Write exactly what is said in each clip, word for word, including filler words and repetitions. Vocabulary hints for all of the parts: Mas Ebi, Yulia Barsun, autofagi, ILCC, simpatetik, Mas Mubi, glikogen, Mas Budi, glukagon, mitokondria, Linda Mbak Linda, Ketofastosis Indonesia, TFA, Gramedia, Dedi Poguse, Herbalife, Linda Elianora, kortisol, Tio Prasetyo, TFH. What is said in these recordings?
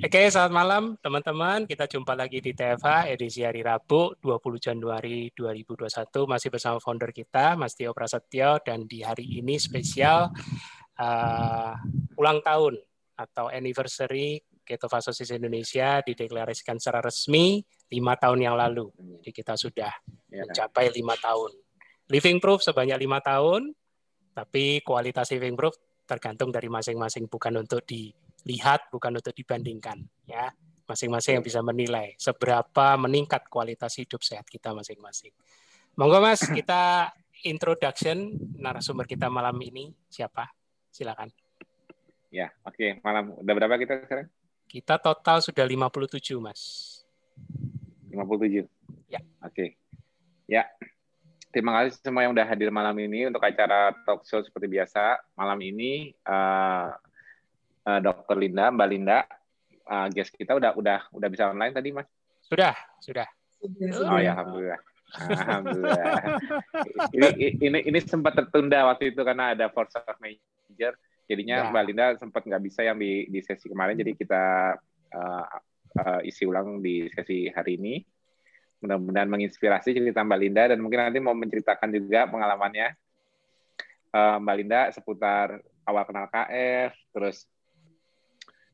Oke, selamat malam teman-teman. Kita jumpa lagi di T F H edisi hari Rabu dua puluh Januari dua ribu dua puluh satu. Masih bersama founder kita, Mas Tio Prasetyo. Dan di hari ini spesial uh, ulang tahun atau anniversary Ketofastosis Indonesia dideklarasikan secara resmi lima tahun yang lalu. Jadi kita sudah mencapai lima tahun. Living proof sebanyak lima tahun, tapi kualitas living proof tergantung dari masing-masing, bukan untuk di lihat, bukan untuk dibandingkan, ya. Masing-masing yang bisa menilai seberapa meningkat kualitas hidup sehat kita masing-masing. Monggo Mas, kita introduction narasumber kita malam ini siapa? Silakan. Ya, oke, okay. Malam. Udah berapa kita sekarang? Kita total sudah lima puluh tujuh, Mas. lima puluh tujuh. Ya. Oke. Okay. Ya. Terima kasih semua yang udah hadir malam ini untuk acara talk show seperti biasa. Malam ini uh, Uh, Dokter Linda, Mbak Linda, uh, guest kita udah udah udah bisa online tadi, Mas? Sudah, sudah. Oh ya, alhamdulillah. Alhamdulillah. ini, ini ini sempat tertunda waktu itu karena ada force major, jadinya ya. Mbak Linda sempat nggak bisa yang di, di sesi kemarin, jadi kita uh, uh, isi ulang di sesi hari ini. Mudah-mudahan menginspirasi cerita Mbak Linda dan mungkin nanti mau menceritakan juga pengalamannya uh, Mbak Linda seputar awal kenal K F, terus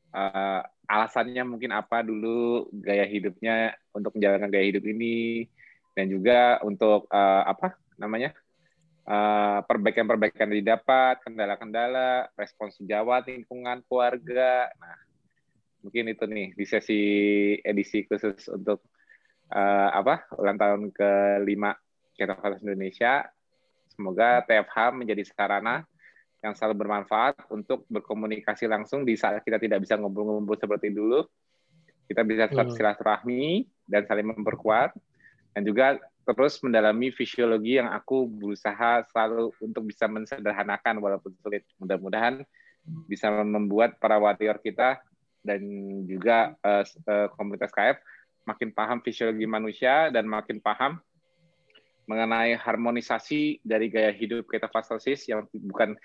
Uh, alasannya mungkin apa dulu, gaya hidupnya untuk menjalankan gaya hidup ini, dan juga untuk uh, apa namanya uh, perbaikan-perbaikan yang didapat, kendala-kendala, respons sejawat, lingkungan, keluarga. Nah, mungkin itu nih di sesi edisi khusus untuk uh, apa ulang tahun kelima Ketofastosis Indonesia. Semoga T F H menjadi sarana yang selalu bermanfaat untuk berkomunikasi langsung di saat kita tidak bisa ngumpul-ngumpul seperti dulu. Kita bisa tetap silaturahmi dan saling memperkuat, dan juga terus mendalami fisiologi yang aku berusaha selalu untuk bisa mensederhanakan walaupun sulit. Mudah-mudahan bisa membuat para warrior kita dan juga uh, uh, komunitas K F makin paham fisiologi manusia dan makin paham mengenai harmonisasi dari gaya hidup ketofastosis yang bukan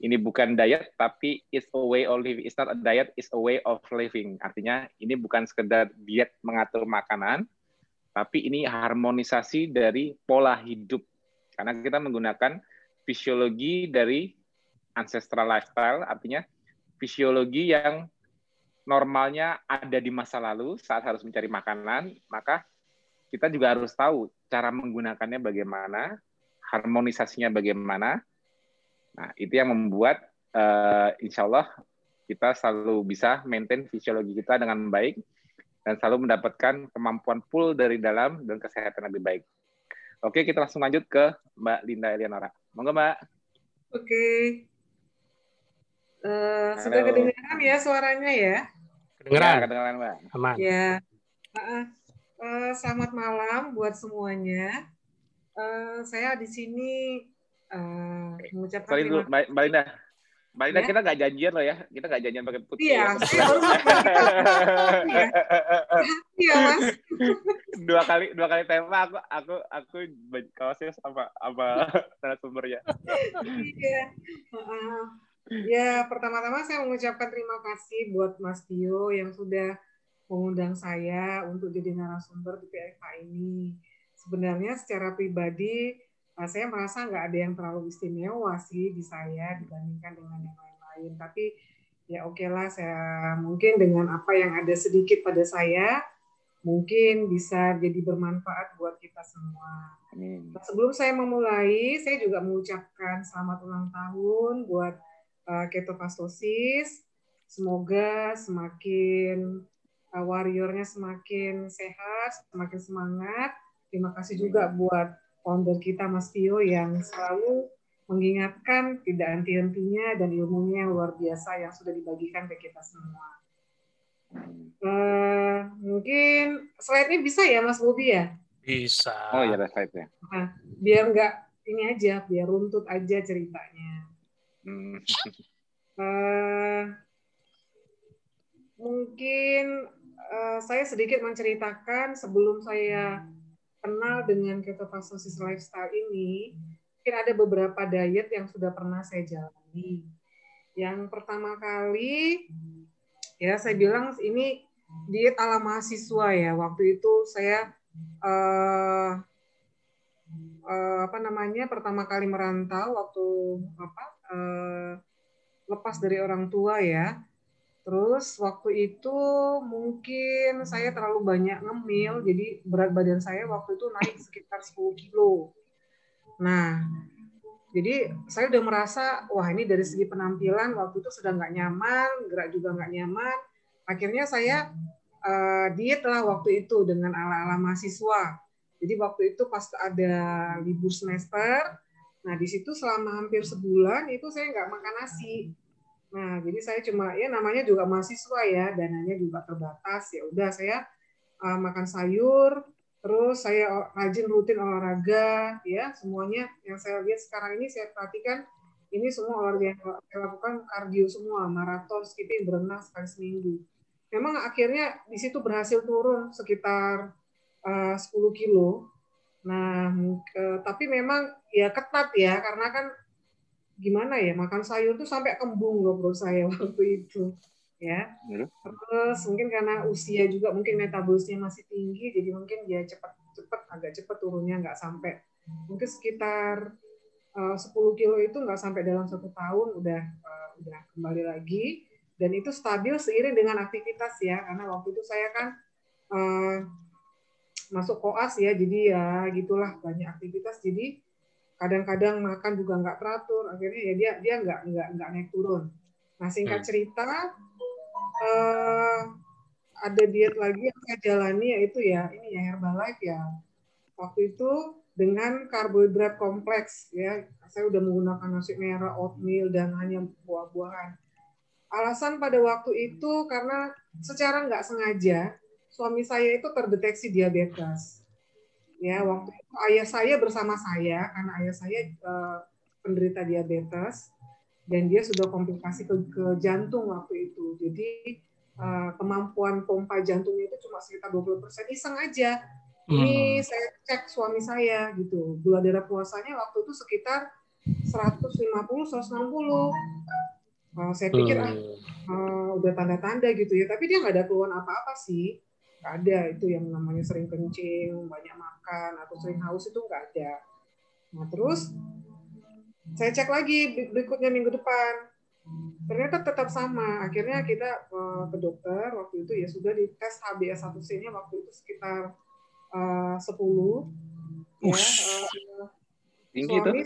Ini bukan diet, tapi it's a way of living. It's not a diet, it's a way of living. Artinya ini bukan sekedar diet mengatur makanan, tapi ini harmonisasi dari pola hidup. Karena kita menggunakan fisiologi dari ancestral lifestyle, artinya fisiologi yang normalnya ada di masa lalu saat harus mencari makanan, maka kita juga harus tahu cara menggunakannya bagaimana, harmonisasinya bagaimana. Nah, itu yang membuat uh, insya Allah kita selalu bisa maintain fisiologi kita dengan baik dan selalu mendapatkan kemampuan full dari dalam dan kesehatan lebih baik. Oke, kita langsung lanjut ke Mbak Linda Elianora. Monggo, Mbak. Oke. Uh, sudah kedengaran ya suaranya ya? Kedengaran, ya, kedengaran Mbak. Aman. Ya. Uh, uh, selamat malam buat semuanya. Uh, saya di sini. Uh, Sorry dulu, Mbak Linda. Mbak Linda, ya? Kita nggak janjian loh ya. Kita nggak janjian pakai putih. Iya, saya baru ya. Iya, Mas. Dua kali dua kali tema aku aku aku kaosnya sama sama narasumbernya. Iya. Uh, ya, pertama-tama saya mengucapkan terima kasih buat Mas Tio yang sudah mengundang saya untuk jadi narasumber di T F A ini. Sebenarnya secara pribadi saya merasa nggak ada yang terlalu istimewa sih di saya dibandingkan dengan yang lain-lain. Tapi ya oke lah, saya mungkin dengan apa yang ada sedikit pada saya, mungkin bisa jadi bermanfaat buat kita semua. Amin. Sebelum saya memulai, saya juga mengucapkan selamat ulang tahun buat uh, Ketofastosis. Semoga semakin uh, warriornya semakin sehat, semakin semangat. Terima kasih juga buat founder kita Mas Tio yang selalu mengingatkan tidak anti-hentinya dan ilmunya yang luar biasa yang sudah dibagikan ke kita semua. Uh, mungkin slide-nya bisa ya Mas Mubi ya? Bisa. Oh iya, ada slide-nya. Nah, biar nggak ini aja, biar runtut aja ceritanya. Uh, mungkin uh, saya sedikit menceritakan sebelum saya kenal dengan ketofastosis lifestyle ini, mungkin ada beberapa diet yang sudah pernah saya jalani. Yang pertama kali Ya, saya bilang ini diet ala mahasiswa ya. Waktu itu saya uh, uh, apa namanya pertama kali merantau waktu apa uh, lepas dari orang tua ya. Terus waktu itu mungkin saya terlalu banyak ngemil, jadi berat badan saya waktu itu naik sekitar sepuluh kilo. Nah, jadi saya udah merasa, wah ini dari segi penampilan waktu itu sudah nggak nyaman, gerak juga nggak nyaman. Akhirnya saya uh, diet lah waktu itu dengan ala-ala mahasiswa. Jadi waktu itu pas ada libur semester, nah di situ selama hampir sebulan itu saya nggak makan nasi. Nah, jadi saya cuma ya namanya juga mahasiswa ya, dananya juga terbatas. Ya udah saya uh, makan sayur, terus saya rajin rutin olahraga, ya semuanya yang saya lihat sekarang ini saya perhatikan ini semua olahraga yang saya lakukan kardio semua, maraton, skipping, berenang sekali seminggu. Memang akhirnya di situ berhasil turun sekitar uh, sepuluh kilo. Nah, uh, tapi memang ya ketat ya karena kan gimana ya, makan sayur tuh sampai kembung loh bro saya waktu itu ya. Terus mungkin karena usia juga mungkin metabolisnya masih tinggi, jadi mungkin dia cepat cepat agak cepat turunnya, nggak sampai mungkin sekitar uh, sepuluh kilo itu nggak sampai dalam satu tahun udah uh, udah kembali lagi, dan itu stabil seiring dengan aktivitas ya, karena waktu itu saya kan uh, masuk koas ya, jadi ya gitulah banyak aktivitas, jadi kadang-kadang makan juga nggak teratur, akhirnya ya dia dia nggak nggak nggak naik turun. Nah singkat cerita eh, ada diet lagi yang saya jalani yaitu ya ini ya Herbalife ya. Waktu itu dengan karbohidrat kompleks ya, saya udah menggunakan nasi merah, oatmeal dan hanya buah-buahan. Alasan pada waktu itu karena secara nggak sengaja suami saya itu terdeteksi diabetes. Ya, waktu itu ayah saya bersama saya, karena ayah saya eh, penderita diabetes dan dia sudah komplikasi ke, ke jantung waktu itu. Jadi eh, kemampuan pompa jantungnya itu cuma sekitar dua puluh persen. Iseng aja. Ini hmm. saya cek suami saya gitu. Gula darah puasanya waktu itu sekitar seratus lima puluh sampai seratus enam puluh. Nah, saya pikir hmm. ah, udah tanda-tanda gitu ya, tapi dia nggak ada keluhan apa-apa sih. Nggak ada itu yang namanya sering kencing, banyak makan, atau sering haus itu nggak ada. Nah terus saya cek lagi berikutnya minggu depan, ternyata tetap sama. Akhirnya kita uh, ke dokter waktu itu ya sudah dites H b A satu C-nya waktu itu sekitar uh, sepuluh. Ya, uh, suami,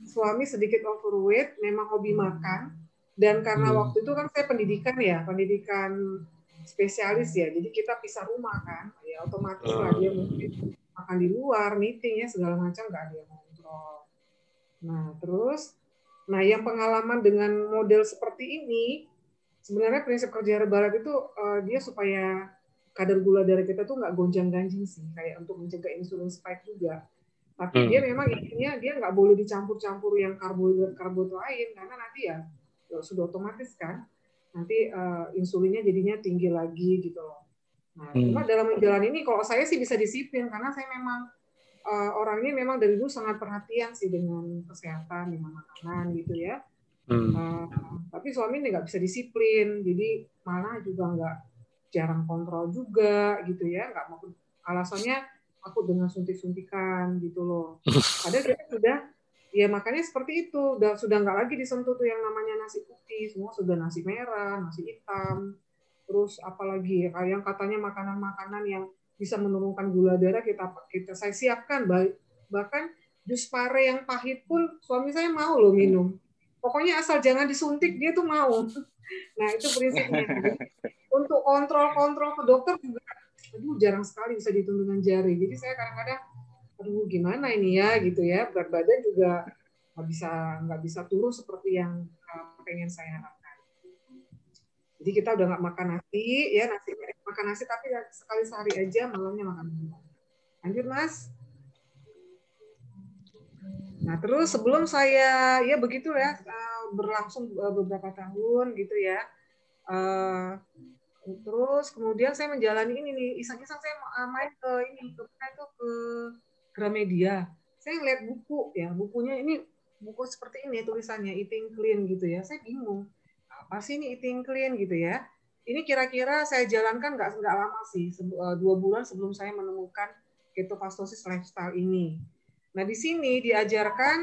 suami sedikit overweight, memang hobi makan, dan karena hmm. waktu itu kan saya pendidikan ya, pendidikan spesialis ya, jadi kita pisah rumah kan, ya otomatis uh. lah dia mungkin makan di luar, meeting ya segala macam nggak ada yang kontrol. Nah terus, nah yang pengalaman dengan model seperti ini, sebenarnya prinsip kerja Herbalife itu uh, dia supaya kadar gula darah kita tuh nggak gonjang-ganjing sih, kayak untuk mencegah insulin spike juga. Tapi hmm. dia memang intinya dia nggak boleh dicampur-campur yang karbohidrat-karbohidrat lain, karena nanti ya sudah otomatis kan. Nanti uh, insulinnya jadinya tinggi lagi gitu loh. Nah, hmm. cuma dalam menjalani ini kalau saya sih bisa disiplin karena saya memang uh, orangnya memang dari dulu sangat perhatian sih dengan kesehatan, dengan makanan gitu ya. Hmm. Uh, tapi suami ini nggak bisa disiplin, jadi malah juga nggak jarang kontrol juga gitu ya. Nggak mau, alasannya aku dengan suntik-suntikan gitu loh. Padahal kita sudah ya makanya seperti itu, udah sudah nggak lagi disentuh tuh yang namanya nasi putih, semua sudah nasi merah, nasi hitam, terus apalagi yang katanya makanan-makanan yang bisa menurunkan gula darah kita kita saya siapkan, bahkan jus pare yang pahit pun suami saya mau loh minum, pokoknya asal jangan disuntik dia tuh mau. Nah itu prinsipnya. Untuk kontrol-kontrol ke dokter juga, aduh jarang sekali bisa dihitung dengan jari, jadi saya kadang-kadang aduh gimana ini ya gitu ya, berat badan juga nggak bisa nggak bisa turun seperti yang pengen saya harapkan. Jadi kita udah nggak makan nasi ya, nasi makan nasi tapi sekali sehari aja, malamnya makan buah. Lanjut Mas. Nah terus sebelum saya ya begitu ya berlangsung beberapa tahun gitu ya. Terus kemudian saya menjalani ini nih, iseng-iseng saya main ke ini ke itu ke Gramedia. Saya ngeliat buku ya, bukunya ini buku seperti ini tulisannya Eating Clean gitu ya. Saya bingung apa sih ini Eating Clean gitu ya. Ini kira-kira saya jalankan nggak nggak lama sih, dua bulan sebelum saya menemukan ketofastosis lifestyle ini. Nah di sini diajarkan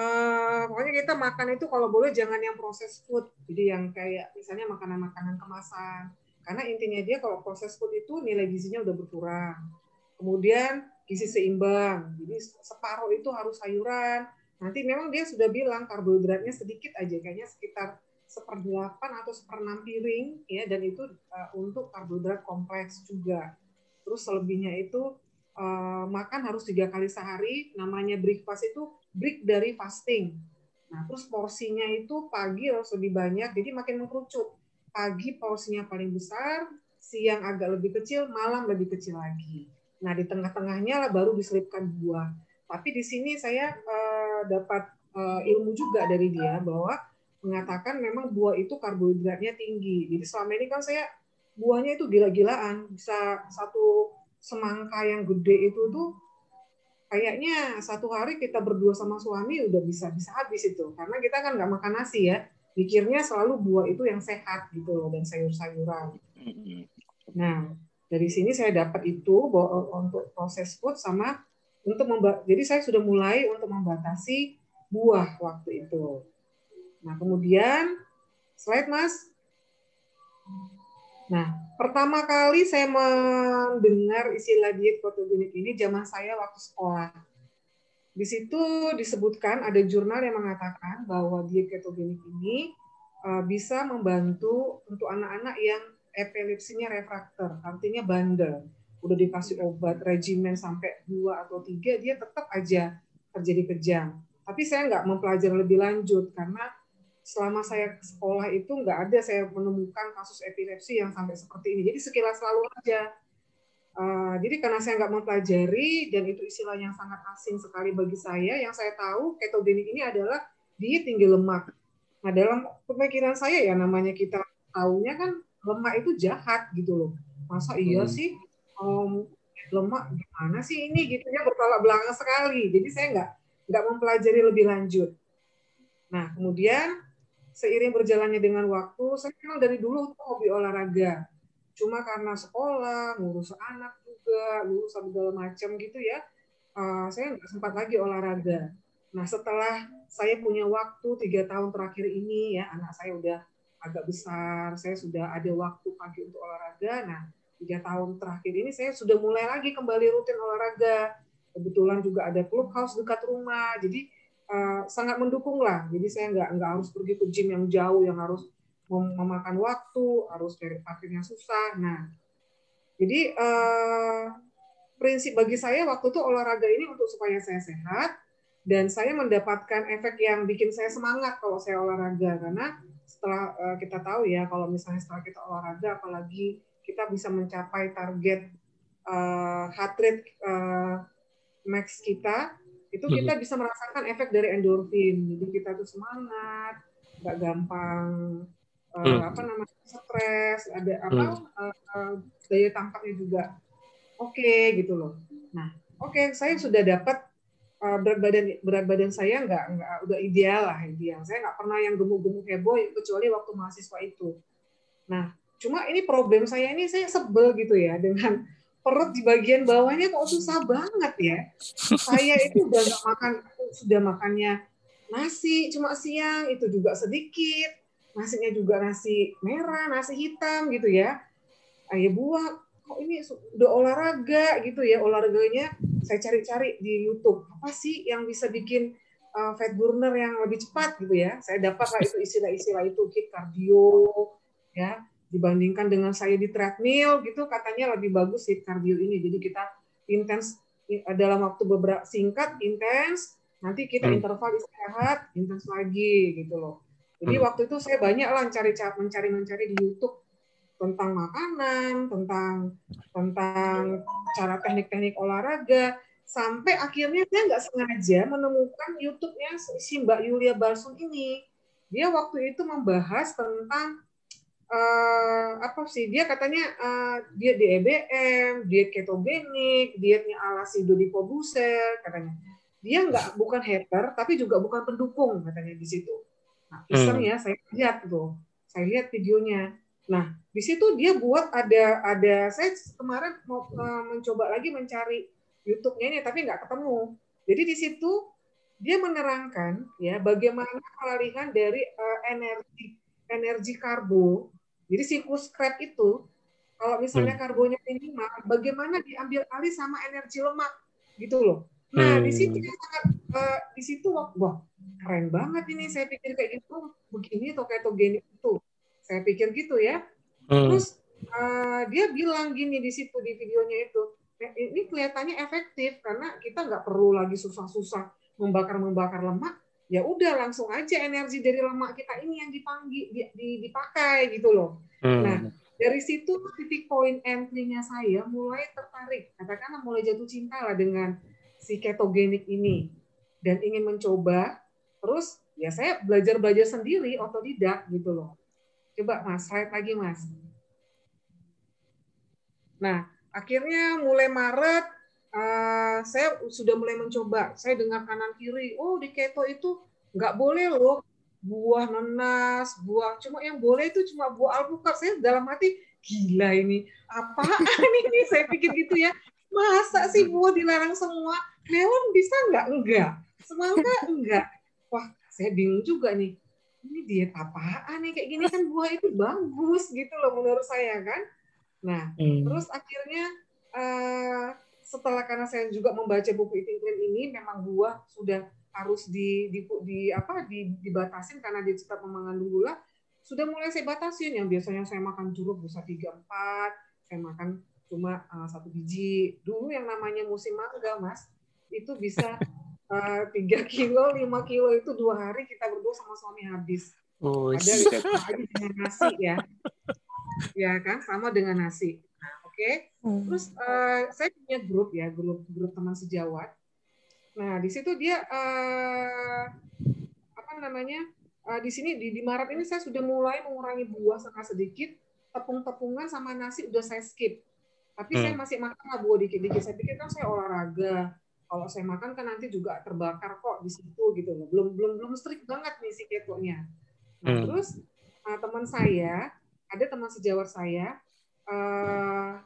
eh, pokoknya kita makan itu kalau boleh jangan yang proses food, jadi yang kayak misalnya makanan-makanan kemasan. Karena intinya dia kalau proses food itu nilai gizinya udah berkurang. Kemudian gizi seimbang, jadi separuh itu harus sayuran. Nanti memang dia sudah bilang karbohidratnya sedikit aja, kayaknya sekitar seperdelapan atau seperenam piring ya, dan itu uh, untuk karbohidrat kompleks juga. Terus selebihnya itu uh, makan harus tiga kali sehari, namanya breakfast itu break dari fasting. Nah terus porsinya itu pagi harus lebih banyak, jadi makin mengkerucut. Pagi porsinya paling besar, siang agak lebih kecil, malam lebih kecil lagi. Nah di tengah-tengahnya lah baru diselipkan buah. Tapi di sini saya uh, dapat uh, ilmu juga dari dia bahwa mengatakan memang buah itu karbohidratnya tinggi. Jadi selama ini kan saya buahnya itu gila-gilaan. Bisa satu semangka yang gede itu tuh kayaknya satu hari kita berdua sama suami udah bisa bisa habis itu. Karena kita kan nggak makan nasi ya. Pikirnya selalu buah itu yang sehat gitu loh, dan sayur-sayuran. Nah, dari sini saya dapat itu bahwa untuk proses food sama untuk memba- jadi saya sudah mulai untuk membatasi buah waktu itu. Nah, kemudian slide Mas. Nah, pertama kali saya mendengar istilah diet fotogenik ini zaman saya waktu sekolah. Di situ disebutkan ada jurnal yang mengatakan bahwa diet ketogenik ini bisa membantu untuk anak-anak yang epilepsinya refraktor, artinya bandel. Udah dikasih obat regimen sampai dua atau tiga dia tetap aja terjadi kejang. Tapi saya nggak mempelajari lebih lanjut karena selama saya sekolah itu nggak ada saya menemukan kasus epilepsi yang sampai seperti ini. Jadi sekilas lalu aja. Uh, jadi karena saya nggak mempelajari dan itu istilah yang sangat asing sekali bagi saya, yang saya tahu ketogenik ini adalah diet tinggi lemak. Nah dalam pemikiran saya ya namanya kita taunya kan lemak itu jahat gitu loh. Masa hmm. iya sih um, lemak gimana sih ini gitu ya, bertolak belakang sekali. Jadi saya nggak nggak mempelajari lebih lanjut. Nah kemudian seiring berjalannya dengan waktu, saya memang dari dulu hobi olahraga. Cuma karena sekolah, ngurus anak juga, ngurus segala macam gitu ya, uh, saya nggak sempat lagi olahraga. Nah setelah saya punya waktu tiga tahun terakhir ini ya, anak saya udah agak besar, saya sudah ada waktu pagi untuk olahraga. Nah tiga tahun terakhir ini saya sudah mulai lagi kembali rutin olahraga. Kebetulan juga ada clubhouse dekat rumah, jadi Uh, sangat mendukung lah, jadi saya nggak nggak harus pergi ke gym yang jauh, yang harus mem memakan waktu, harus cari parkir yang susah. Nah, jadi uh, prinsip bagi saya waktu itu olahraga ini untuk supaya saya sehat dan saya mendapatkan efek yang bikin saya semangat kalau saya olahraga, karena setelah uh, kita tahu ya kalau misalnya setelah kita olahraga, apalagi kita bisa mencapai target uh, heart rate uh, max kita. Itu kita bisa merasakan efek dari endorfin, jadi kita tuh semangat, nggak gampang uh, apa namanya stres, ada apa uh, uh, daya tampaknya juga oke okay, gitu loh. Nah oke okay, saya sudah dapat uh, berat badan berat badan saya nggak nggak udah ideal lah ideal. Saya nggak pernah yang gemuk-gemuk heboh kecuali waktu mahasiswa itu. Nah cuma ini problem saya ini saya sebel gitu ya dengan perut di bagian bawahnya kok susah banget ya. Saya itu udah nggak makan, sudah makannya nasi cuma siang itu juga sedikit, nasinya juga nasi merah, nasi hitam gitu ya. Ayah buah, kok ini udah olahraga gitu ya, olahraganya saya cari-cari di YouTube apa sih yang bisa bikin uh, fat burner yang lebih cepat gitu ya. Saya dapat lah itu istilah-istilah itu, hit cardio ya. Dibandingkan dengan saya di treadmill gitu, katanya lebih bagus hit cardio ini. Jadi kita intens dalam waktu beberapa singkat, intens, nanti kita hmm. interval istirahat, intens lagi gitu loh. Jadi hmm. waktu itu saya banyak lah mencari-mencari mencari di YouTube tentang makanan, tentang tentang cara teknik-teknik olahraga, sampai akhirnya saya nggak sengaja menemukan YouTube-nya si Mbak Yulia Barsun ini. Dia waktu itu membahas tentang Uh, apa sih dia katanya uh, dia D E B M, diet ketogenik, dietnya ala si Dedi Poguse katanya. Dia nggak bukan hater tapi juga bukan pendukung katanya di situ. Nah, iseng ya saya lihat tuh, saya lihat videonya. Nah, di situ dia buat ada ada saya kemarin mau mencoba lagi mencari YouTube-nya ini tapi nggak ketemu. Jadi di situ dia menerangkan ya bagaimana peralihan dari uh, energi energi karbo. Jadi siklus Krebs itu kalau misalnya hmm. karbonya minimal, bagaimana diambil alih sama energi lemak gitu loh. Nah, hmm. di situ dia sangat uh, di situ wah keren banget ini, saya pikir kayak gitu begini toketogenik itu. Saya pikir gitu ya. Hmm. Terus uh, dia bilang gini di situ di videonya itu, ini kelihatannya efektif karena kita nggak perlu lagi susah-susah membakar-membakar lemak. Ya udah langsung aja energi dari lemak kita ini yang dipanggil, di, di, dipakai gitu loh. Hmm. Nah dari situ titik poin entry-nya saya mulai tertarik. Katakanlah mulai jatuh cinta lah dengan si ketogenik ini dan ingin mencoba. Terus ya saya belajar-belajar sendiri otodidak gitu loh. Coba Mas, slide lagi Mas. Nah, akhirnya mulai Maret, uh, saya sudah mulai mencoba. Saya dengar kanan kiri, oh di keto itu nggak boleh loh buah nanas, buah cuma yang boleh itu cuma buah alpukat. Saya dalam hati gila ini, apaan ini? Saya pikir gitu ya. Masa sih buah dilarang semua? Melon bisa nggak? Enggak. Semangka enggak. Wah, saya bingung juga nih. Ini diet apaan nih kayak gini, kan buah itu bagus gitu loh menurut saya kan. Nah hmm. terus akhirnya uh, setelah karena saya juga membaca buku Eating Clean ini, memang buah sudah harus di, di, di apa di, dibatasin karena dia tetap mengandung gula. Sudah mulai saya batasin yang biasanya saya makan jeruk busa tiga empat, saya makan cuma uh, satu biji. Dulu yang namanya musim mangga Mas itu bisa tiga kilo, lima kilo itu dua hari kita berdua sama suami habis. Oh, ada lagi dengan nasi ya, ya kan sama dengan nasi. Nah, oke. Okay. Terus uh, saya punya grup ya, grup grup teman sejawat. Nah di situ dia uh, apa namanya uh, di sini di, di Maret ini saya sudah mulai mengurangi buah setengah sedikit, tepung-tepungan sama nasi udah saya skip. Tapi hmm. saya masih makan lah buah dikit-dikit. Saya pikir kan saya olahraga. Kalau saya makan kan nanti juga terbakar kok di situ gitu loh. Belum belum belum strict banget nih si ketonya. Nah, hmm. terus uh, teman saya, ada teman sejawat saya, uh,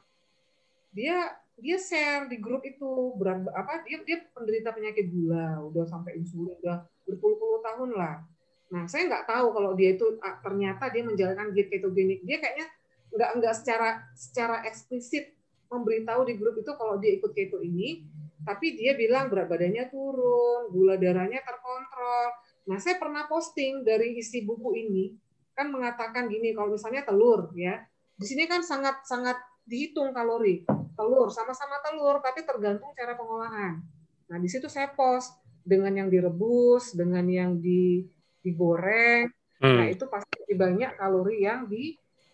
dia dia share di grup itu berat apa? Dia dia penderita penyakit gula, udah sampai insulin udah berpuluh-puluh tahun lah. Nah, saya nggak tahu kalau dia itu uh, ternyata dia menjalankan diet ketogenik. Dia kayaknya nggak nggak secara secara eksplisit memberitahu di grup itu kalau dia ikut keto ini. Tapi dia bilang berat badannya turun, gula darahnya terkontrol. Nah, saya pernah posting dari isi buku ini kan mengatakan gini, kalau misalnya telur ya, di sini kan sangat-sangat dihitung kalori. Telur sama-sama telur, tapi tergantung cara pengolahan. Nah, di situ saya post dengan yang direbus, dengan yang digoreng. Hmm. Nah, itu pasti lebih banyak kalori yang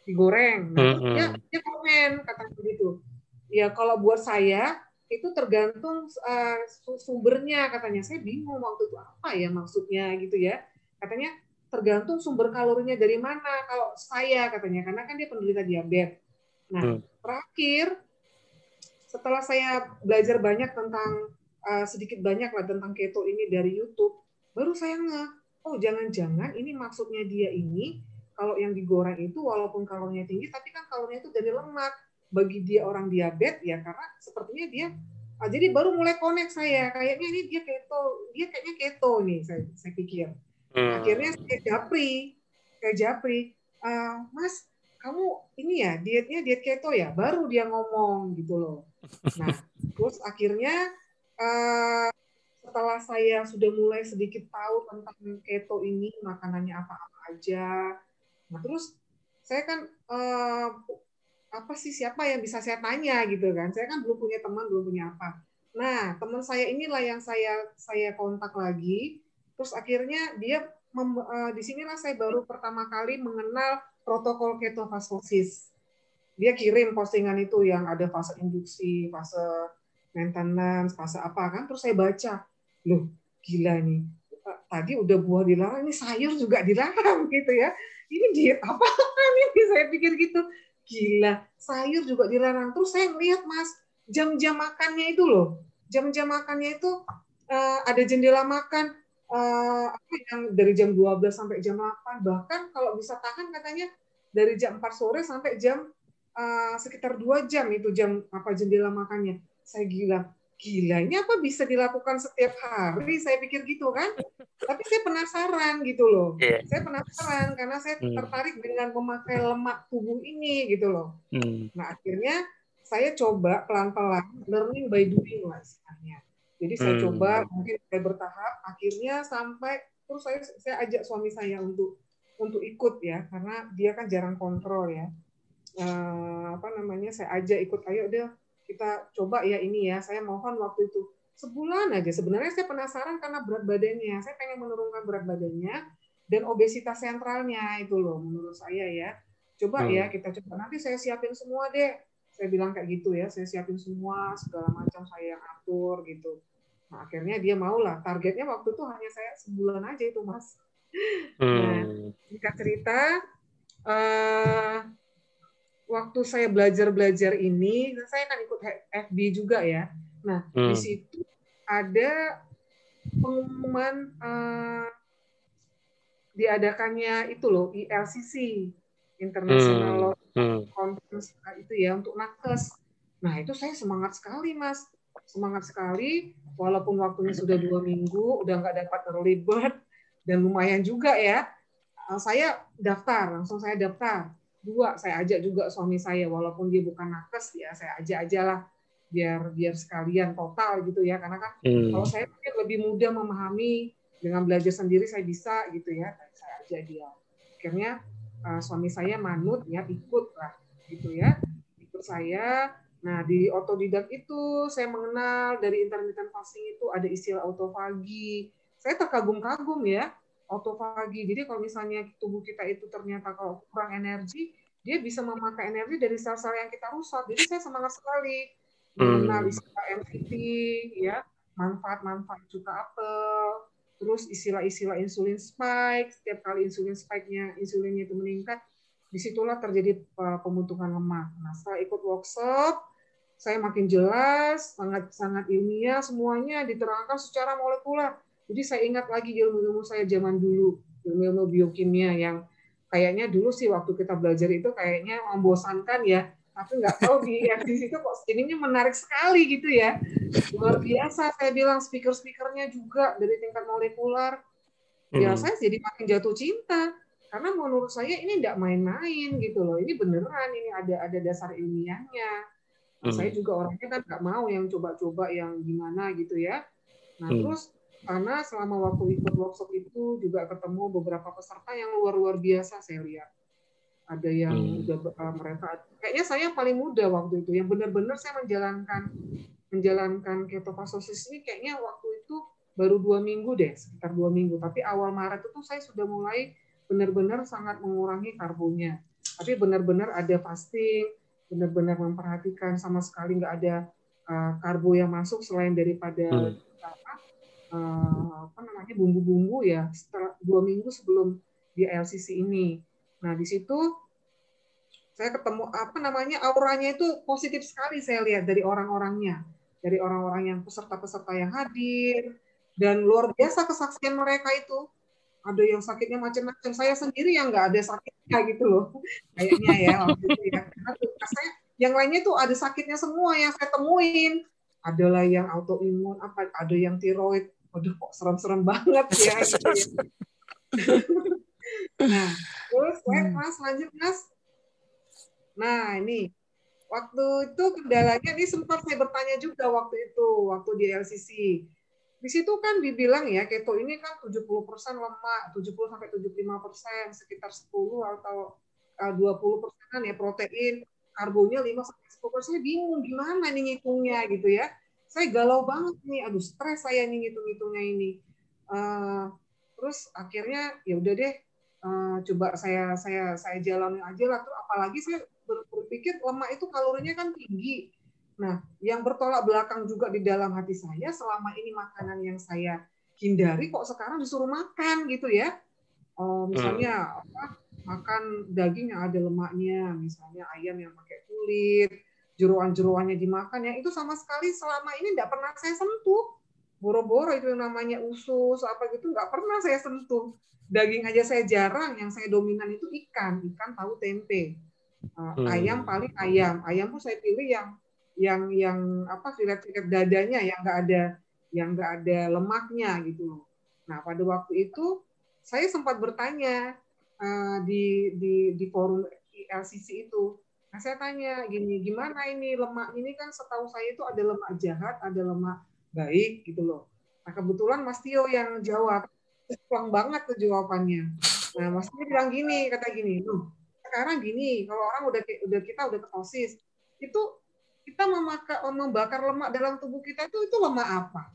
digoreng. Nah, hmm. dia, dia komen kata begitu. Ya kalau buat saya itu tergantung uh, sumbernya katanya. Saya bingung waktu itu apa ya maksudnya gitu ya. Katanya tergantung sumber kalorinya dari mana kalau saya katanya, karena kan dia penderita diabetes. Nah, hmm. terakhir setelah saya belajar banyak tentang uh, sedikit banyak lah tentang keto ini dari YouTube, baru saya ngeh, oh jangan-jangan ini maksudnya dia ini kalau yang digoreng itu walaupun kalorinya tinggi tapi kan kalorinya itu dari lemak. Bagi dia orang diabetes ya karena sepertinya dia ah, jadi baru mulai connect saya kayaknya ini dia keto, dia kayaknya keto nih saya, saya pikir. Hmm. Akhirnya saya japri, saya japri, uh, Mas kamu ini ya dietnya diet keto ya, baru dia ngomong gitu loh. Nah terus akhirnya uh, setelah saya sudah mulai sedikit tahu tentang keto ini makanannya apa-apa aja, nah terus saya kan uh, apa sih siapa yang bisa saya tanya gitu kan, saya kan belum punya teman, belum punya apa. Nah teman saya inilah yang saya saya kontak lagi, terus akhirnya dia uh, di sinilah saya baru pertama kali mengenal protokol ketofastosis. Dia kirim postingan itu yang ada fase induksi, fase maintenance, fase apa kan, terus saya baca, loh gila nih tadi udah buah dilarang, ini sayur juga dilarang gitu ya, ini diet apa ini saya pikir gitu. Gila, sayur juga dilarang. Terus saya ngeliat Mas, jam-jam makannya itu loh. Jam-jam makannya itu uh, ada jendela makan uh, yang dari jam dua belas sampai jam delapan. Bahkan kalau bisa tahan katanya dari jam empat sore sampai jam uh, sekitar dua jam itu jam apa jendela makannya. Saya gila. Gila, ini apa bisa dilakukan setiap hari? Saya pikir gitu kan. Tapi saya penasaran gitu loh. Yeah. Saya penasaran karena saya tertarik dengan memakai lemak tubuh ini gitu loh. Mm. Nah akhirnya saya coba pelan-pelan learning by doing lah istilahnya. Jadi saya mm. coba mungkin saya bertahap. Akhirnya sampai terus saya saya ajak suami saya untuk untuk ikut ya karena dia kan jarang kontrol ya. Uh, apa namanya? Saya ajak ikut. Ayo deh. Kita coba ya ini ya, saya mohon waktu itu sebulan aja. Sebenarnya saya penasaran karena berat badannya, saya pengen menurunkan berat badannya dan obesitas sentralnya itu loh menurut saya ya. Coba hmm. ya kita coba, nanti saya siapin semua deh. Saya bilang kayak gitu ya, saya siapin semua, segala macam saya yang atur gitu. Nah, akhirnya dia mau lah, targetnya waktu itu hanya saya sebulan aja itu mas. Hmm. Nah, kita cerita, uh, waktu saya belajar-belajar ini, saya kan ikut F B juga ya. Nah, hmm. di situ ada pengumuman eh, diadakannya itu loh, I L C C, International hmm. Hmm. Conference itu ya, untuk nakes. Nah, itu saya semangat sekali, Mas. Semangat sekali, walaupun waktunya sudah dua minggu, udah nggak dapat early bird, dan lumayan juga ya. Saya daftar, langsung saya daftar. Dua, saya ajak juga suami saya, walaupun dia bukan nakes ya, saya ajak aja lah biar biar sekalian total gitu ya, karena kan hmm. kalau saya mungkin lebih mudah memahami dengan belajar sendiri saya bisa gitu ya, saya ajak dia. Akhirnya uh, suami saya manut ya, ikut lah gitu ya, ikut saya. Nah di otodidak itu saya mengenal dari intermittent fasting itu ada istilah autofagi, saya terkagum-kagum ya. Autofagi. Jadi kalau misalnya tubuh kita itu ternyata kalau kurang energi, dia bisa memakai energi dari sel-sel yang kita rusak. Jadi saya semangat sekali mengenal hmm. istilah M C T, ya, manfaat-manfaat cuka apel, terus istilah-istilah insulin spike. Setiap kali insulin spike-nya, insulinnya itu meningkat, disitulah terjadi pembentukan lemak. Nah, setelah ikut workshop, saya makin jelas, sangat-sangat ilmiah, semuanya diterangkan secara molekular. Jadi saya ingat lagi ilmu-ilmu saya zaman dulu, ilmu-ilmu biokimia yang kayaknya dulu sih waktu kita belajar itu kayaknya membosankan ya, tapi nggak tahu di situ kok ininya menarik sekali gitu ya. Luar biasa, saya bilang speaker-speakernya juga dari tingkat molekular. Ya saya jadi makin jatuh cinta, karena menurut saya ini nggak main-main gitu loh, ini beneran, ini ada ada dasar ilmiahnya. Nah, saya juga orangnya kan nggak mau yang coba-coba yang gimana gitu ya. Nah terus, karena selama waktu ikut workshop itu juga ketemu beberapa peserta yang luar-luar biasa saya lihat. Ada yang hmm. udah mereka, kayaknya saya paling muda waktu itu. Yang benar-benar saya menjalankan menjalankan ketofastosis ini kayaknya waktu itu baru dua minggu deh, sekitar dua minggu. Tapi awal Maret itu saya sudah mulai benar-benar sangat mengurangi karbonya. Tapi benar-benar ada fasting, benar-benar memperhatikan sama sekali nggak ada uh, karbo yang masuk selain daripada hmm. Uh, apa namanya bumbu-bumbu ya setelah dua minggu sebelum di I L C C ini. Nah di situ saya ketemu apa namanya auranya itu positif sekali saya lihat dari orang-orangnya, dari orang-orang yang peserta-peserta yang hadir dan luar biasa kesaksian mereka itu. Ada yang sakitnya macam-macam. Saya sendiri yang nggak ada sakitnya gitu loh. Kayaknya ya waktu itu ya. Saya yang lainnya tuh ada sakitnya semua yang saya temuin. Adalah yang autoimun apa? Ada yang tiroid. Aduh kok serem-serem banget ya. Gitu ya. Nah, terus wait, mas lanjut mas. Nah ini waktu itu kendalanya ini sempat saya bertanya juga waktu itu waktu di I L C C. Di situ kan dibilang ya keto ini kan tujuh puluh persen lemak, tujuh puluh sampai tujuh puluh lima persen sekitar sepuluh atau dua puluh persen ya protein, karbonya lima sampai sepuluh persen. Saya bingung gimana nih ngitungnya gitu ya. Saya galau banget nih, aduh stres saya nih ngitung-ngitungnya ini. Uh, terus akhirnya ya udah deh, uh, coba saya saya saya jalani aja lah. Terus apalagi saya berpikir lemak itu kalorinya kan tinggi. Nah, yang bertolak belakang juga di dalam hati saya selama ini makanan yang saya hindari kok sekarang disuruh makan gitu ya. Uh, misalnya apa, makan daging yang ada lemaknya, misalnya ayam yang pakai kulit. Jeroan-jeroannya dimakan ya itu sama sekali selama ini tidak pernah saya sentuh. boro-boro itu yang namanya usus apa gitu nggak pernah saya sentuh. Daging aja saya jarang, yang saya dominan itu ikan, ikan, tahu, tempe. Hmm. Ayam paling ayam. Ayam pun saya pilih yang yang yang apa filet-filet dadanya yang nggak ada yang nggak ada lemaknya gitu loh. Nah, pada waktu itu saya sempat bertanya uh, di di di forum I L C C itu. Nah, saya tanya gini, gimana ini lemak ini kan setahu saya itu ada lemak jahat, ada lemak baik gitu loh. Nah, kebetulan Mas Tio yang jawab. Pelang banget tuh jawabannya. Nah, maksudnya bilang gini, kata gini, loh, sekarang gini, kalau orang udah udah kita udah ketosis, itu kita memakai membakar lemak dalam tubuh kita itu itu lemak apa?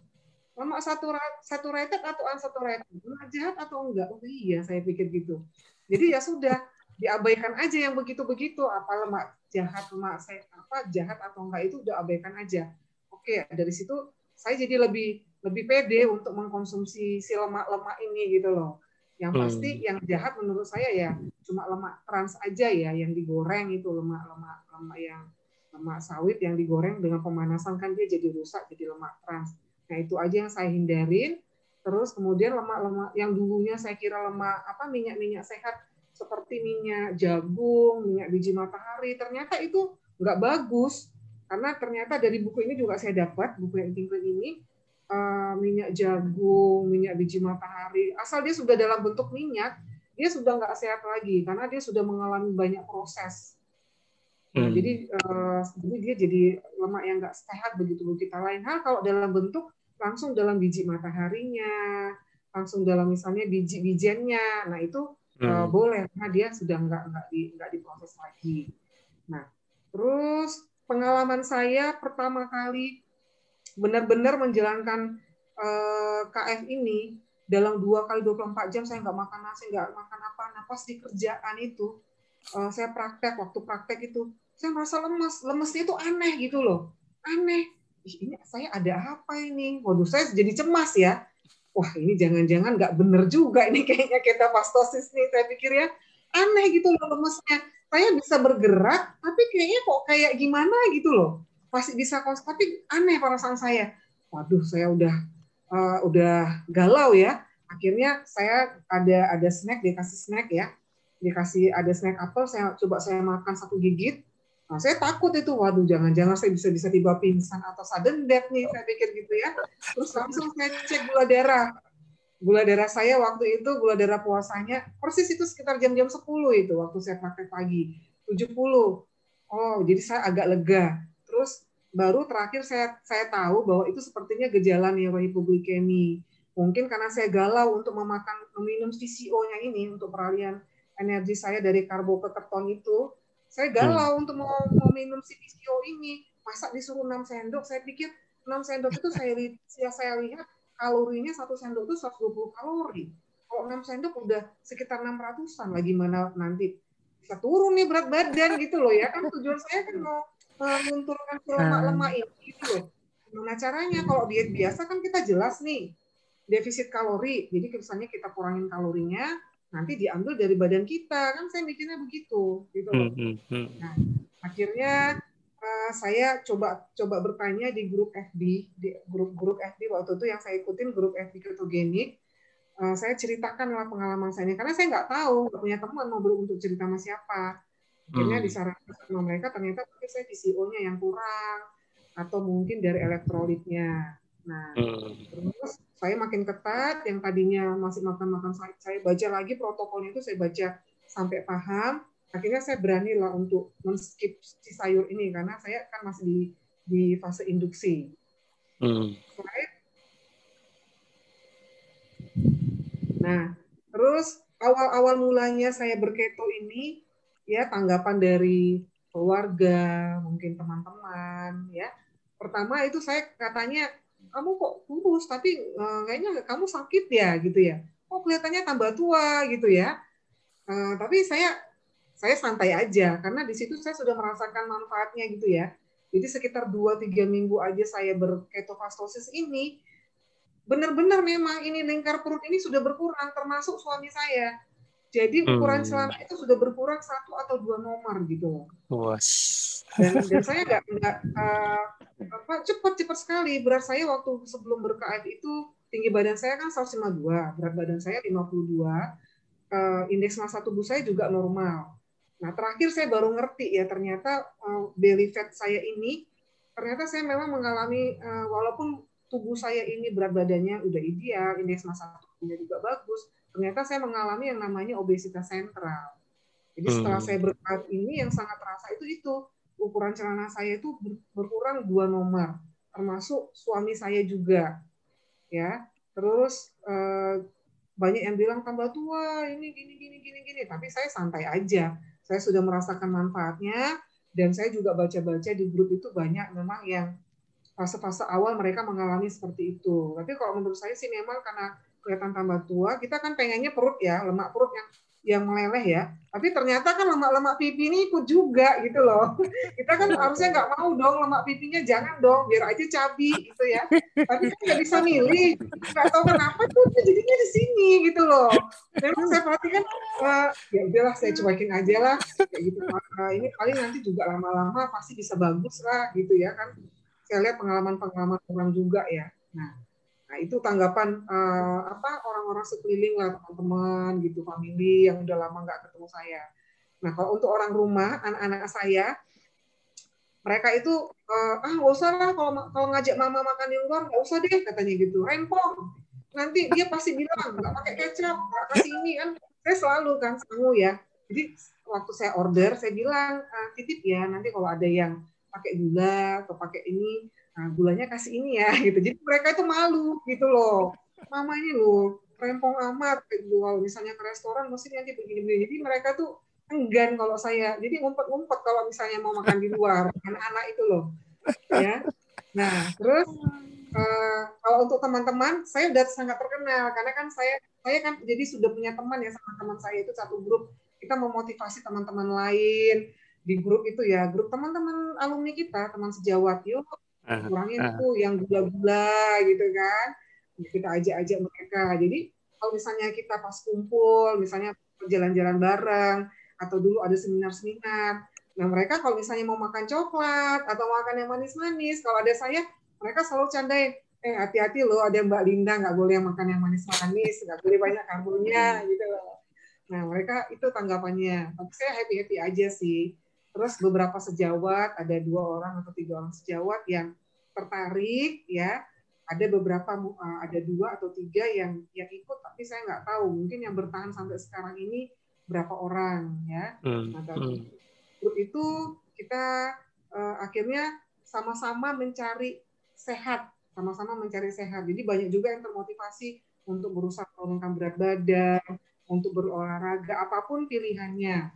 Lemak saturat, saturated atau unsaturated? Lemak jahat atau enggak? Oh iya, saya pikir gitu. Jadi ya sudah, diabaikan aja yang begitu-begitu, apa lemak jahat, lemak apa jahat atau enggak itu udah abaikan aja. Oke, dari situ saya jadi lebih lebih pede untuk mengkonsumsi si lemak-lemak ini gitu loh. Yang pasti hmm. yang jahat menurut saya ya cuma lemak trans aja ya yang digoreng itu, lemak-lemak lemak yang lemak sawit yang digoreng dengan pemanasan kan dia jadi rusak jadi lemak trans. Nah, itu aja yang saya hindarin. Terus kemudian lemak-lemak yang dulunya saya kira lemak apa minyak-minyak sehat seperti minyak jagung, minyak biji matahari, ternyata itu nggak bagus. Karena ternyata dari buku ini juga saya dapat, buku yang tinggal ini minyak jagung, minyak biji matahari, asal dia sudah dalam bentuk minyak, dia sudah nggak sehat lagi karena dia sudah mengalami banyak proses. Nah, hmm. Jadi uh, dia jadi lemak yang nggak sehat begitu begitu. Lain hal kalau dalam bentuk langsung dalam biji mataharinya, langsung dalam misalnya biji-bijiannya, nah itu hmm. uh, boleh karena dia sudah nggak nggak di, nggak diproses lagi. Nah, terus pengalaman saya pertama kali benar-benar menjalankan uh, K F ini dalam dua kali dua puluh empat jam saya nggak makan nasi, nggak makan apa-apa. Pas di kerjaan itu uh, saya praktek, waktu praktek itu saya merasa lemes, lemesnya itu aneh gitu loh, aneh. Ih, ini saya ada apa ini? Waduh, saya jadi cemas ya. Wah, ini jangan-jangan nggak bener juga ini kayaknya ketofastosis nih saya pikir ya. Aneh gitu loh lemesnya. Saya bisa bergerak tapi kayaknya kok kayak gimana gitu loh. Masih bisa kos, tapi aneh perasaan saya. Waduh, saya udah uh, udah galau ya. Akhirnya saya ada ada snack, dikasih snack ya, dikasih ada snack apel. Saya coba saya makan satu gigit. Nah, saya takut itu. Waduh, jangan-jangan saya bisa-bisa tiba pingsan atau sudden death nih. Saya pikir gitu ya. Terus langsung saya cek gula darah. Gula darah saya waktu itu gula darah puasanya persis itu sekitar jam-jam sepuluh itu waktu saya praktek pagi tujuh puluh. Oh, jadi saya agak lega. Terus baru terakhir saya saya tahu bahwa itu sepertinya gejala neurohipoglikemi. Mungkin karena saya galau untuk memakan meminum C C O-nya ini untuk peralihan energi saya dari karbo ke keton itu, saya galau hmm. untuk mau meminum C C O ini. Masa disuruh enam sendok, saya pikir enam sendok itu saya saya lihat kalorinya satu sendok itu seratus dua puluh kalori. Kalau enam sendok udah sekitar enam ratusan lah, gimana nanti bisa turun nih berat badan gitu loh ya. Kan tujuan saya kan mau menguntungkan lemak-lemak ini gitu loh. Gimana caranya? Kalau diet biasa kan kita jelas nih defisit kalori. Jadi misalnya kita kurangin kalorinya, nanti diambil dari badan kita. Kan saya mikirnya begitu gitu loh. Nah, akhirnya uh, saya coba coba bertanya di grup F B, di grup-grup F B waktu itu yang saya ikutin grup F B ketogenik. Uh, saya ceritakanlah pengalaman saya ini karena saya nggak tahu, nggak punya teman mau untuk cerita sama siapa. Akhirnya disarankan sama mereka ternyata mungkin saya P C O-nya yang kurang atau mungkin dari elektrolitnya. Nah, hmm. terus saya makin ketat, yang tadinya masih makan-makan saya, saya baca lagi protokolnya itu saya baca sampai paham. Akhirnya saya beranilah untuk men-skip si sayur ini karena saya kan masih di, di fase induksi. Hmm. Nah, terus awal-awal mulanya saya berketo ini ya tanggapan dari keluarga, mungkin teman-teman ya. Pertama itu saya katanya, kamu kok kurus tapi eh, kayaknya kamu sakit ya gitu ya. Kok kelihatannya tambah tua gitu ya. Eh, tapi saya saya santai aja karena di situ saya sudah merasakan manfaatnya gitu ya. Jadi sekitar dua tiga minggu aja saya berketofastosis ini benar-benar memang ini lingkar perut ini sudah berkurang termasuk suami saya. Jadi ukuran celana itu sudah berkurang satu atau dua nomor gitu. Was. Dan, dan saya nggak nggak uh, apa cepat-cepat sekali. Berat saya waktu sebelum berKF itu tinggi badan saya kan seratus lima puluh dua, berat badan saya lima puluh dua, uh, indeks massa tubuh saya juga normal. Nah terakhir saya baru ngerti ya ternyata uh, belly fat saya ini ternyata saya memang mengalami uh, walaupun tubuh saya ini berat badannya udah ideal, indeks massa tubuhnya juga bagus. Ternyata saya mengalami yang namanya obesitas sentral. Jadi setelah hmm. saya berkat ini yang sangat terasa itu itu ukuran celana saya itu berkurang dua nomor, termasuk suami saya juga, ya. Terus eh, banyak yang bilang tambah tua ini gini gini gini gini, tapi saya santai aja. Saya sudah merasakan manfaatnya dan saya juga baca-baca di grup itu banyak memang yang fase-fase awal mereka mengalami seperti itu. Tapi kalau menurut saya sih memang karena kelihatan tambah tua, kita kan pengennya perut ya, lemak perut yang yang meleleh ya. Tapi ternyata kan lemak-lemak pipi ini ikut juga gitu loh. Kita kan harusnya nggak mau dong lemak pipinya, jangan dong, biar aja cabi gitu ya. Tapi kan nggak bisa milih, nggak tahu kenapa tuh jadinya di sini gitu loh. Memang saya perhatikan, uh, ya udahlah saya cuekin aja lah. Kayak gitu. Uh, ini paling nanti juga lama-lama pasti bisa bagus lah gitu ya kan. Saya lihat pengalaman-pengalaman orang juga ya. Nah. Nah, itu tanggapan uh, apa orang-orang sekeliling lah, teman-teman gitu, family yang udah lama nggak ketemu saya. Nah, kalau untuk orang rumah, anak-anak saya, mereka itu uh, ah nggak usah lah kalau kalau ngajak mama makan di luar, nggak usah deh katanya gitu. Rempong, nanti dia pasti bilang nggak pakai kecap, nggak kasih ini kan. Saya selalu kan sangu ya. Jadi waktu saya order, saya bilang ah, titip ya nanti kalau ada yang pakai gula atau pakai ini. Nah, gulanya kasih ini ya gitu. Jadi mereka itu malu gitu loh. Mamanya loh, rempong amat gitu. Kalau misalnya ke restoran mesti nanti begini-begini. Jadi mereka tuh enggan kalau saya. Jadi ngumpet-ngumpet kalau misalnya mau makan di luar anak-anak itu loh. Ya. Nah, terus uh, kalau untuk teman-teman, saya udah sangat terkenal karena kan saya saya kan jadi sudah punya teman ya, sama teman saya itu satu grup. Kita memotivasi teman-teman lain di grup itu ya, grup teman-teman alumni kita, teman sejawat. Yuk kurangin uh, uh. tuh yang gula-gula gitu kan, kita ajak-ajak mereka. Jadi kalau misalnya kita pas kumpul, misalnya jalan-jalan bareng, atau dulu ada seminar-seminar, nah mereka kalau misalnya mau makan coklat atau makan yang manis-manis, kalau ada saya, mereka selalu candain, eh hati-hati loh, ada Mbak Linda nggak boleh yang makan yang manis-manis, nggak boleh banyak karbonnya gitu loh. Nah mereka itu tanggapannya, tapi saya happy-happy aja sih. Terus beberapa sejawat, ada dua orang atau tiga orang sejawat yang tertarik, ya. Ada beberapa, ada dua atau tiga yang yang ikut, tapi saya nggak tahu. Mungkin yang bertahan sampai sekarang ini berapa orang, ya. Hmm. Nah, dari grup itu kita uh, akhirnya sama-sama mencari sehat, sama-sama mencari sehat. Jadi banyak juga yang termotivasi untuk berusaha menurunkan berat badan, untuk berolahraga, apapun pilihannya.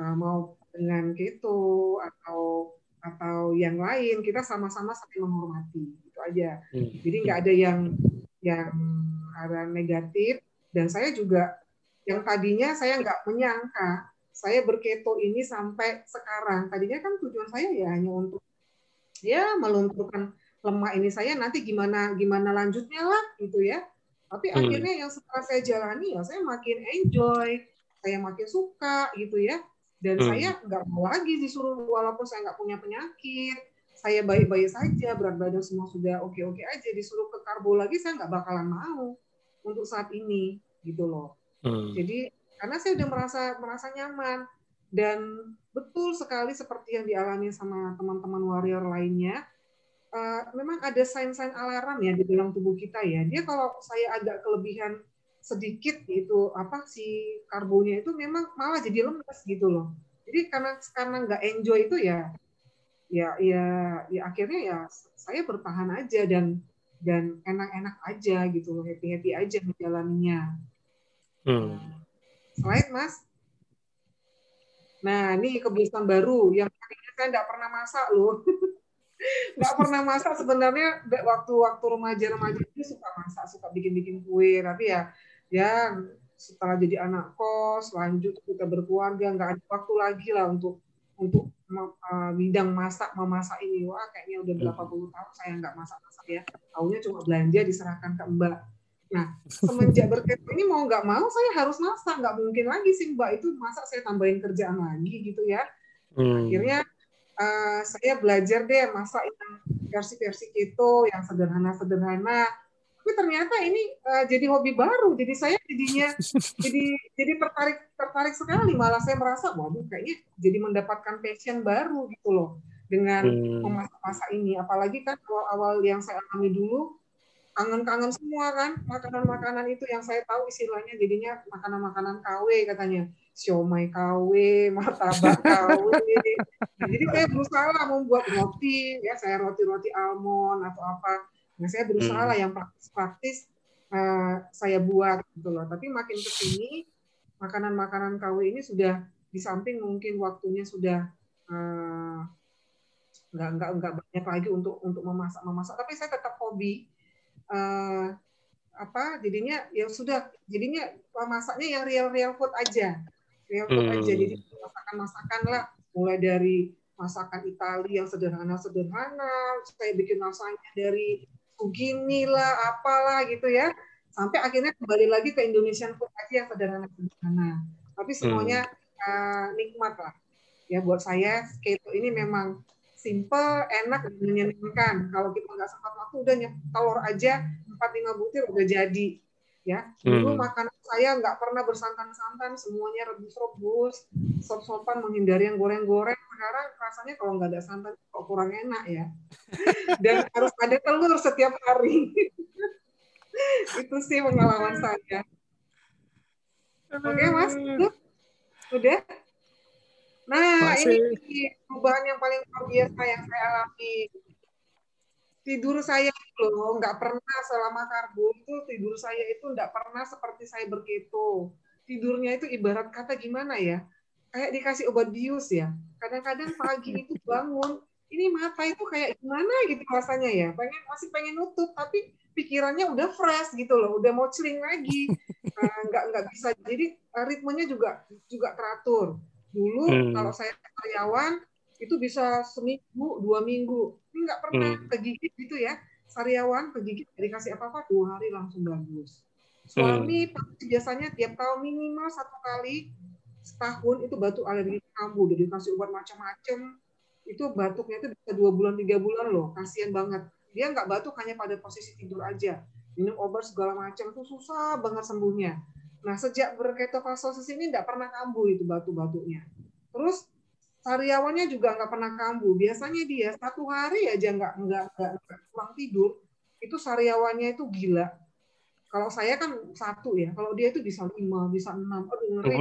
Nah, mau dengan keto atau atau yang lain, kita sama-sama saling menghormati, itu aja. Jadi nggak ada yang yang arah negatif. Dan saya juga yang tadinya saya nggak menyangka saya berketo ini sampai sekarang. Tadinya kan tujuan saya ya hanya untuk ya melunturkan lemak ini saya, nanti gimana gimana lanjutnya lah gitu ya. Tapi hmm. akhirnya yang setelah saya jalani ya saya makin enjoy, saya makin suka gitu ya. Dan hmm. saya nggak mau lagi disuruh, walaupun saya nggak punya penyakit, saya baik-baik saja, berat badan semua sudah oke-oke aja, disuruh ke karbo lagi, saya nggak bakalan mau untuk saat ini, gitu loh. Hmm. Jadi, karena saya udah merasa merasa nyaman, dan betul sekali seperti yang dialami sama teman-teman warrior lainnya, uh, memang ada sign-sign alarm ya di dalam tubuh kita ya. Dia kalau saya agak kelebihan sedikit itu apa si karbonya itu memang malah jadi lemes gitu loh. Jadi karena karena nggak enjoy itu ya ya ya ya akhirnya ya saya bertahan aja dan dan enak-enak aja gitu loh, happy-happy aja menjalaninya. Hmm. Nah, slide Mas. Nah, ini kebiasaan baru yang tadinya saya nggak pernah masak loh. Nggak pernah masak sebenarnya, waktu-waktu remaja-remaja itu suka masak, suka bikin-bikin kue, tapi ya ya setelah jadi anak kos, lanjut kita berkeluarga, nggak ada waktu lagi lah untuk untuk uh, bidang masak, memasak ini. Wah kayaknya udah berapa puluh tahun saya nggak masak-masak ya, tahunya cuma belanja diserahkan ke Mbak. Nah, semenjak berketo ini mau nggak mau saya harus masak, nggak mungkin lagi sih Mbak itu masak saya tambahin kerjaan lagi gitu ya. Hmm. Akhirnya uh, saya belajar deh masak yang versi-versi keto yang sederhana-sederhana. Tapi ternyata ini uh, jadi hobi baru. Jadi saya jadinya jadi jadi tertarik tertarik sekali. Malah saya merasa waduh kayaknya jadi mendapatkan passion baru gitu loh dengan hmm. memasak-masak ini. Apalagi kan awal-awal yang saya alami dulu. Kangen-kangen semua kan, makanan-makanan itu yang saya tahu istilahnya jadinya makanan-makanan K W katanya. Siomay K W, martabak K W. Jadi saya berusaha lah membuat roti, ya saya roti-roti almond atau apa. Nah saya berusaha lah yang praktis-praktis uh, saya buat gitu loh. Tapi makin kesini, makanan-makanan K W ini sudah di samping mungkin waktunya sudah uh, nggak, nggak, nggak banyak lagi untuk untuk memasak-memasak. Tapi saya tetap hobi. Uh, apa jadinya ya sudah jadinya masaknya yang real-real food aja real food hmm. aja jadi masakan-masakan lah mulai dari masakan Italia yang sederhana-sederhana saya bikin masaknya dari sugini lah apalah gitu ya sampai akhirnya kembali lagi ke Indonesian food aja yang sederhana-sederhana tapi semuanya hmm. uh, nikmat lah ya buat saya keto ini memang simple, enak, dan menyenangkan. Kalau kita nggak sempat waktu, udah telur aja, empat lima butir udah jadi. Ya, dulu hmm. makanan saya nggak pernah bersantan-santan, semuanya rebus-rebus, sop-sopan, menghindari yang goreng-goreng. Sekarang rasanya kalau nggak ada santan, kok kurang enak ya. Dan harus ada telur setiap hari. Itu sih pengalaman saya. Oke, Mas? Udah? Nah, masih. Ini perubahan yang paling luar biasa yang saya alami. Tidur saya loh, nggak pernah selama karbo itu tidur saya itu nggak pernah seperti saya berketo. Tidurnya itu ibarat kata gimana ya? Kayak dikasih obat bius ya. Kadang-kadang pagi itu bangun, ini mata itu kayak gimana gitu rasanya ya. Pengen masih pengen nutup, tapi pikirannya udah fresh gitu loh, udah mau celing lagi. Nah, nggak nggak bisa. Jadi ritmenya juga juga teratur. Dulu hmm. kalau saya sariawan itu bisa seminggu dua minggu ini nggak pernah hmm. kegigit gitu ya sariawan kegigit dikasih apa apa dua hari langsung bagus suami hmm. biasanya tiap tahun minimal satu kali setahun itu batuk alergi kambuh jadi kasih obat macam-macam itu batuknya itu bisa dua bulan tiga bulan loh kasihan banget dia nggak batuk hanya pada posisi tidur aja minum obat segala macam itu susah banget sembuhnya. Nah, sejak berketofastosis ini nggak pernah kambuh itu batu-batunya. Terus, sariawannya juga nggak pernah kambuh. Biasanya dia satu hari aja nggak, nggak, nggak, nggak kurang tidur, itu sariawannya itu gila. Kalau saya kan satu ya, kalau dia itu bisa lima, bisa enam. Aduh, ngeri.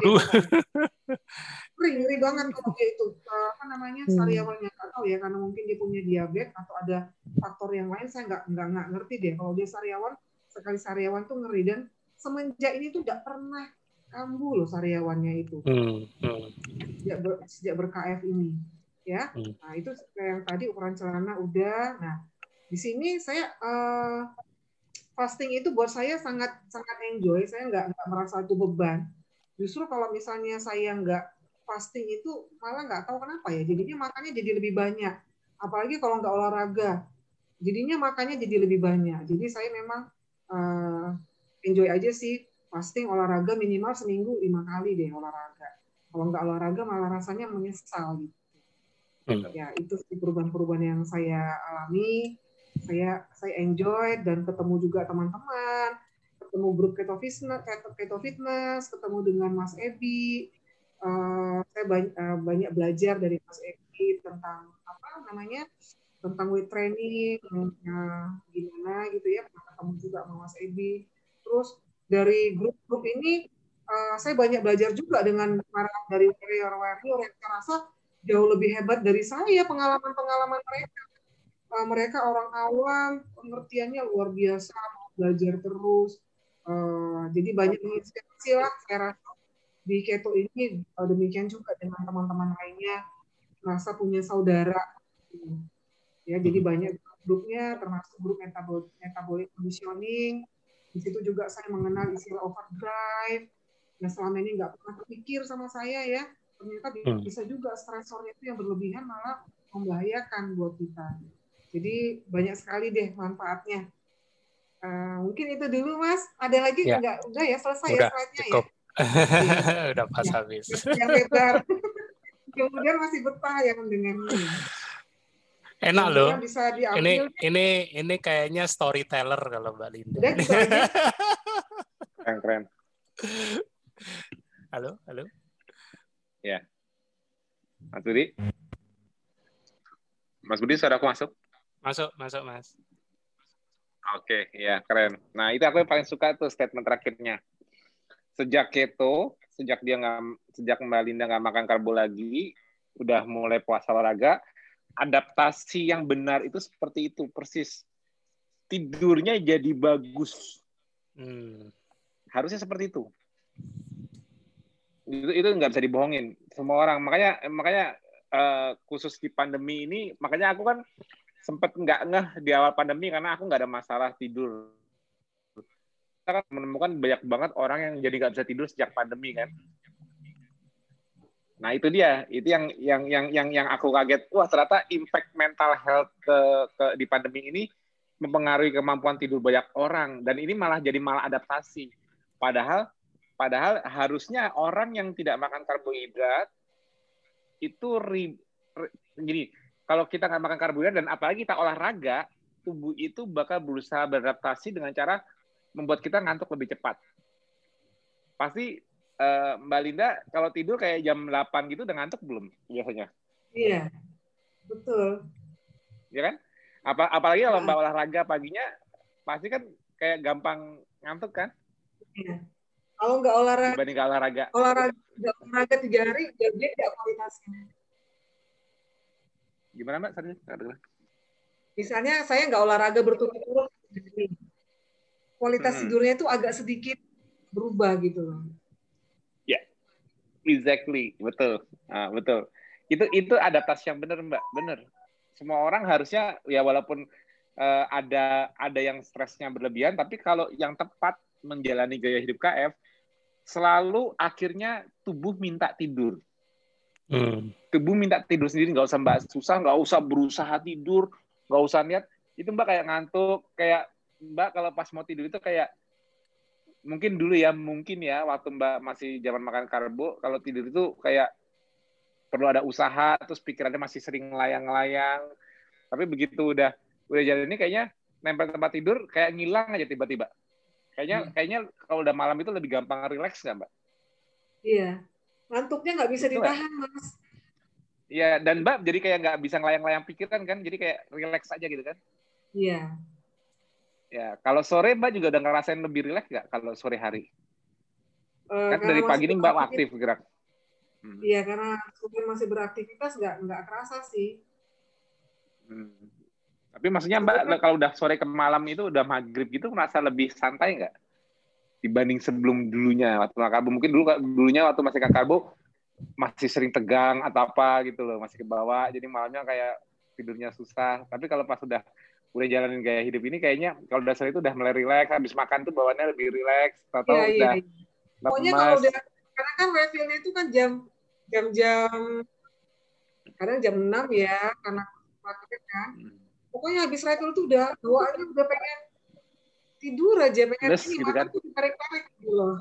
Ngeri, ngeri banget kalau dia itu. Apa namanya, sariawannya nggak tahu ya, karena mungkin dia punya diabetes atau ada faktor yang lain, saya nggak, nggak, nggak ngerti deh. Kalau dia sariawan, sekali sariawan tuh ngeri. Dan semenjak ini tuh nggak pernah kambuh loh sariawannya itu hmm, hmm. sejak ber, sejak ber-K F ini ya hmm. Nah itu yang tadi ukuran celana udah nah di sini saya uh, fasting itu buat saya sangat sangat enjoy saya nggak nggak merasa itu beban justru kalau misalnya saya nggak fasting itu malah nggak tahu kenapa ya jadinya makannya jadi lebih banyak apalagi kalau nggak olahraga jadinya makannya jadi lebih banyak jadi saya memang uh, enjoy aja sih, fasting olahraga minimal seminggu lima kali deh olahraga. Kalau nggak olahraga malah rasanya menyesal gitu. Hmm. Ya itu perubahan-perubahan yang saya alami, saya saya enjoy dan ketemu juga teman-teman, ketemu grup keto fitness, keto fitness, ketemu dengan Mas Ebi. Uh, saya banyak, uh, banyak belajar dari Mas Ebi tentang apa namanya tentang weight training, uh, gimana gitu ya. Ketemu juga sama Mas Ebi. Terus dari grup-grup ini uh, saya banyak belajar juga dengan dari warrior-warrior yang saya rasa jauh lebih hebat dari saya pengalaman-pengalaman mereka. Uh, mereka orang awam, pengertiannya luar biasa, belajar terus. Uh, jadi banyak menginspirasi lah saya rasa di keto ini uh, demikian juga dengan teman-teman lainnya merasa punya saudara. Ya jadi banyak grupnya termasuk grup metabolic, metabolic conditioning. Di situ juga saya mengenal istilah overdrive, yang selama ini nggak pernah terpikir sama saya ya. Ternyata bisa juga stresornya itu yang berlebihan malah membahayakan buat kita. Jadi banyak sekali deh manfaatnya. Uh, mungkin itu dulu, Mas. Ada lagi ya. Enggak? Udah ya, selesai udah, ya slide-nya ya? Udah pas ya, habis. Yang lebar. Kemudian masih betah ya mendengarnya. Enak loh. Bisa ini ini ini kayaknya storyteller kalau Mbak Linda. Keren keren. Halo, halo. Ya. Mas Budi. Mas Budi, suaraku masuk? Masuk, masuk, Mas. Oke, ya keren. Nah, itu aku yang paling suka tuh statement terakhirnya. Sejak keto, sejak dia nggak, sejak Mbak Linda nggak makan karbo lagi, udah mulai puasa olahraga. Adaptasi yang benar itu seperti itu persis, tidurnya jadi bagus, hmm. harusnya seperti itu. Itu itu nggak bisa dibohongin semua orang. Makanya makanya uh, khusus di pandemi ini, makanya aku kan sempat nggak ngeh di awal pandemi karena aku nggak ada masalah tidur. Kita kan menemukan banyak banget orang yang jadi nggak bisa tidur sejak pandemi kan. Nah itu dia, itu yang yang yang yang yang aku kaget. Wah ternyata impact mental health ke, ke di pandemi ini mempengaruhi kemampuan tidur banyak orang dan ini malah jadi malah adaptasi. Padahal padahal harusnya orang yang tidak makan karbohidrat itu ri, ri, jadi kalau kita nggak makan karbohidrat dan apalagi kita olahraga, tubuh itu bakal berusaha beradaptasi dengan cara membuat kita ngantuk lebih cepat. Pasti Mbak Linda, kalau tidur kayak jam delapan gitu udah ngantuk belum biasanya? Iya, betul. Iya kan? Apa, apalagi kalau Mbak olahraga paginya, pasti kan kayak gampang ngantuk kan? Iya. Kalau nggak olahraga, dibanding nggak olahraga. Olahraga, nggak olahraga tiga hari, jadinya nggak kualitasnya. Gimana Mbak? Misalnya saya nggak olahraga berturut-turut, kualitas hmm. tidurnya itu agak sedikit berubah gitu loh. Exactly, betul, nah, betul. Itu itu adaptasi yang benar Mbak, benar. Semua orang harusnya ya walaupun uh, ada ada yang stresnya berlebihan, tapi kalau yang tepat menjalani gaya hidup K F, selalu akhirnya tubuh minta tidur. Hmm. Tubuh minta tidur sendiri, nggak usah Mbak susah, nggak usah berusaha tidur, nggak usah niat. Itu Mbak kayak ngantuk, kayak Mbak kalau pas mau tidur itu kayak mungkin dulu ya, mungkin ya, waktu Mbak masih zaman makan karbo, kalau tidur itu kayak perlu ada usaha, terus pikirannya masih sering layang-layang. Tapi begitu udah udah jalan ini kayaknya nempel tempat tidur, kayak ngilang aja tiba-tiba. Kayaknya hmm. kayaknya kalau udah malam itu lebih gampang relax nggak Mbak? Iya, ngantuknya nggak bisa betul ditahan ya? Mas. Iya, dan Mbak jadi kayak nggak bisa ngelayang-layang pikiran kan, jadi kayak relax aja gitu kan? Iya. Ya, kalau sore Mbak juga udah ngerasain lebih rileks nggak kalau sore hari? Uh, kan dari pagi ini Mbak aktif gerak. Hmm. Iya, karena masih beraktivitas nggak nggak kerasa sih. Hmm. Tapi maksudnya Mbak kalau udah sore ke malam itu udah maghrib gitu merasa lebih santai nggak? Dibanding sebelum dulunya waktu karbo, mungkin dulu dulunya waktu masih karbo masih sering tegang atau apa gitu loh, masih ke bawah. Jadi malamnya kayak tidurnya susah. Tapi kalau pas udah udah jalanin gaya hidup ini kayaknya kalau dasar itu udah mulai rileks, habis makan tuh bawaannya lebih rileks, atau ya, udah ya. Pokoknya kalau udah, karena kan refillnya itu kan jam jam jam kadang jam enam ya, karena makan kan. Pokoknya habis refill tuh udah bawaannya udah pengen tidur aja, pengen les, ini gitu makan kan? Tuh tarik-tarik gitu loh.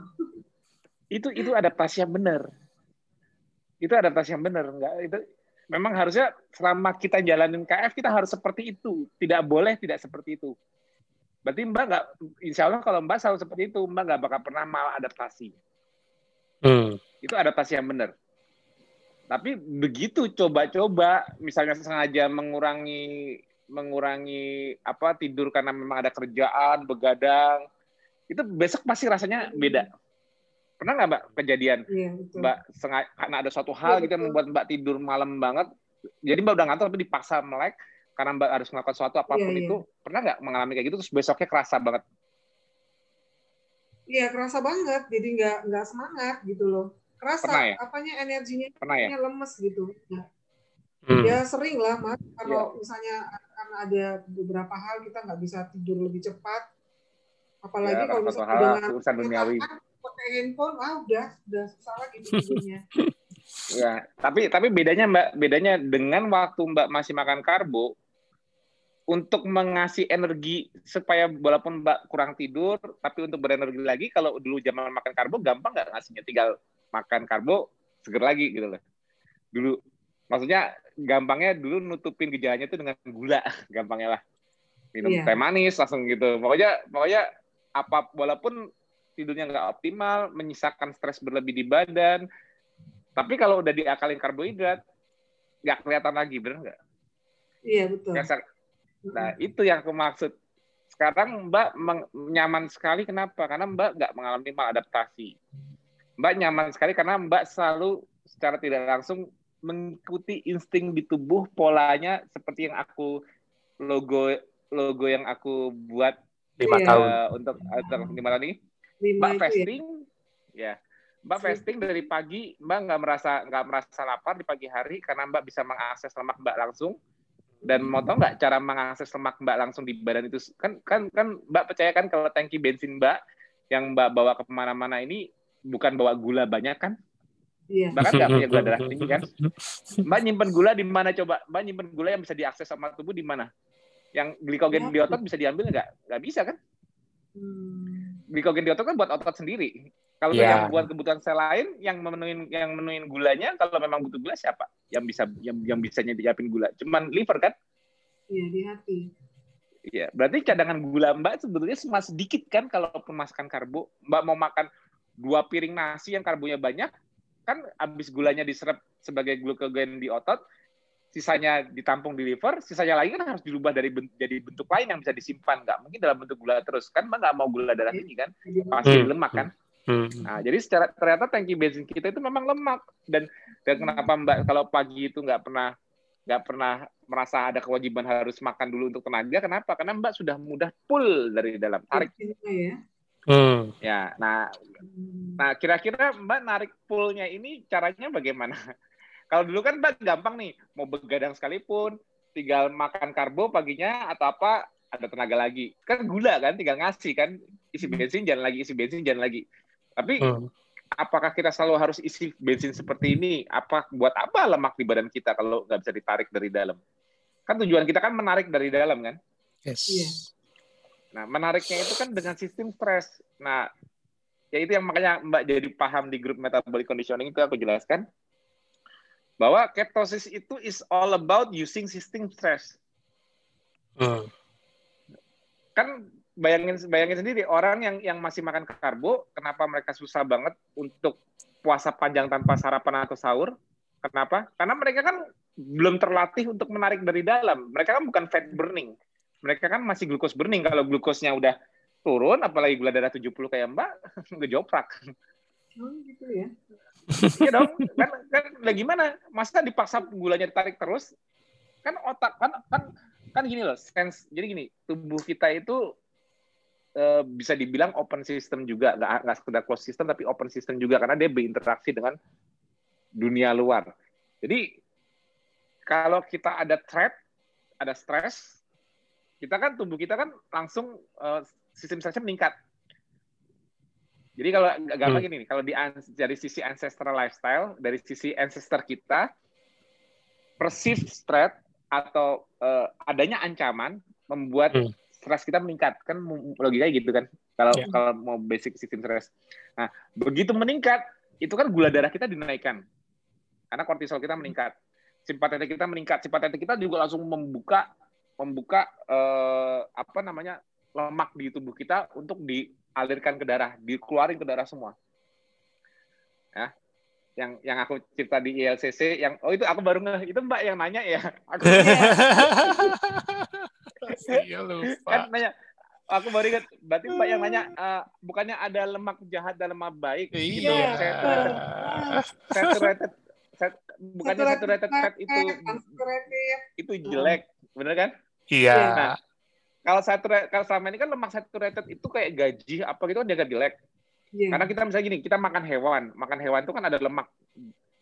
Itu itu adaptasi yang benar. Itu adaptasi yang benar, enggak itu. Memang harusnya selama kita jalanin K F, kita harus seperti itu. Tidak boleh tidak seperti itu. Berarti Mbak nggak, insya Allah kalau Mbak selalu seperti itu, Mbak nggak bakal pernah maladaptasi. Hmm. Itu adaptasi yang benar. Tapi begitu coba-coba, misalnya sengaja mengurangi mengurangi apa tidur karena memang ada kerjaan, begadang, itu besok pasti rasanya beda. Pernah nggak Mbak kejadian ya, Mbak sengaja karena ada suatu hal ya, gitu yang membuat Mbak tidur malam banget, jadi Mbak udah ngantuk tapi dipaksa melek karena Mbak harus melakukan suatu apapun ya, itu ya. Pernah nggak mengalami kayak gitu terus besoknya kerasa banget? Iya kerasa banget, jadi nggak nggak semangat gitu loh, kerasa pernah, ya? Apanya energinya pernah, ya? Lemes gitu ya. Hmm. Ya sering lah Mas kalau ya. Misalnya karena ada beberapa hal kita nggak bisa tidur lebih cepat, apalagi ya, kalau misalnya dengan urusan duniawi pakai handphone, ah udah udah susah lagi tidurnya. Ya, tapi tapi bedanya Mbak, bedanya dengan waktu Mbak masih makan karbo, untuk mengasih energi supaya walaupun Mbak kurang tidur, tapi untuk berenergi lagi, kalau dulu zaman makan karbo gampang nggak ngasihnya, tinggal makan karbo seger lagi gitu loh. Dulu, maksudnya gampangnya dulu nutupin gejalanya itu dengan gula, gampangnya lah minum yeah. teh manis langsung gitu. Pokoknya, pokoknya apa walaupun tidurnya nggak optimal, menyisakan stres berlebih di badan, tapi kalau udah diakalin karbohidrat, nggak kelihatan lagi, bener nggak? Iya, betul. Nah, itu yang aku maksud. Sekarang Mbak nyaman sekali, kenapa? Karena Mbak nggak mengalami maladaptasi. Mbak nyaman sekali karena Mbak selalu secara tidak langsung mengikuti insting di tubuh, polanya seperti yang aku logo logo yang aku buat lima uh, tahun untuk lima tahun ini. Mbak fasting, ya. ya. Mbak fasting dari pagi, Mbak nggak merasa nggak merasa lapar di pagi hari karena Mbak bisa mengakses lemak Mbak langsung. Dan mau tau nggak cara mengakses lemak Mbak langsung di badan itu? Kan kan kan Mbak percaya kan kalau tangki bensin Mbak yang Mbak bawa ke kemana-mana ini bukan bawa gula banyak kan? Iya. Bahkan nggak punya gula darah tinggi kan? Mbak nyimpen gula di mana coba? Mbak nyimpen gula yang bisa diakses sama tubuh di mana? Yang glikogen ya. di otot bisa diambil nggak? Nggak bisa kan? Hmm. Glikogen di otot kan buat otot sendiri. Kalau yeah. yang buat kebutuhan sel lain, yang memenuhi yang memenuhi gulanya, kalau memang butuh gula siapa? Yang bisa yang yang bisanya dijapin gula, cuman liver kan? Iya, di hati. Iya, berarti cadangan gula Mbak sebetulnya cuma sedikit kan kalau pemasukan karbo. Mbak mau makan dua piring nasi yang karbonya banyak, kan habis gulanya diserap sebagai glukogen di otot, sisanya ditampung di liver, sisanya lagi kan harus dirubah dari bentuk, jadi bentuk lain yang bisa disimpan, nggak mungkin dalam bentuk gula terus kan? Mbak nggak mau gula darah tinggi kan? Pasti lemak kan? Nah, jadi secara ternyata tangki bensin kita itu memang lemak dan dan kenapa Mbak kalau pagi itu nggak pernah nggak pernah merasa ada kewajiban harus makan dulu untuk tenaga, kenapa? Karena Mbak sudah mudah pull dari dalam tarik. Hmm. Ya, nah, nah kira-kira Mbak narik pullnya ini caranya bagaimana? Kalau dulu kan Mbak gampang nih, mau begadang sekalipun, tinggal makan karbo paginya atau apa ada tenaga lagi, kan gula kan, tinggal ngasih kan isi bensin jangan lagi isi bensin jangan lagi. Tapi hmm. apakah kita selalu harus isi bensin seperti ini? Apa buat apa lemak di badan kita kalau nggak bisa ditarik dari dalam? Kan tujuan kita kan menarik dari dalam kan? Yes. Yeah. Nah menariknya itu kan dengan sistem stres. Nah ya itu yang makanya Mbak jadi paham di grup metabolic conditioning itu aku jelaskan bahwa ketosis itu is all about using system stress. Hmm. Kan Bayangin, bayangin sendiri orang yang yang masih makan karbo, kenapa mereka susah banget untuk puasa panjang tanpa sarapan atau sahur? Kenapa? Karena mereka kan belum terlatih untuk menarik dari dalam. Mereka kan bukan fat burning. Mereka kan masih glucose burning. Kalau glukosnya udah turun, apalagi gula darah tujuh puluh kayak Mbak, ngejoprak. Oh, gitu ya. Iya dong. Kan, kan lah gimana? Masa dipaksa gulanya ditarik terus? Kan otak kan kan kan gini loh, sense. Jadi gini, tubuh kita itu Uh, bisa dibilang open system juga, nggak nggak sekedar closed system tapi open system juga karena dia berinteraksi dengan dunia luar. Jadi kalau kita ada threat, ada stres, kita kan tubuh kita kan langsung uh, sistem stresnya meningkat. Jadi kalau gampang gini nih, kalau di dari sisi ancestral lifestyle, dari sisi ancestor kita, perceived threat atau uh, adanya ancaman membuat hmm. stres kita meningkat, kan logikanya gitu kan kalau yeah. kalau mau basic sistem stres. Nah begitu meningkat itu kan gula darah kita dinaikkan karena kortisol kita meningkat, simpatetik kita meningkat, simpatetik kita juga langsung membuka membuka eh, apa namanya lemak di tubuh kita untuk dialirkan ke darah, dikeluarin ke darah semua. Nah, yang yang aku cerita di I L C C yang oh itu aku baru ngeh, itu Mbak yang nanya ya. Aku ya, kan nanya, aku baru ingat, berarti Mbak yang nanya uh, bukannya ada lemak jahat dan lemak baik yeah. gitu yang saturated, saturated, saturated bukannya saturated fat itu itu jelek, bener kan? Iya. Yeah. Nah, kalau saturated kalau selama ini kan lemak saturated itu kayak gaji apa gitu kan dia jelek. Yeah. Karena kita misalnya gini, kita makan hewan, makan hewan itu kan ada lemak.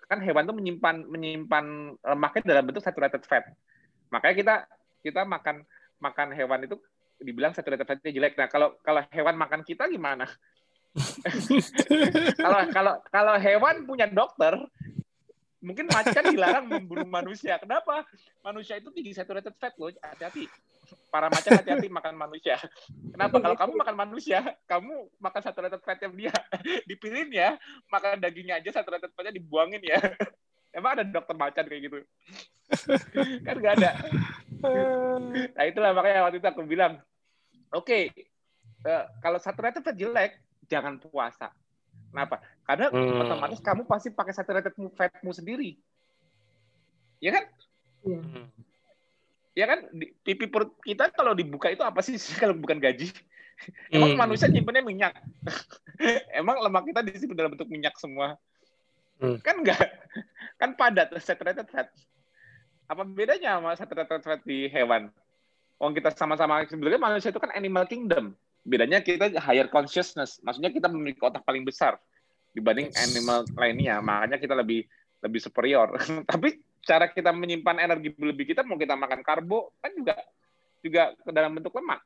Kan hewan itu menyimpan menyimpan lemaknya dalam bentuk saturated fat. Makanya kita kita makan makan hewan itu dibilang saturated fatnya jelek. Nah, kalau kalau hewan makan kita gimana? Kalau kalau kalau hewan punya dokter, mungkin macan dilarang memburu manusia. Kenapa? Manusia itu tinggi saturated fat loh, hati-hati. para macan hati-hati makan manusia. Kenapa? Kalau kamu makan manusia, kamu makan saturated fatnya dia. Dipilin ya, makan dagingnya aja, saturated fatnya dibuangin ya. Emang ada dokter macan kayak gitu? Kan nggak ada. Nah itulah makanya waktu itu aku bilang, oke, okay, uh, kalau saturated fat jelek, jangan puasa. Kenapa? Karena hmm. otomatis kamu pasti pakai saturated fatmu sendiri. Ya kan? Hmm. Ya kan, pipi perut kita kalau dibuka itu apa sih kalau bukan gaji? Emang hmm. manusia nyimpennya minyak. Emang lemak kita disimpan dalam bentuk minyak semua. Hmm. Kan enggak? Kan padat, saturated fat. Apa bedanya sama saturated fat di hewan? Wong kita sama-sama, sebenarnya manusia itu kan animal kingdom. Bedanya kita higher consciousness. Maksudnya kita memiliki otak paling besar dibanding animal lainnya. Makanya kita lebih lebih superior. Tapi cara kita menyimpan energi lebih, kita mau kita makan karbo kan juga juga ke dalam bentuk lemak.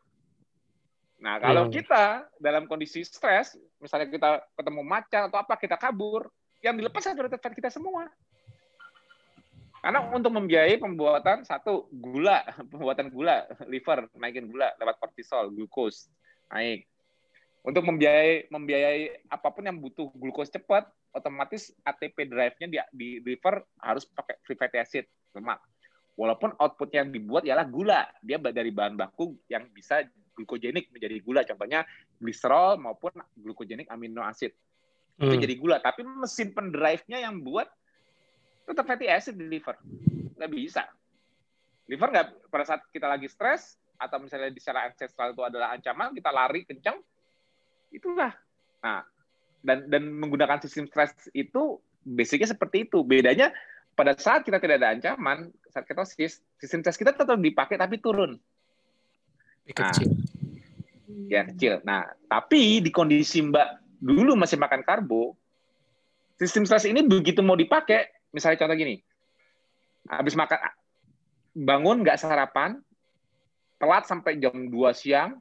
Nah kalau hmm. kita dalam kondisi stres, misalnya kita ketemu macan atau apa, kita kabur, yang dilepas saturated fat kita semua. Karena untuk membiayai pembuatan satu gula, pembuatan gula, liver naikin gula lewat kortisol, glukos naik. Untuk membiayai membiayai apapun yang butuh glukos cepat, otomatis A T P drive-nya di, di liver harus pakai free fatty acid, lemak. Walaupun output yang dibuat ialah gula. Dia dari bahan baku yang bisa glukogenik menjadi gula. Contohnya gliserol maupun glukogenik amino acid. Hmm. Itu jadi gula. Tapi mesin pendrive-nya yang buat tetap fatty acid di liver. Nggak bisa. Liver nggak, pada saat kita lagi stres, atau misalnya di secara ancestral itu adalah ancaman, kita lari kencang, itulah. Nah, Dan, dan menggunakan sistem stres itu basicnya seperti itu. Bedanya pada saat kita tidak ada ancaman, saat ketosis, sistem stres kita tetap dipakai tapi turun. Nah, kecil. Ya kecil. Nah, tapi di kondisi Mbak dulu masih makan karbo, sistem stres ini begitu mau dipakai, misalnya contoh gini, habis makan, bangun nggak sarapan, telat sampai jam dua siang,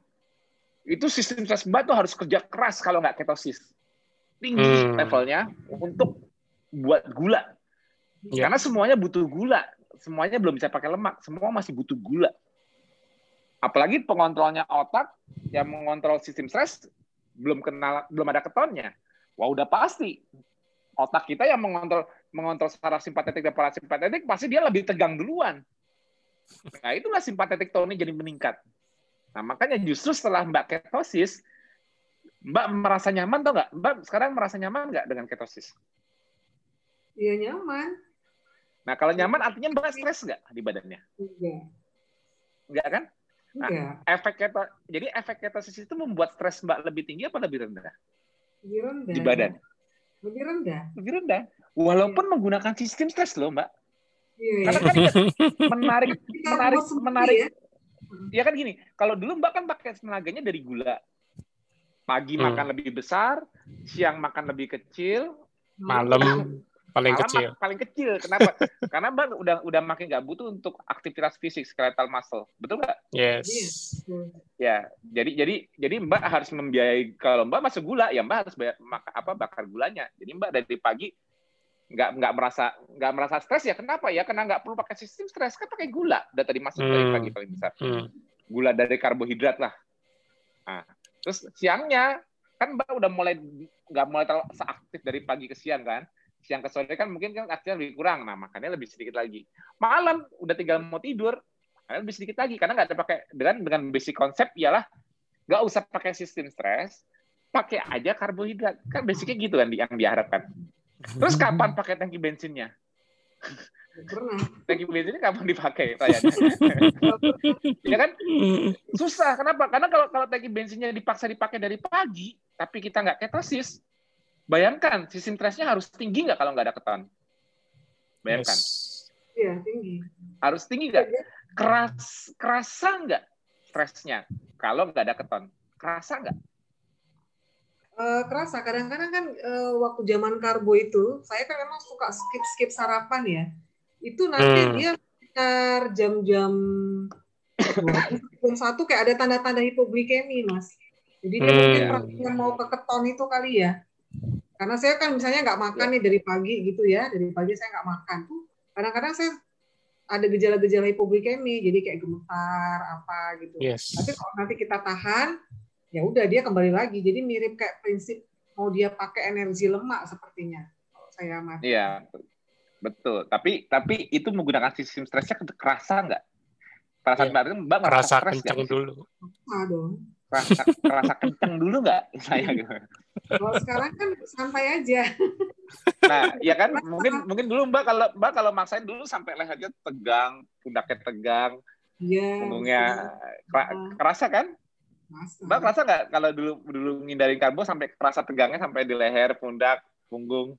itu sistem stres Mbak tuh harus kerja keras kalau nggak ketosis. Tinggi hmm. levelnya untuk buat gula. Ya. Karena semuanya butuh gula. Semuanya belum bisa pakai lemak. Semua masih butuh gula. Apalagi pengontrolnya otak yang mengontrol sistem stres belum kenal, belum ada ketonnya. Wah, udah pasti. Otak kita yang mengontrol mengontrol parasimpatetik dan parasimpatetik pasti dia lebih tegang duluan. Nah, itulah simpatetik tone jadi meningkat. Nah, makanya justru setelah Mbak ketosis, Mbak merasa nyaman atau nggak? Mbak sekarang merasa nyaman nggak dengan ketosis? Iya, nyaman. Nah, kalau nyaman artinya Mbak stres nggak di badannya? Iya. Nggak kan? Nah, iya. Efek keto, jadi efek ketosis itu membuat stres Mbak lebih tinggi apa lebih rendah? Lebih rendah. Di badan? Lebih rendah. Lebih rendah. Walaupun iya. menggunakan sistem stres loh, Mbak. Iya. Karena kan menarik, menarik, menarik. Ya kan gini, kalau dulu Mbak kan pakai tenaganya dari gula. Pagi hmm. makan lebih besar, siang makan lebih kecil, malam paling malam kecil. Paling kecil. Kenapa? Karena Mbak udah udah makin nggak butuh untuk aktivitas fisik skeletal muscle, betul nggak? Yes. Ya, jadi jadi jadi Mbak harus membiayai, kalau Mbak masuk gula, ya Mbak harus bayar, apa bakar gulanya. Jadi Mbak dari pagi nggak nggak merasa nggak merasa stres ya? Kenapa ya? Karena nggak perlu pakai sistem stres, kan pakai gula. Udah tadi masuk hmm. dari pagi paling besar, hmm. gula dari karbohidrat lah. Nah. Terus siangnya kan Mbak udah mulai nggak mulai terlalu aktif dari pagi ke siang kan, siang ke sore kan mungkin kan aktifnya lebih kurang, nah makanya lebih sedikit lagi. Malam udah tinggal mau tidur, lebih sedikit lagi karena nggak ada pakai dengan dengan basic konsep ialah nggak usah pakai sistem stres, pakai aja karbohidrat kan basicnya gitu kan yang diharapkan. Terus kapan pakai tangki bensinnya? Pernah. Tangki bensinnya kapan dipakai? Ya kan susah. Kenapa? Karena kalau kalau tangki bensinnya dipaksa dipakai dari pagi, tapi kita nggak ketosis, bayangkan sistem stresnya harus tinggi nggak kalau nggak ada keton? Bayangkan. Iya yes. tinggi. Harus tinggi nggak? Keras kerasa nggak stresnya kalau nggak ada keton? Kerasa nggak? Uh, kerasa. Kadang-kadang kan uh, waktu zaman karbo itu, saya kan memang suka skip-skip sarapan ya. Itu nanti hmm. dia sekitar jam-jam satu kayak ada tanda-tanda hipoglikemi, Mas. Jadi dia hmm. mungkin praktiknya mau ke keton itu kali ya. Karena saya kan misalnya nggak makan nih dari pagi gitu ya, dari pagi saya nggak makan. Kadang-kadang saya ada gejala-gejala hipoglikemi, jadi kayak gemetar apa gitu. Yes. Tapi kalau nanti kita tahan, ya udah dia kembali lagi. Jadi mirip kayak prinsip mau dia pakai energi lemak sepertinya. Saya mati. Iya, betul. Tapi tapi itu menggunakan sistem stresnya kerasa nggak? Perasaan ya. Mbak, mbak merasa stres kencang gak? Dulu. Aduh. Kerasa, kerasa kencang dulu nggak saya? Kalau sekarang kan santai aja. Nah, ya kan mungkin mungkin dulu Mbak kalau Mbak kalau maksain dulu sampai lehernya tegang, pundaknya tegang, punggungnya ya, kerasa kan? Masa. Mbak kerasa nggak kalau dulu dulu ngindarin karbo sampai kerasa tegangnya sampai di leher, pundak, punggung?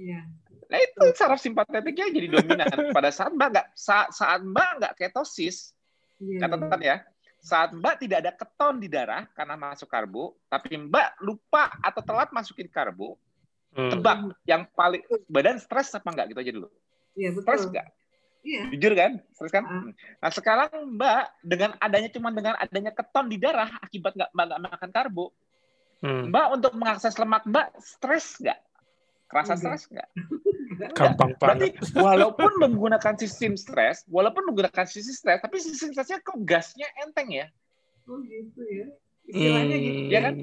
Iya. Nah itu saraf simpatetiknya jadi dominan. Pada saat Mbak nggak saat, saat Mbak nggak ketosis, ya. Catatan ya. Saat Mbak tidak ada keton di darah karena masuk karbo, tapi Mbak lupa atau telat masukin karbo, hmm. tebak yang paling badan stres apa enggak gitu aja dulu. Iya, betul. Stres enggak? Iya. Jujur kan? Stres kan? Uh. Nah, sekarang Mbak dengan adanya cuma dengan adanya keton di darah akibat enggak Mbak enggak makan karbo. Hmm. Mbak untuk mengakses lemak Mbak stres enggak? Kerasa hmm. stres enggak? Gampang banget. Berarti walaupun menggunakan sistem stres, walaupun menggunakan sistem stres, tapi sistem stresnya kok gasnya enteng ya? Oh gitu ya. Istilahnya hmm. gitu ya kan?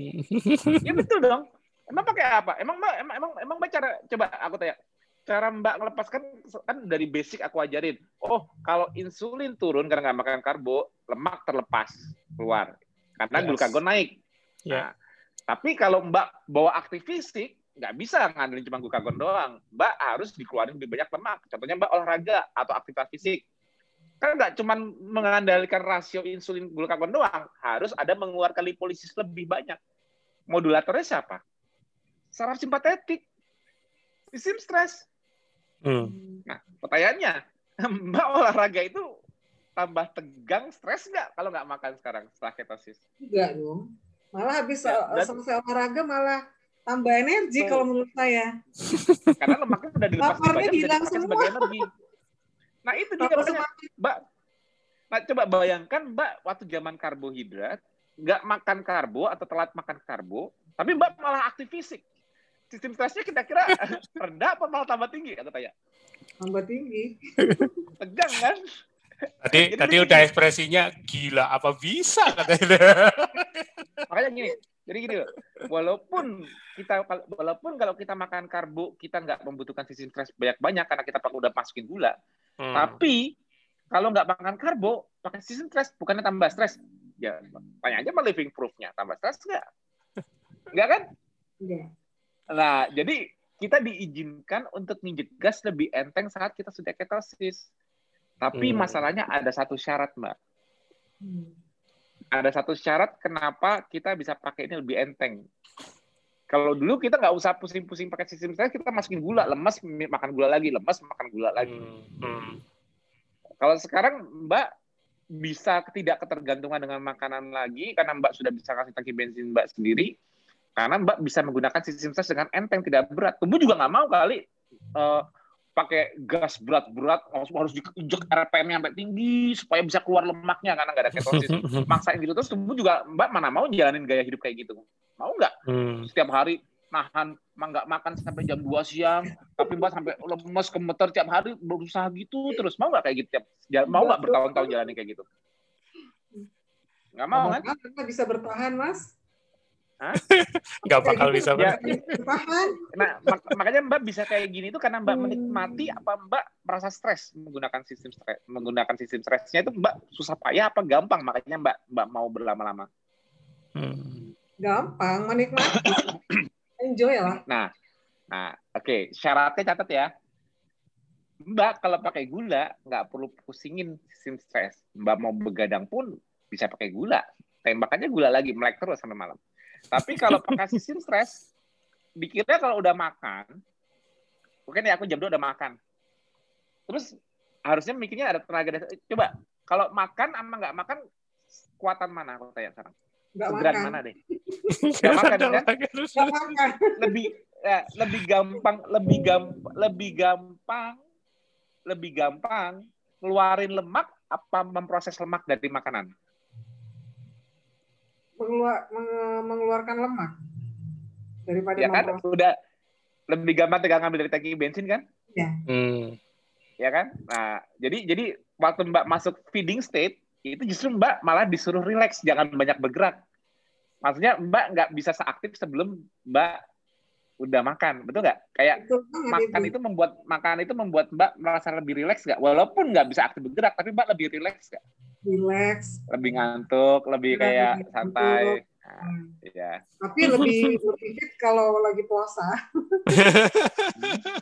Ya betul dong. Emang pakai apa? Emang mbak, emang emang emang mbak cara coba aku tanya. Cara mbak melepaskan kan dari basic aku ajarin. Oh kalau insulin turun karena nggak makan karbo, lemak terlepas keluar karena yes. glukagon naik. Yeah. Nah, tapi kalau mbak bawa aktif fisik nggak bisa ngandelin cuma glukagon doang. Mbak harus dikeluarin lebih banyak lemak. Contohnya mbak olahraga atau aktivitas fisik. Kan nggak cuma mengandalkan rasio insulin glukagon doang. Harus ada mengeluarkan lipolisis lebih banyak. Modulatornya siapa? Saraf simpatetik. Sistem stres. Hmm. Nah, pertanyaannya, mbak olahraga itu tambah tegang stres nggak kalau nggak makan sekarang setelah ketosis? Enggak dong. Malah habis ya, selesai olahraga malah tambah energi kalau menurut saya. Karena lemaknya udah dilepas dibilang sebagai energi. Nah itu juga maksudnya, Mbak. Nah coba bayangkan Mbak waktu zaman karbohidrat, nggak makan karbo atau telat makan karbo, tapi Mbak malah aktif fisik. Sistem stresnya kita kira rendah apa malah tambah tinggi? Atau tanya? Tambah tinggi. Tegang kan? Tadi, tadi udah ekspresinya gila apa bisa katanya. Makanya gini. Jadi gini loh, walaupun kita walaupun kalau kita makan karbo kita nggak membutuhkan sistem stres banyak-banyak karena kita pakai udah masukin gula. Hmm. Tapi kalau nggak makan karbo pakai sistem stres bukannya tambah stres? Ya tanya aja sama living proof-nya tambah stres nggak? Nggak kan? Nggak. Nah jadi kita diizinkan untuk nginjek gas lebih enteng saat kita sudah ketosis. Tapi hmm. masalahnya ada satu syarat mbak. Hmm. Ada satu syarat kenapa kita bisa pakai ini lebih enteng. Kalau dulu kita nggak usah pusing-pusing pakai sistem stres, kita masukin gula, lemes makan gula lagi, lemes makan gula lagi. Hmm. Kalau sekarang Mbak bisa tidak ketergantungan dengan makanan lagi karena Mbak sudah bisa kasih tangki bensin Mbak sendiri, karena Mbak bisa menggunakan sistem stres dengan enteng, tidak berat. Tubuh juga nggak mau kali uh, pakai gas berat-berat, harus diinjek R P M-nya sampai tinggi supaya bisa keluar lemaknya karena nggak ada ketosis. Maksain gitu terus tubuh juga mbak mana mau jalanin gaya hidup kayak gitu. Mau nggak? Hmm. Setiap hari nahan, nggak makan sampai jam dua siang, tapi mbak sampai lemes kemeter tiap hari berusaha gitu terus. Mau nggak kayak gitu? Tiap, mau nggak bertahun-tahun jalanin kayak gitu? Nggak mau kan? Nggak bisa bertahan mas. Nggak bakal bisa ya, nah mak makanya mbak bisa kayak gini itu karena mbak hmm. menikmati apa mbak merasa stres menggunakan sistem stres menggunakan sistem stresnya itu mbak susah payah apa gampang makanya mbak mbak mau berlama-lama hmm. gampang menikmati enjoy lah nah nah oke okay. Syaratnya catat ya mbak kalau pakai gula nggak perlu pusingin sistem stres mbak mau begadang pun bisa pakai gula tembakannya gula lagi melek terus sampai malam. Tapi kalau pakai sistem stres, dikira kalau udah makan, mungkin ya aku jam dua udah makan. Terus harusnya mikirnya ada tenaga dasar. Coba, kalau makan sama nggak makan, kekuatan mana aku tanya sekarang? Seberan mana deh? Nggak makan, kan? Lebih, ya, lebih gampang, lebih gampang, lebih gampang, lebih gampang keluarin lemak apa memproses lemak dari makanan? Mengeluarkan lemak daripada ya kan udah lebih gampang tegang ambil dari tangki bensin kan? Ya. Hmm. ya kan? Nah, jadi jadi waktu Mbak masuk feeding state itu justru Mbak malah disuruh relax, jangan banyak bergerak. Maksudnya Mbak nggak bisa seaktif sebelum Mbak udah makan, betul nggak? Kayak betul, makan ya, itu membuat makan itu membuat Mbak merasa lebih relax nggak? Walaupun nggak bisa aktif bergerak, tapi Mbak lebih relax nggak? Relax. Lebih ngantuk, lebih relax, kayak lebih santai. Ngantuk. Nah, ya. Tapi lebih sedikit kalau lagi puasa.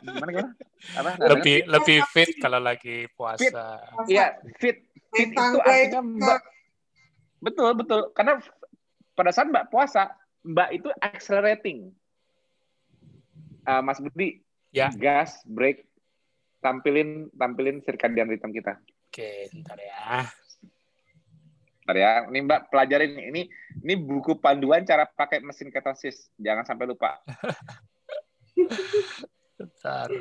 Gimana, gimana? Apa, lebih kan? Lebih fit kalau lagi puasa. Iya, fit. Fit, fit itu artinya Mbak. Betul, betul. Karena pada saat Mbak puasa, Mbak itu accelerating. Uh, Mas Budi, ya. Gas, break, tampilin tampilin circadian rhythm kita. Oke, bentar ya. Ya, ini Mbak pelajarin ini ini buku panduan cara pakai mesin ketosis, jangan sampai lupa.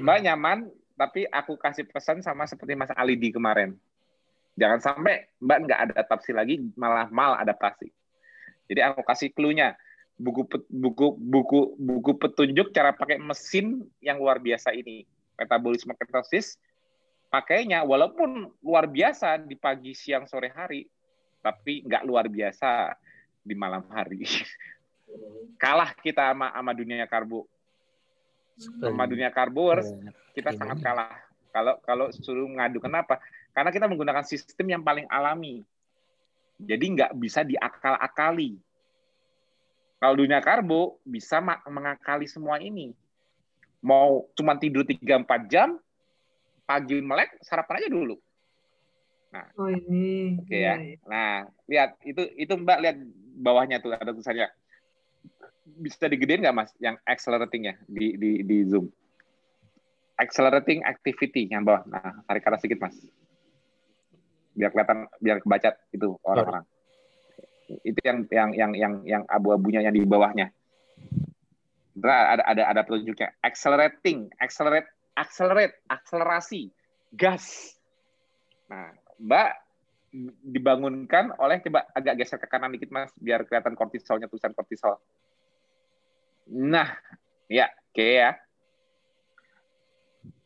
Mbak nyaman, tapi aku kasih pesan sama seperti Mas Alidi kemarin, jangan sampai Mbak nggak adaptasi lagi, malah mal adaptasi. Jadi aku kasih clue-nya, buku buku buku buku petunjuk cara pakai mesin yang luar biasa ini, metabolisme ketosis, pakainya walaupun luar biasa di pagi, siang, sore hari. Tapi nggak luar biasa di malam hari. Kalah kita sama, sama dunia karbo. Sama dunia karboers, kita sangat kalah. Kalau kalau suruh mengadu, kenapa? Karena kita menggunakan sistem yang paling alami. Jadi nggak bisa diakal-akali. Kalau dunia karbo, bisa mengakali semua ini. Mau cuma tidur tiga sampai empat jam, pagi melek, sarapan aja dulu. Nah, oh, ini. Oke ya. Nah, lihat itu itu Mbak lihat bawahnya tuh ada tulisannya. Bisa digedein nggak Mas yang accelerating-nya di di di Zoom? Accelerating activity yang bawah. Nah, tarik ke atas sedikit Mas. Biar kelihatan, biar kebaca itu orang-orang. Itu yang yang yang yang yang abu-abunya yang di bawahnya. Nah, ada ada ada petunjuknya. Accelerating, accelerate, accelerate, akselerasi, gas. Nah, Mbak dibangunkan oleh, coba agak geser ke kanan dikit Mas, biar kelihatan kortisolnya, tulisan kortisol. Nah, ya, oke okay ya.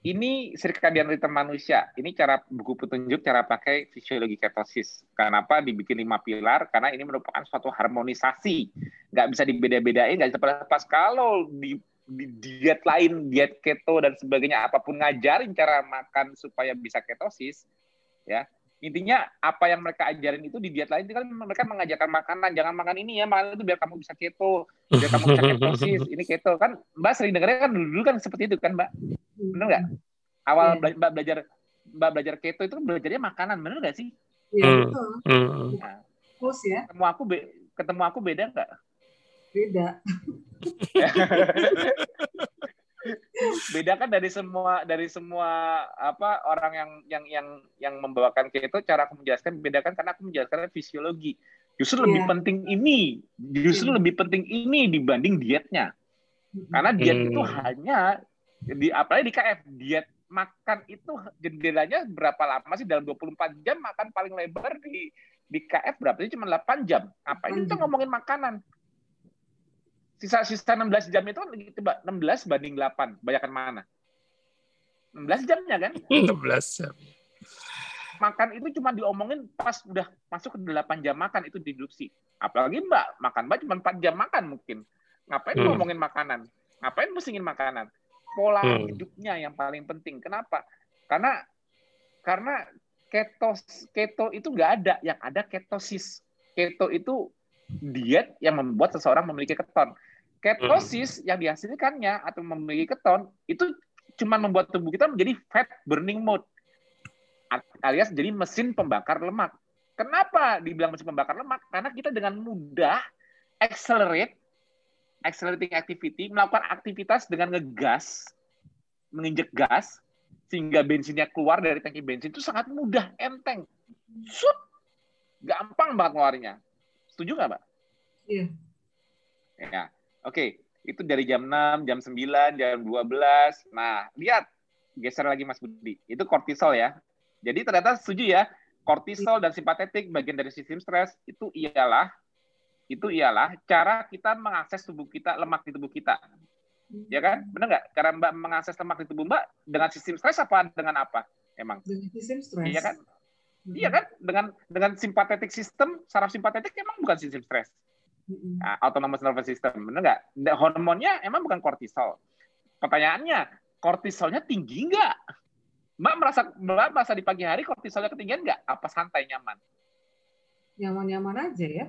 Ini circadian rhythm manusia. Ini cara buku petunjuk cara pakai fisiologi ketosis. Kenapa dibikin lima pilar? Karena ini merupakan suatu harmonisasi. Nggak bisa dibeda-bedain, nggak bisa lepas. Kalau di, di diet lain, diet keto dan sebagainya, apapun ngajarin cara makan supaya bisa ketosis, ya intinya apa yang mereka ajarin itu di diet lain itu kan mereka mengajarkan makanan, jangan makan ini ya, makan itu biar kamu bisa keto, biar kamu bisa ketosis, ini keto kan Mbak sering dengarnya kan dulu kan seperti itu kan Mbak, benar nggak? Awal yeah. Mbak belajar Mbak belajar keto itu kan belajarnya makanan, benar nggak sih? Iya yeah, betul. Nah, terus ya ketemu aku be ketemu aku beda nggak? Beda. Beda kan dari semua dari semua apa orang yang yang yang yang membawakan keto, cara aku menjelaskan bedakan karena aku menjelaskan fisiologi. Justru yeah. lebih penting ini, justru yeah. lebih penting ini dibanding dietnya. Karena diet hmm. itu hanya di apalagi di K F, diet makan itu jendelanya berapa lama sih, dalam dua puluh empat jam makan paling lebar di di K F berapa sih, cuma delapan jam. Apa ini kita ngomongin makanan? Sisa-sisa enam belas jam itu kan coba enam belas banding delapan, banyakan mana? enam belas jamnya kan? enam belas jam. Makan itu cuma diomongin pas udah masuk ke delapan jam makan, itu deduksi. Apalagi Mbak, makan Mbak cuma empat jam makan mungkin. Ngapain hmm. ngomongin makanan? Ngapain musingin makanan? Pola hmm. hidupnya yang paling penting. Kenapa? Karena karena ketos keto itu nggak ada, yang ada ketosis. Keto itu diet yang membuat seseorang memiliki keton. Ketosis yang dihasilkannya atau memiliki keton itu cuma membuat tubuh kita menjadi fat burning mode, alias jadi mesin pembakar lemak. Kenapa dibilang mesin pembakar lemak? Karena kita dengan mudah accelerate, accelerating activity, melakukan aktivitas dengan ngegas, menginjek gas, sehingga bensinnya keluar dari tangki bensin itu sangat mudah, enteng, sup, gampang banget keluarnya. Setuju nggak, Mbak? Iya. Ya, oke. Okay. Itu dari jam enam, jam sembilan, jam dua belas. Nah, lihat. Geser lagi, Mas Budi. Itu kortisol ya. Jadi ternyata setuju ya. Kortisol dan simpatetik, bagian dari sistem stres, itu ialah itu ialah cara kita mengakses tubuh kita, lemak di tubuh kita. Ya kan? Benar nggak? Cara Mbak mengakses lemak di tubuh Mbak dengan sistem stres apa dengan apa? emang. Iya kan? Mm-hmm. Iya kan? Dengan dengan simpatetik sistem, saraf simpatetik emang bukan sistem stres. Mm-hmm. Nah, autonomous nervous system, bener nggak? Hormonnya emang bukan kortisol. Pertanyaannya, kortisolnya tinggi nggak? Mbak merasa, Mbak merasa di pagi hari kortisolnya ketinggian nggak? Apa santai nyaman? Nyaman-nyaman aja ya.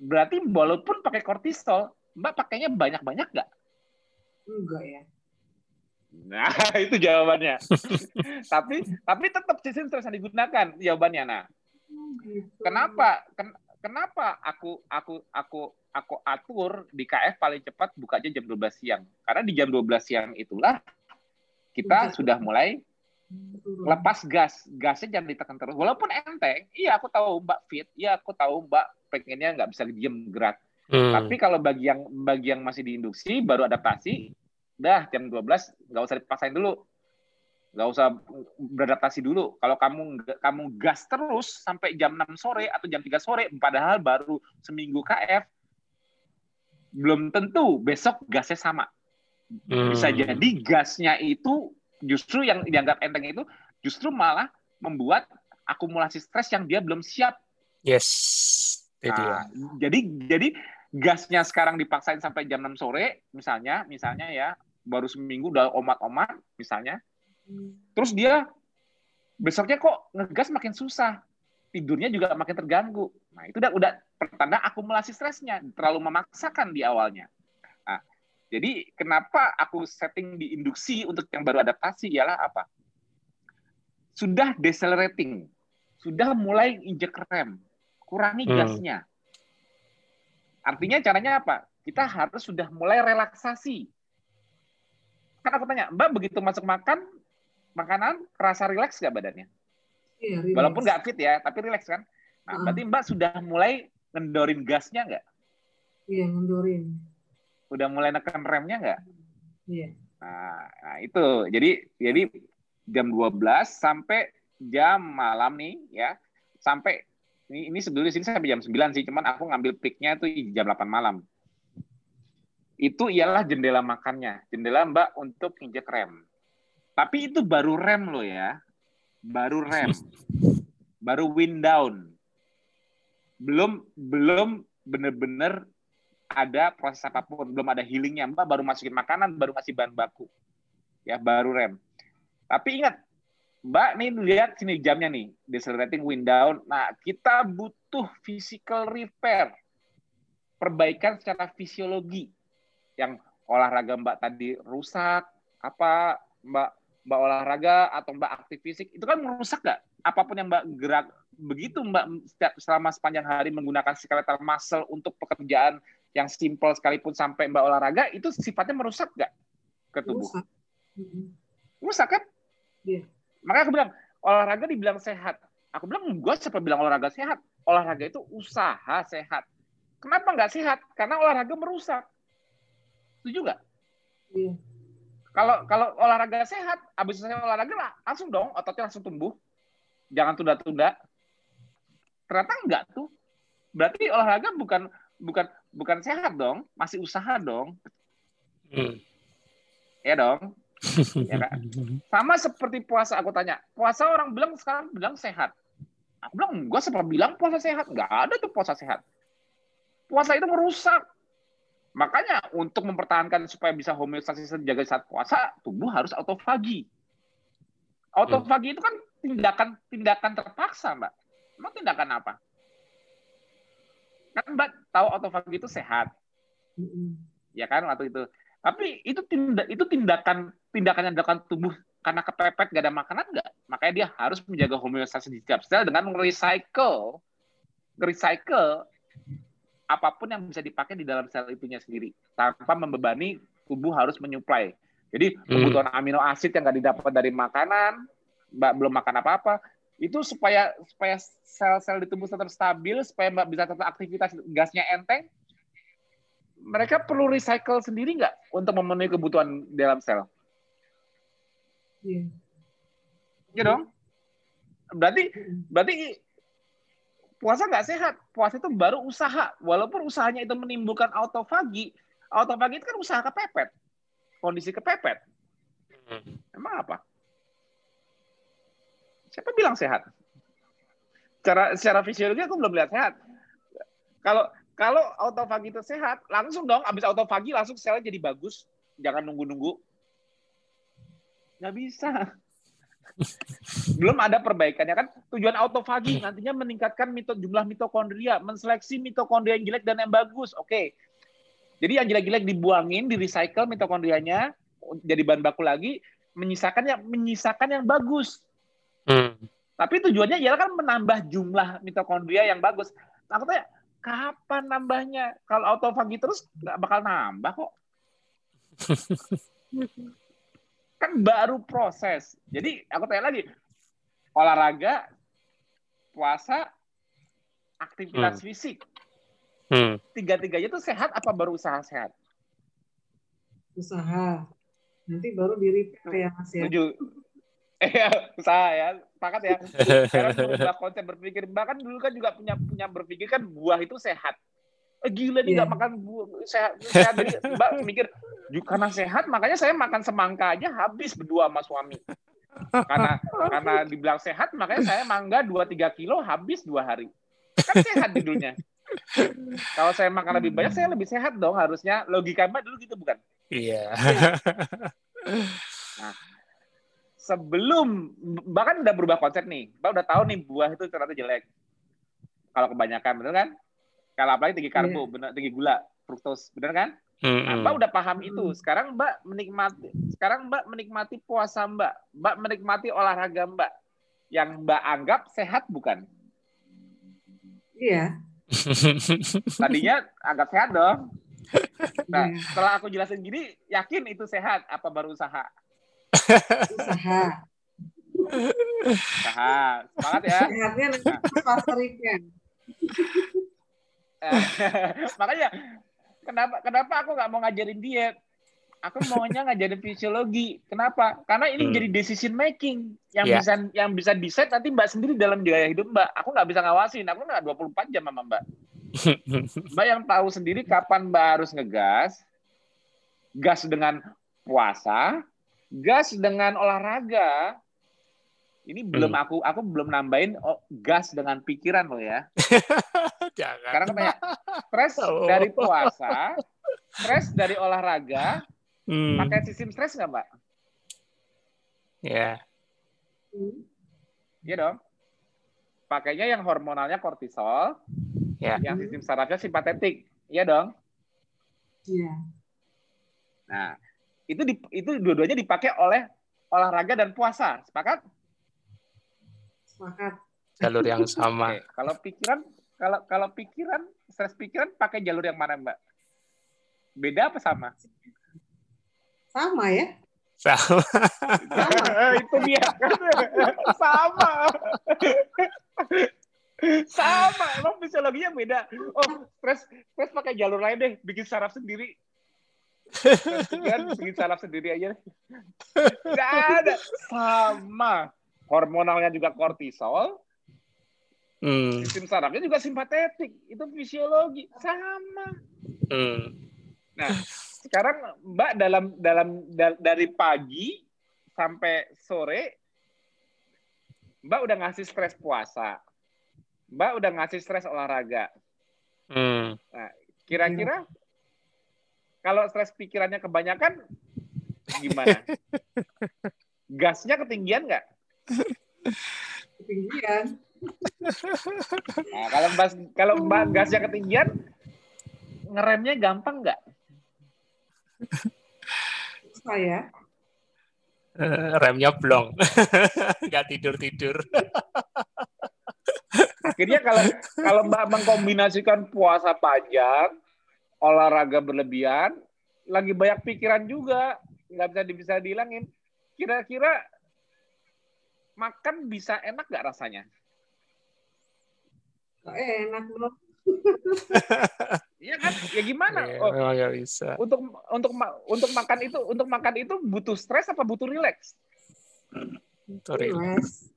Berarti walaupun pakai kortisol, Mbak pakainya banyak-banyak nggak? Enggak ya. Nah, itu jawabannya. tapi tapi tetap sistem stres yang digunakan jawabannya. Nah, gitu. Kenapa ken, kenapa aku aku aku aku atur di K F paling cepat bukanya jam dua belas siang? Karena di jam dua belas siang itulah kita Udah. sudah mulai lepas gas. Gasnya jangan ditekan terus. Walaupun enteng, iya aku tahu Mbak fit, iya aku tahu Mbak pengennya nggak bisa diem gerak. Hmm. Tapi kalau bagi yang bagi yang masih diinduksi baru adaptasi, dah jam dua belas nggak usah dipaksain dulu, nggak usah beradaptasi dulu. Kalau kamu kamu gas terus sampai jam enam sore atau jam tiga sore, padahal baru seminggu K F, belum tentu besok gasnya sama. Hmm. Bisa jadi gasnya itu justru yang dianggap enteng itu justru malah membuat akumulasi stres yang dia belum siap. Yes. Nah, jadi jadi gasnya sekarang dipaksain sampai jam enam sore misalnya, misalnya ya, baru seminggu udah omat-omat misalnya. Terus dia besoknya kok ngegas makin susah. Tidurnya juga makin terganggu. Nah, itu udah udah pertanda akumulasi stresnya, terlalu memaksakan di awalnya. Nah, jadi kenapa aku setting di induksi untuk yang baru adaptasi ialah apa? Sudah decelerating. Sudah mulai injek rem. Kurangi gasnya. Hmm. Artinya caranya apa? Kita harus sudah mulai relaksasi. Kan aku tanya, Mbak begitu masuk makan, makanan kerasa rileks nggak badannya? Iya, rileks. Walaupun nggak fit ya, tapi rileks kan? Nah, uh-huh. Berarti Mbak sudah mulai ngendorin gasnya nggak? Iya, ngendorin. Udah mulai neken remnya nggak? Iya. Nah, nah, itu. Jadi jadi jam dua belas sampai jam malam nih ya, sampai Ini, ini sebelumnya sini sampai jam sembilan sih, cuman aku ngambil peaknya tuh jam delapan malam. Itu ialah jendela makannya. Jendela Mbak untuk injek rem. Tapi itu baru rem loh ya. Baru rem. Baru wind down. Belum belum benar-benar ada proses apapun. Belum ada healingnya. Mbak baru masukin makanan, baru masih bahan baku. Ya, baru rem. Tapi ingat, Mbak, nih lihat sini jamnya nih, decelerating, wind down. Nah, kita butuh physical repair, perbaikan secara fisiologi. Yang olahraga Mbak tadi rusak, apa Mbak Mbak olahraga atau Mbak aktif fisik, itu kan merusak nggak? Apapun yang Mbak gerak, begitu Mbak selama sepanjang hari menggunakan skeletal muscle untuk pekerjaan yang simple sekalipun sampai Mbak olahraga, itu sifatnya merusak nggak ke tubuh? Rusak, rusak kan? Iya. Yeah. Makanya aku bilang, olahraga dibilang sehat. Aku bilang, gue siapa bilang olahraga sehat? Olahraga itu usaha sehat. Kenapa nggak sehat? Karena olahraga merusak. Setuju nggak? Iya. Kalau kalau olahraga sehat, abis selesai olahraga langsung dong, ototnya langsung tumbuh. Jangan tunda-tunda. Ternyata nggak tuh. Berarti olahraga bukan bukan bukan sehat dong, masih usaha dong. Hmm. Ya dong. Ya kan? Sama seperti puasa, aku tanya puasa orang bilang sekarang bilang sehat, aku bilang enggak siapa bilang puasa sehat, nggak ada tuh puasa sehat. Puasa itu merusak. Makanya untuk mempertahankan supaya bisa homeostasis terjaga saat puasa, tubuh harus autofagi. Autofagi itu kan tindakan tindakan terpaksa, Mbak. Emang tindakan apa? Kan Mbak tahu autofagi itu sehat, ya kan waktu itu. Tapi itu tindak itu tindakan tindakan yang dilakukan tubuh karena kepepet gak ada makanan nggak, makanya dia harus menjaga homeostasis di setiap sel dengan recycle, recycle apapun yang bisa dipakai di dalam sel itunya sendiri tanpa membebani tubuh harus menyuplai. Jadi kebutuhan hmm. amino asid yang nggak didapat dari makanan, Mbak belum makan apa-apa, itu supaya supaya sel-sel di tubuh tetap stabil, supaya Mbak bisa tetap aktivitas gasnya enteng. Mereka perlu recycle sendiri nggak untuk memenuhi kebutuhan dalam sel? Iya. Iya dong. Berarti, berarti puasa nggak sehat. Puasa itu baru usaha. Walaupun usahanya itu menimbulkan autofagi, autofagi itu kan usaha kepepet, kondisi kepepet. Emang apa? Siapa bilang sehat? Cara, secara fisiologi aku belum lihat sehat. Kalau kalau autofagi itu sehat, langsung dong, abis autofagi langsung selnya jadi bagus. Jangan nunggu-nunggu. Nggak bisa. Belum ada perbaikannya kan. Tujuan autofagi nantinya meningkatkan mito, jumlah mitokondria, menseleksi mitokondria yang jelek dan yang bagus. Oke. Jadi yang jelek-jelek dibuangin, di-recycle mitokondrianya jadi bahan baku lagi, menyisakan yang menyisakan yang bagus. Hmm. Tapi tujuannya ialah kan menambah jumlah mitokondria yang bagus. Aku tanya, kapan nambahnya? Kalau autofagi terus nggak bakal nambah kok. Kan baru proses. Jadi aku tanya lagi, olahraga, puasa, aktivitas hmm. fisik, hmm. tiga-tiganya tuh sehat apa baru usaha sehat? Usaha. Nanti baru diri ya Mas ya. Tujuh. Eh, usaha ya, sepakat ya. Sekarang berubah konsep berpikir. Bahkan dulu kan juga punya punya berpikir kan buah itu sehat. Gila nih yeah. Gak makan buah sehat, sehat. Jadi Mbak mikir karena sehat makanya saya makan semangka aja habis berdua sama suami. Karena karena dibilang sehat makanya saya mangga dua tiga kilo habis dua hari. Kan sehat judulnya. Kalau saya makan lebih banyak saya lebih sehat dong harusnya. Logika Mbak dulu gitu bukan? Iya. Yeah. Nah, sebelum bahkan udah berubah konsep nih. Mbak udah tahu nih buah itu ternyata jelek. Kalau kebanyakan bener kan? Kalau apalagi tinggi karbo, yeah. benar, tinggi gula, fruktos, benar kan? Mm-hmm. Nah, Mbak udah paham itu. Sekarang Mbak menikmati, sekarang Mbak menikmati puasa Mbak, Mbak menikmati olahraga Mbak, yang Mbak anggap sehat bukan? Iya. Yeah. Tadinya anggap sehat dong. Nah, yeah. Setelah aku jelasin gini, yakin itu sehat? Apa baru usaha? Usaha. Usaha. Semangat ya. Sehatnya nanti pas pasarnya. Makanya kenapa kenapa aku nggak mau ngajarin diet, aku maunya ngajarin fisiologi. Kenapa? Karena ini hmm. jadi decision making yang yeah. bisa yang bisa decide nanti Mbak sendiri dalam gaya hidup Mbak. Aku nggak bisa ngawasin, aku nggak dua puluh empat jam sama Mbak. Mbak yang tahu sendiri kapan Mbak harus ngegas, gas dengan puasa, gas dengan olahraga. Ini belum hmm. aku aku belum nambahin oh, gas dengan pikiran loh ya. Jangan. Karena katanya stres oh. dari puasa, stres dari olahraga, hmm. pakai sistem stres nggak Mbak? Ya. Yeah. Iya dong. Pakainya yang hormonalnya kortisol, yeah. yang sistem sarafnya simpatetik, iya dong. Iya. Yeah. Nah, itu di, itu dua-duanya dipakai oleh olahraga dan puasa, sepakat? Maka. Jalur yang sama. Oke. Kalau pikiran, kalau kalau pikiran, stres pikiran pakai jalur yang mana Mbak? Beda apa sama? Sama ya? Sama. Sama. Itu dia. Sama. Sama. Emang fisiologinya beda. Oh, stres stres pakai jalur lain deh, bikin saraf sendiri. Stres pikiran bikin saraf sendiri aja. Nggak ada. Sama. Hormonalnya juga kortisol, hmm. sistem sarafnya juga simpatetik, itu fisiologi sama. Hmm. Nah, sekarang Mbak dalam dalam da, dari pagi sampai sore, Mbak udah ngasih stres puasa, Mbak udah ngasih stres olahraga. Hmm. Nah, kira-kira hmm. kalau stres pikirannya kebanyakan, gimana? Gasnya ketinggian nggak? Ketinggian. Nah, kalau Mbak kalau Mbak gasnya ketinggian, ngeremnya gampang nggak? Saya uh, remnya blong, nggak tidur tidur. Akhirnya kalau kalau Mbak mengkombinasikan puasa panjang, olahraga berlebihan, lagi banyak pikiran juga, nggak bisa bisa dihilangin. Kira-kira makan bisa enak nggak rasanya? Oh, enak loh. Iya kan? Ya gimana? Yeah, oh, memang gak bisa. Untuk untuk untuk makan itu untuk makan itu butuh stres apa butuh rileks? Butuh rileks.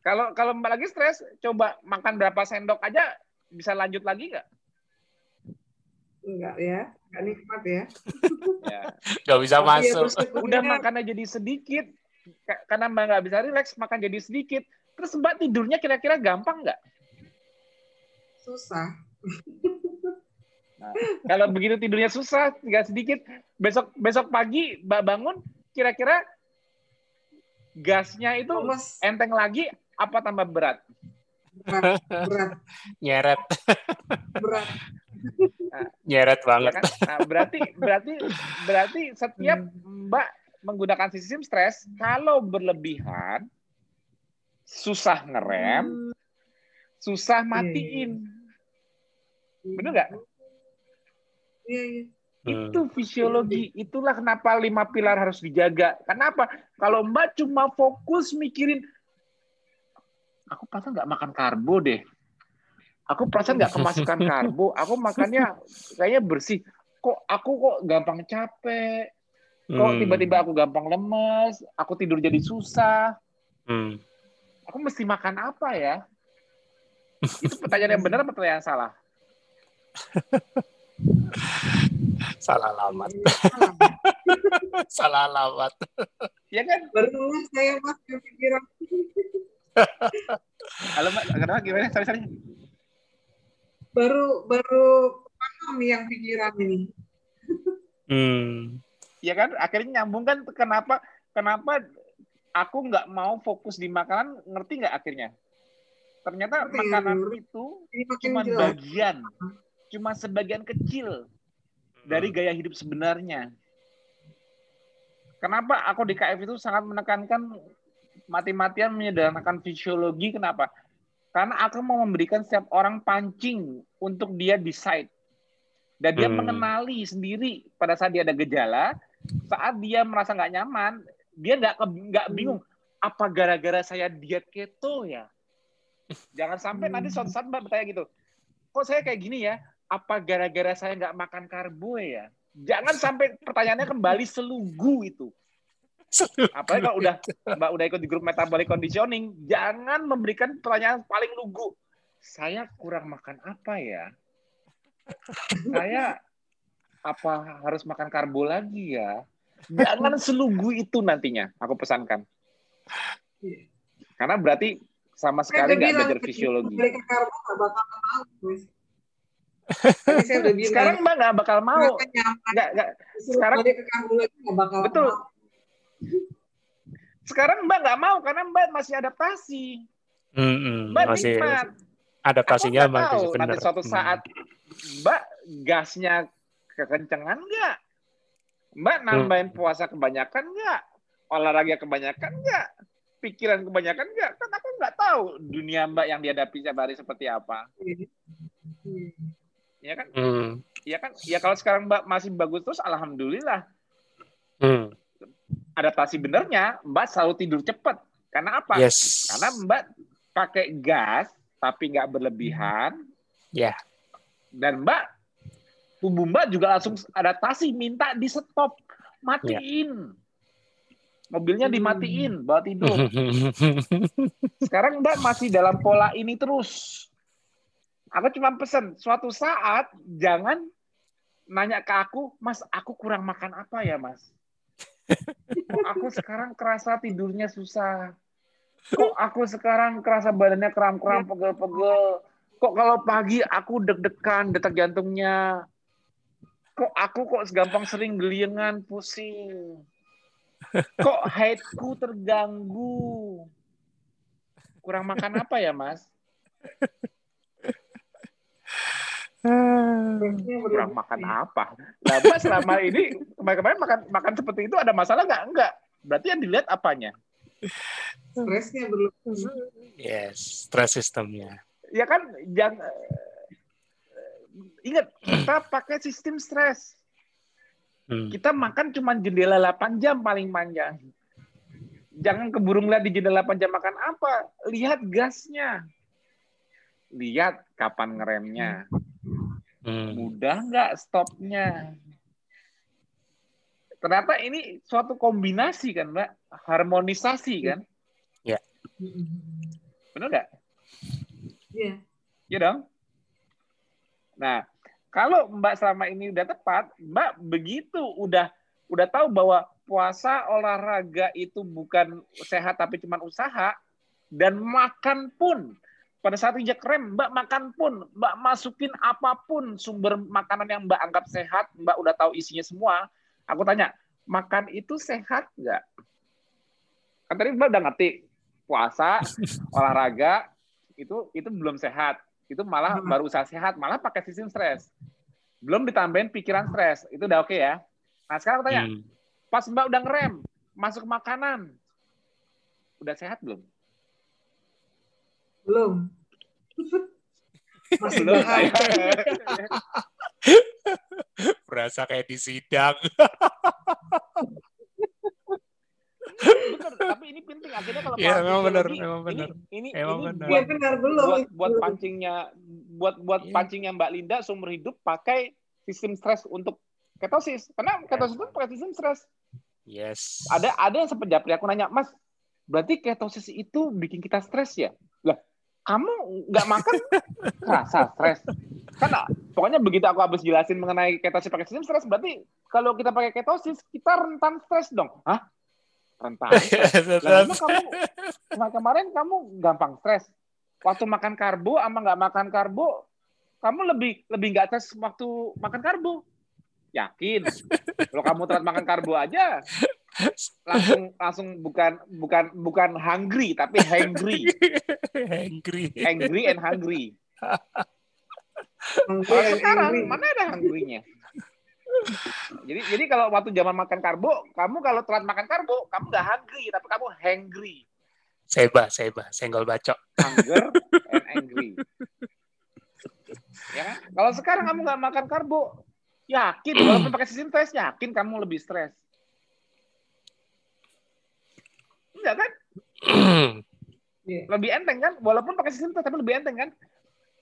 Kalau kalau Mbak lagi stres, coba makan berapa sendok aja bisa lanjut lagi nggak? Enggak ya, nggak nikmat ya. Nggak ya. Bisa masuk. Ya, udah makannya jadi sedikit. karena Mbak nggak bisa rileks, makan jadi sedikit. Terus Mbak tidurnya kira-kira gampang nggak? Susah. Nah, kalau begitu tidurnya susah, nggak sedikit. Besok besok pagi Mbak bangun, kira-kira gasnya itu Mas. Enteng lagi, apa tambah berat? Berat. Berat. Nyeret. Berat. Nah, nyeret banget. Ya kan? Nah, berarti berarti berarti setiap Mbak menggunakan sistem stres, kalau berlebihan, susah ngerem, susah matiin. Bener nggak? Iya, iya. Itu fisiologi. Itulah kenapa lima pilar harus dijaga. Kenapa? Kalau Mbak cuma fokus mikirin, aku perasaan nggak makan karbo deh. Aku perasaan nggak kemasukan karbo. Aku makannya kayaknya bersih. Kok aku kok gampang capek? Kok tiba-tiba aku gampang lemes? Aku tidur jadi susah. Aku mesti makan apa ya? Itu pertanyaan yang benar atau pertanyaan yang salah? Salah alamat. Salah alamat. Ya kan? Baru saya Mas kepikiran. Halo Mbak, kenapa gimana? Sorry-sorry. Baru baru paham yang pikiran ini. Hmm. Ya kan? Akhirnya nyambung kan, kenapa kenapa aku nggak mau fokus di makanan, ngerti nggak akhirnya? Ternyata ngerti, makanan ya. Itu cuma bagian, cuma sebagian kecil dari gaya hidup sebenarnya. Kenapa aku di K F itu sangat menekankan mati-matian menyederhanakan fisiologi, kenapa? Karena aku mau memberikan setiap orang pancing untuk dia decide. Dan dia hmm. mengenali sendiri pada saat dia ada gejala, saat dia merasa nggak nyaman, dia nggak nggak bingung, apa gara-gara saya diet keto ya? Jangan sampai nanti suatu saat Mbak bertanya gitu, kok saya kayak gini ya? Apa gara-gara saya nggak makan karbo ya? Jangan sampai pertanyaannya kembali selugu itu. Apalagi kalau udah Mbak udah ikut di grup metabolic conditioning, jangan memberikan pertanyaan paling lugu. Saya kurang makan apa ya? Saya apa harus makan karbo lagi ya? Jangan selugu itu nantinya, aku pesankan. Karena berarti sama sekali nggak belajar fisiologi. Sekarang Mbak nggak bakal mau. Nggak, nggak. Sekarang betul. Sekarang Mbak nggak mau karena Mbak masih adaptasi. Mm-mm, Mbak masih nikmat. Adaptasinya masih benar. Nanti suatu saat Mbak gasnya kekencengan nggak? Mbak nambahin mm. puasa kebanyakan nggak? Olahraga kebanyakan nggak? Pikiran kebanyakan nggak? Kan aku nggak tahu dunia Mbak yang dihadapi setiap hari seperti apa. Ya kan? Mm. Ya kan? Ya kalau sekarang Mbak masih bagus terus, alhamdulillah. Mm. Adaptasi benernya, Mbak selalu tidur cepat. Karena apa? Yes. Karena Mbak pakai gas, tapi nggak berlebihan. Ya. Yeah. Dan Mbak, tubuh Mbak juga langsung adaptasi, minta di stop, matiin. Yeah. Mobilnya dimatiin, Mbak tidur. Sekarang Mbak masih dalam pola ini terus. Aku cuma pesan, suatu saat jangan nanya ke aku, Mas, aku kurang makan apa ya, Mas? Kok aku sekarang kerasa tidurnya susah? Kok aku sekarang kerasa badannya kram-kram, pegel-pegel? Kok kalau pagi aku deg-degan, detak jantungnya? Kok aku kok gampang sering geliengan, pusing? Kok haidku terganggu? Kurang makan apa ya, Mas? Kurang makan apa? Nah, Mbak selama ini kemarin-kemarin makan makan seperti itu ada masalah nggak? Enggak. Berarti yang dilihat apanya? Stresnya belum. Yes, stres sistemnya. Ya kan, jangan ingat kita pakai sistem stres. Hmm. Kita makan cuma jendela delapan jam paling panjang. Jangan keburu ngeliat di jendela delapan jam makan apa. Lihat gasnya. Lihat kapan ngeremnya. Hmm. Mudah nggak stopnya? Ternyata ini suatu kombinasi kan, Mbak? Harmonisasi kan? Iya. Yeah. Benar nggak? Iya. Yeah. Iya dong? Nah, kalau Mbak selama ini udah tepat, Mbak begitu udah udah tahu bahwa puasa, olahraga itu bukan sehat tapi cuma usaha, dan makan pun, pada saat injak rem, Mbak makan pun, Mbak masukin apapun sumber makanan yang Mbak anggap sehat, Mbak udah tahu isinya semua, aku tanya, makan itu sehat nggak? Kan tadi Mbak udah ngerti, puasa, olahraga, itu itu belum sehat, itu malah baru usaha sehat, malah pakai sistem stres. Belum ditambahin pikiran stres, itu udah oke okay ya. Nah sekarang aku tanya, hmm. pas Mbak udah ngerem, masuk makanan, udah sehat belum? Belum. Masih belum. Berasa kayak di sidang. Bener, tapi ini penting. Akhirnya kalau ya, memang benar, memang benar. Ini, ini, ini benar. Buat, benar, belum. buat, buat pancingnya, buat buat yeah. pancingnya Mbak Linda seumur hidup pakai sistem stres untuk ketosis. Karena ketosis itu pakai sistem stres. Yes. Ada ada yang sempat japri aku nanya, Mas, berarti ketosis itu bikin kita stres ya? Lah, kamu nggak makan rasa stres. Karena pokoknya begitu aku habis jelasin mengenai ketosis pakai sistem stres, berarti kalau kita pakai ketosis kita rentan stres dong. Hah? Rentan stres. Lalu kamu kemarin kamu gampang stres. Waktu makan karbo sama nggak makan karbo, kamu lebih lebih nggak stres waktu makan karbo. Yakin? Kalau kamu telat makan karbo aja, langsung langsung bukan bukan bukan hungry tapi hangry. Hangry. Hangry and hungry. Kalau sekarang mana ada hungry-nya? Jadi jadi kalau waktu zaman makan karbo, kamu kalau telat makan karbo, kamu nggak hungry tapi kamu hangry. Seba, seba, senggol bacok. Hunger and angry. Ya, kalau sekarang kamu nggak makan karbo, yakin walaupun pakai sistem stres, yakin kamu lebih stres. Enggak kan? Lebih enteng kan? Walaupun pakai sistem stres tapi lebih enteng kan?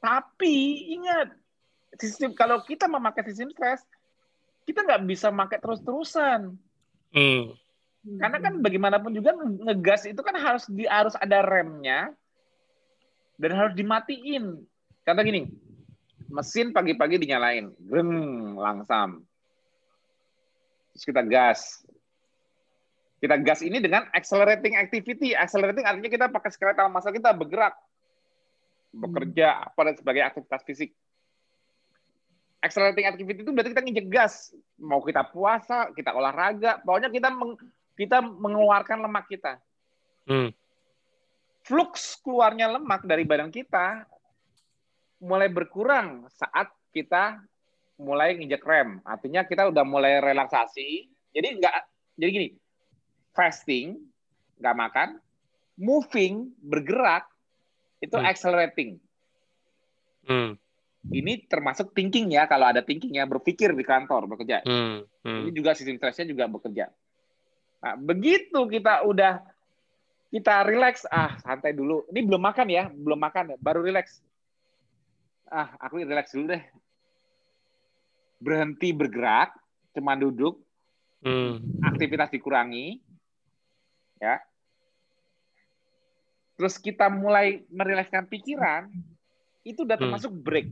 Tapi ingat, sistem kalau kita memakai sistem stres, kita nggak bisa pakai terus-terusan. Hmm. Karena kan bagaimanapun juga ngegas itu kan harus di harus ada remnya dan harus dimatiin. Contoh gini, mesin pagi-pagi dinyalain, greng, langsam. Terus kita gas. Kita gas ini dengan accelerating activity. Accelerating artinya kita pakai skeletal massa kita bergerak, bekerja, apa dan sebagai aktivitas fisik. Accelerating activity itu berarti kita nginjek gas. Mau kita puasa, kita olahraga, pokoknya kita meng, kita mengeluarkan lemak kita. Hmm. Flux keluarnya lemak dari badan kita mulai berkurang saat kita mulai nginjek rem. Artinya kita udah mulai relaksasi. Jadi nggak, jadi gini. Fasting, nggak makan, moving, bergerak, itu hmm. accelerating. Hmm. Ini termasuk thinking ya, kalau ada thinking ya, berpikir di kantor, bekerja. Hmm. Hmm. Ini juga sistem stresnya juga bekerja. Nah, begitu kita udah, kita relax, ah santai dulu. Ini belum makan ya, belum makan, baru relax. Ah, aku relax dulu deh. Berhenti bergerak, cuma duduk, hmm. aktivitas dikurangi, ya. Terus kita mulai merilekskan pikiran, itu udah termasuk break.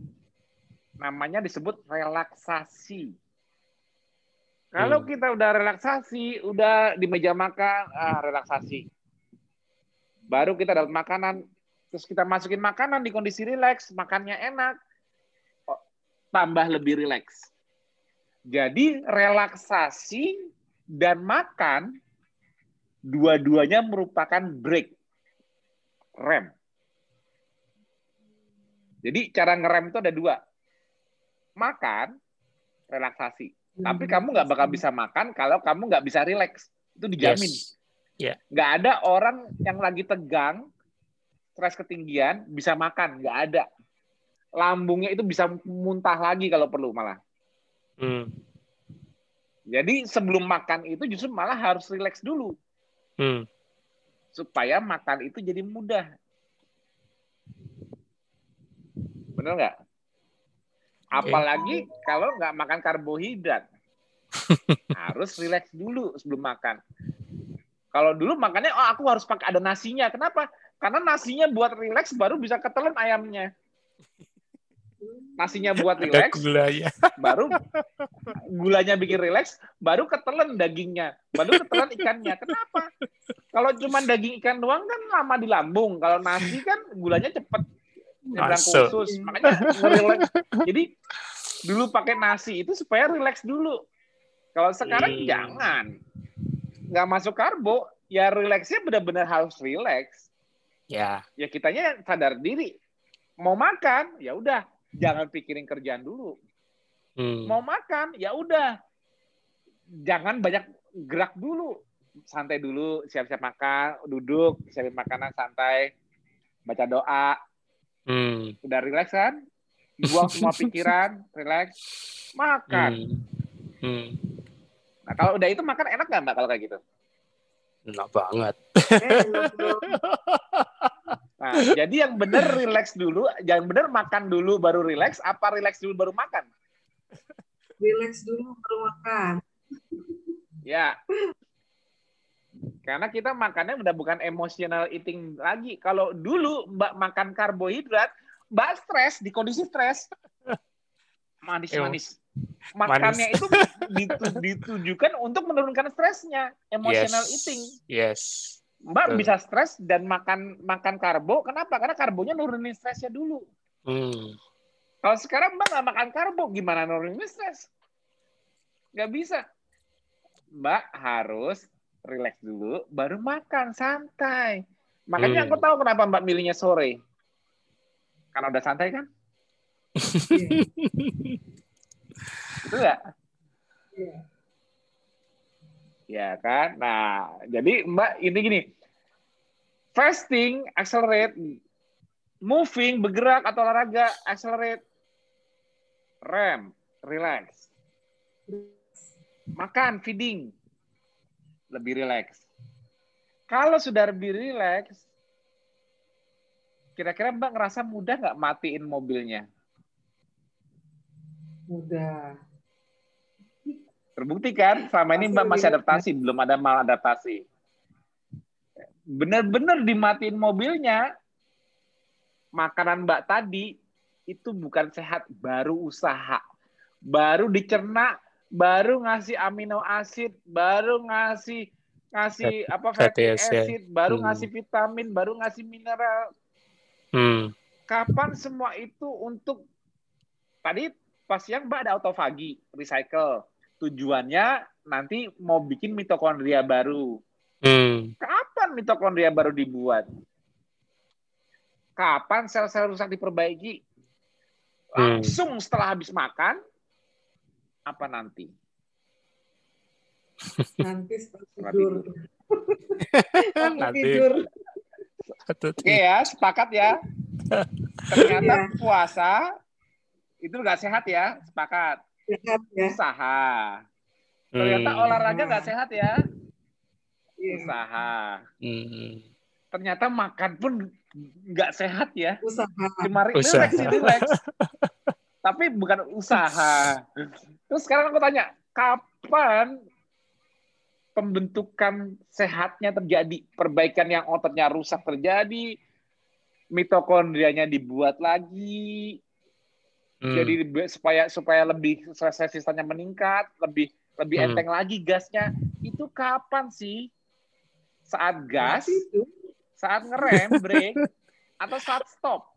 Namanya disebut relaksasi. Kalau hmm. kita udah relaksasi, udah di meja makan, ah, relaksasi. Baru kita dapat makanan, terus kita masukin makanan di kondisi relax, makannya enak, oh, tambah lebih relax. Jadi relaksasi dan makan, dua-duanya merupakan break. Rem. Jadi cara ngerem itu ada dua. Makan, relaksasi. Hmm. Tapi kamu nggak bakal bisa makan kalau kamu nggak bisa relax. Itu dijamin. Yes. Yeah. Nggak ada orang yang lagi tegang, stres ketinggian, bisa makan. Nggak ada. Lambungnya itu bisa muntah lagi kalau perlu malah. Hmm. Jadi sebelum makan itu justru malah harus relax dulu. Hmm. Supaya makan itu jadi mudah. Bener nggak? Apalagi yeah. kalau nggak makan karbohidrat. Harus rileks dulu sebelum makan. Kalau dulu makannya, oh aku harus pakai ada nasinya. Kenapa? Karena nasinya buat rileks baru bisa ketelan ayamnya. nasinya buat relax, gulanya. Baru gulanya bikin relax, baru ketelan dagingnya, baru ketelan ikannya. Kenapa? Kalau cuma daging ikan doang kan lama di lambung. Kalau nasi kan gulanya cepet nyebrang ke usus. Makanya relax. Jadi dulu pakai nasi itu supaya relax dulu. Kalau sekarang hmm. jangan. Nggak masuk karbo, ya relaxnya benar-benar harus relax. Ya. Ya kitanya sadar diri. Mau makan, ya udah. Jangan pikirin kerjaan dulu. Hmm. Mau makan, ya udah. Jangan banyak gerak dulu. Santai dulu, siap-siap makan, duduk, siapin makanan santai, baca doa. Hmm. Udah relax kan? Buang semua pikiran, relax, makan. Hmm. Hmm. Nah, kalau udah itu makan enak nggak Mbak kalau kayak gitu? Enak banget. Nah, jadi yang benar relax dulu, yang benar makan dulu baru relax, apa relax dulu baru makan? Relax dulu baru makan. Ya. Karena kita makannya udah bukan emotional eating lagi. Kalau dulu Mbak makan karbohidrat, Mbak stres, di kondisi stres. Manis-manis. Makannya manis. Itu ditu, ditujukan untuk menurunkan stresnya, emotional yes. eating. Yes. Mbak bisa stres dan makan makan karbo. Kenapa? Karena karbonya nurunin stresnya dulu. Hmm. Kalau sekarang Mbak nggak makan karbo, gimana nurunin stres? Nggak bisa. Mbak harus relax dulu, baru makan santai. Makanya hmm. aku tahu kenapa Mbak milihnya sore. Karena udah santai kan? Itu ya. Ya kan? Nah, jadi Mbak ini gini. Fasting, accelerate. Moving, bergerak atau olahraga, accelerate. Rem, relax. Makan, feeding. Lebih relax. Kalau sudah lebih relax, kira-kira Mbak ngerasa mudah nggak matiin mobilnya? Mudah. Terbukti kan, selama ini Mbak masih adaptasi, belum ada maladaptasi. Benar-benar dimatiin mobilnya, makanan Mbak tadi itu bukan sehat, baru usaha. Baru dicerna, baru ngasih amino asid, baru ngasih ngasih apa fatty acid, baru ngasih vitamin, baru ngasih mineral. Hmm. Kapan semua itu untuk tadi pas siang Mbak ada autofagi, recycle. Tujuannya nanti mau bikin mitokondria baru. Hmm. Kapan mitokondria baru dibuat? Kapan sel-sel rusak diperbaiki? Hmm. Langsung setelah habis makan, apa nanti? Nanti setelah tidur. Nanti tidur. Oke ya, sepakat ya. Ternyata yeah. puasa itu nggak sehat ya, sepakat. Usaha. Ternyata hmm. olahraga nggak sehat ya. Usaha. Hmm. Ternyata makan pun nggak sehat ya. Usaha. Cuma relax, relax. Tapi bukan usaha. Terus sekarang aku tanya, kapan pembentukan sehatnya terjadi? Perbaikan yang ototnya rusak terjadi, mitokondrianya dibuat lagi. Hmm. Jadi supaya supaya lebih resistannya meningkat, lebih lebih hmm. enteng lagi gasnya. Itu kapan sih? Saat gas, itu saat ngerem, brake, atau saat stop?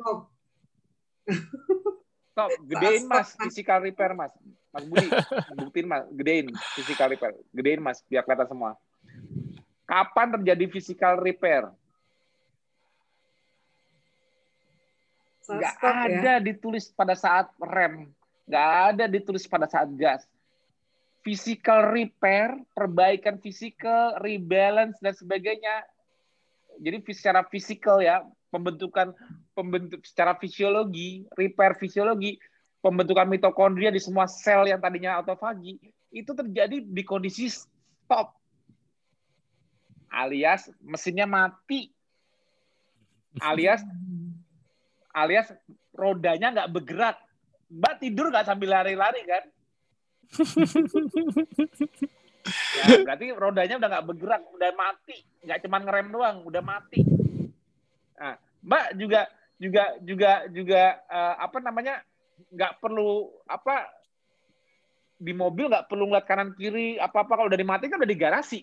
Stop. Stop. Gedein Mas physical repair Mas. Mas Budi, buktiin Mas, gedein physical repair. Gedein Mas, biar kelihatan semua. Kapan terjadi physical repair? Nggak ada ya. Ditulis pada saat rem. Nggak ada ditulis pada saat gas. Physical repair, perbaikan fisikal, rebalance, dan sebagainya. Jadi secara fisikal ya, pembentukan, pembentuk secara fisiologi, repair fisiologi, pembentukan mitokondria di semua sel yang tadinya autofagi, itu terjadi di kondisi stop. Alias mesinnya mati. Alias alias rodanya nggak bergerak. Mbak tidur nggak sambil lari-lari kan? Ya, berarti rodanya udah nggak bergerak, udah mati. Nggak cuma ngerem doang, udah mati. Nah, Mbak juga juga juga juga uh, apa namanya nggak perlu apa di mobil nggak perlu ngeliat kanan kiri apa apa kalau udah dimati kan udah di garasi,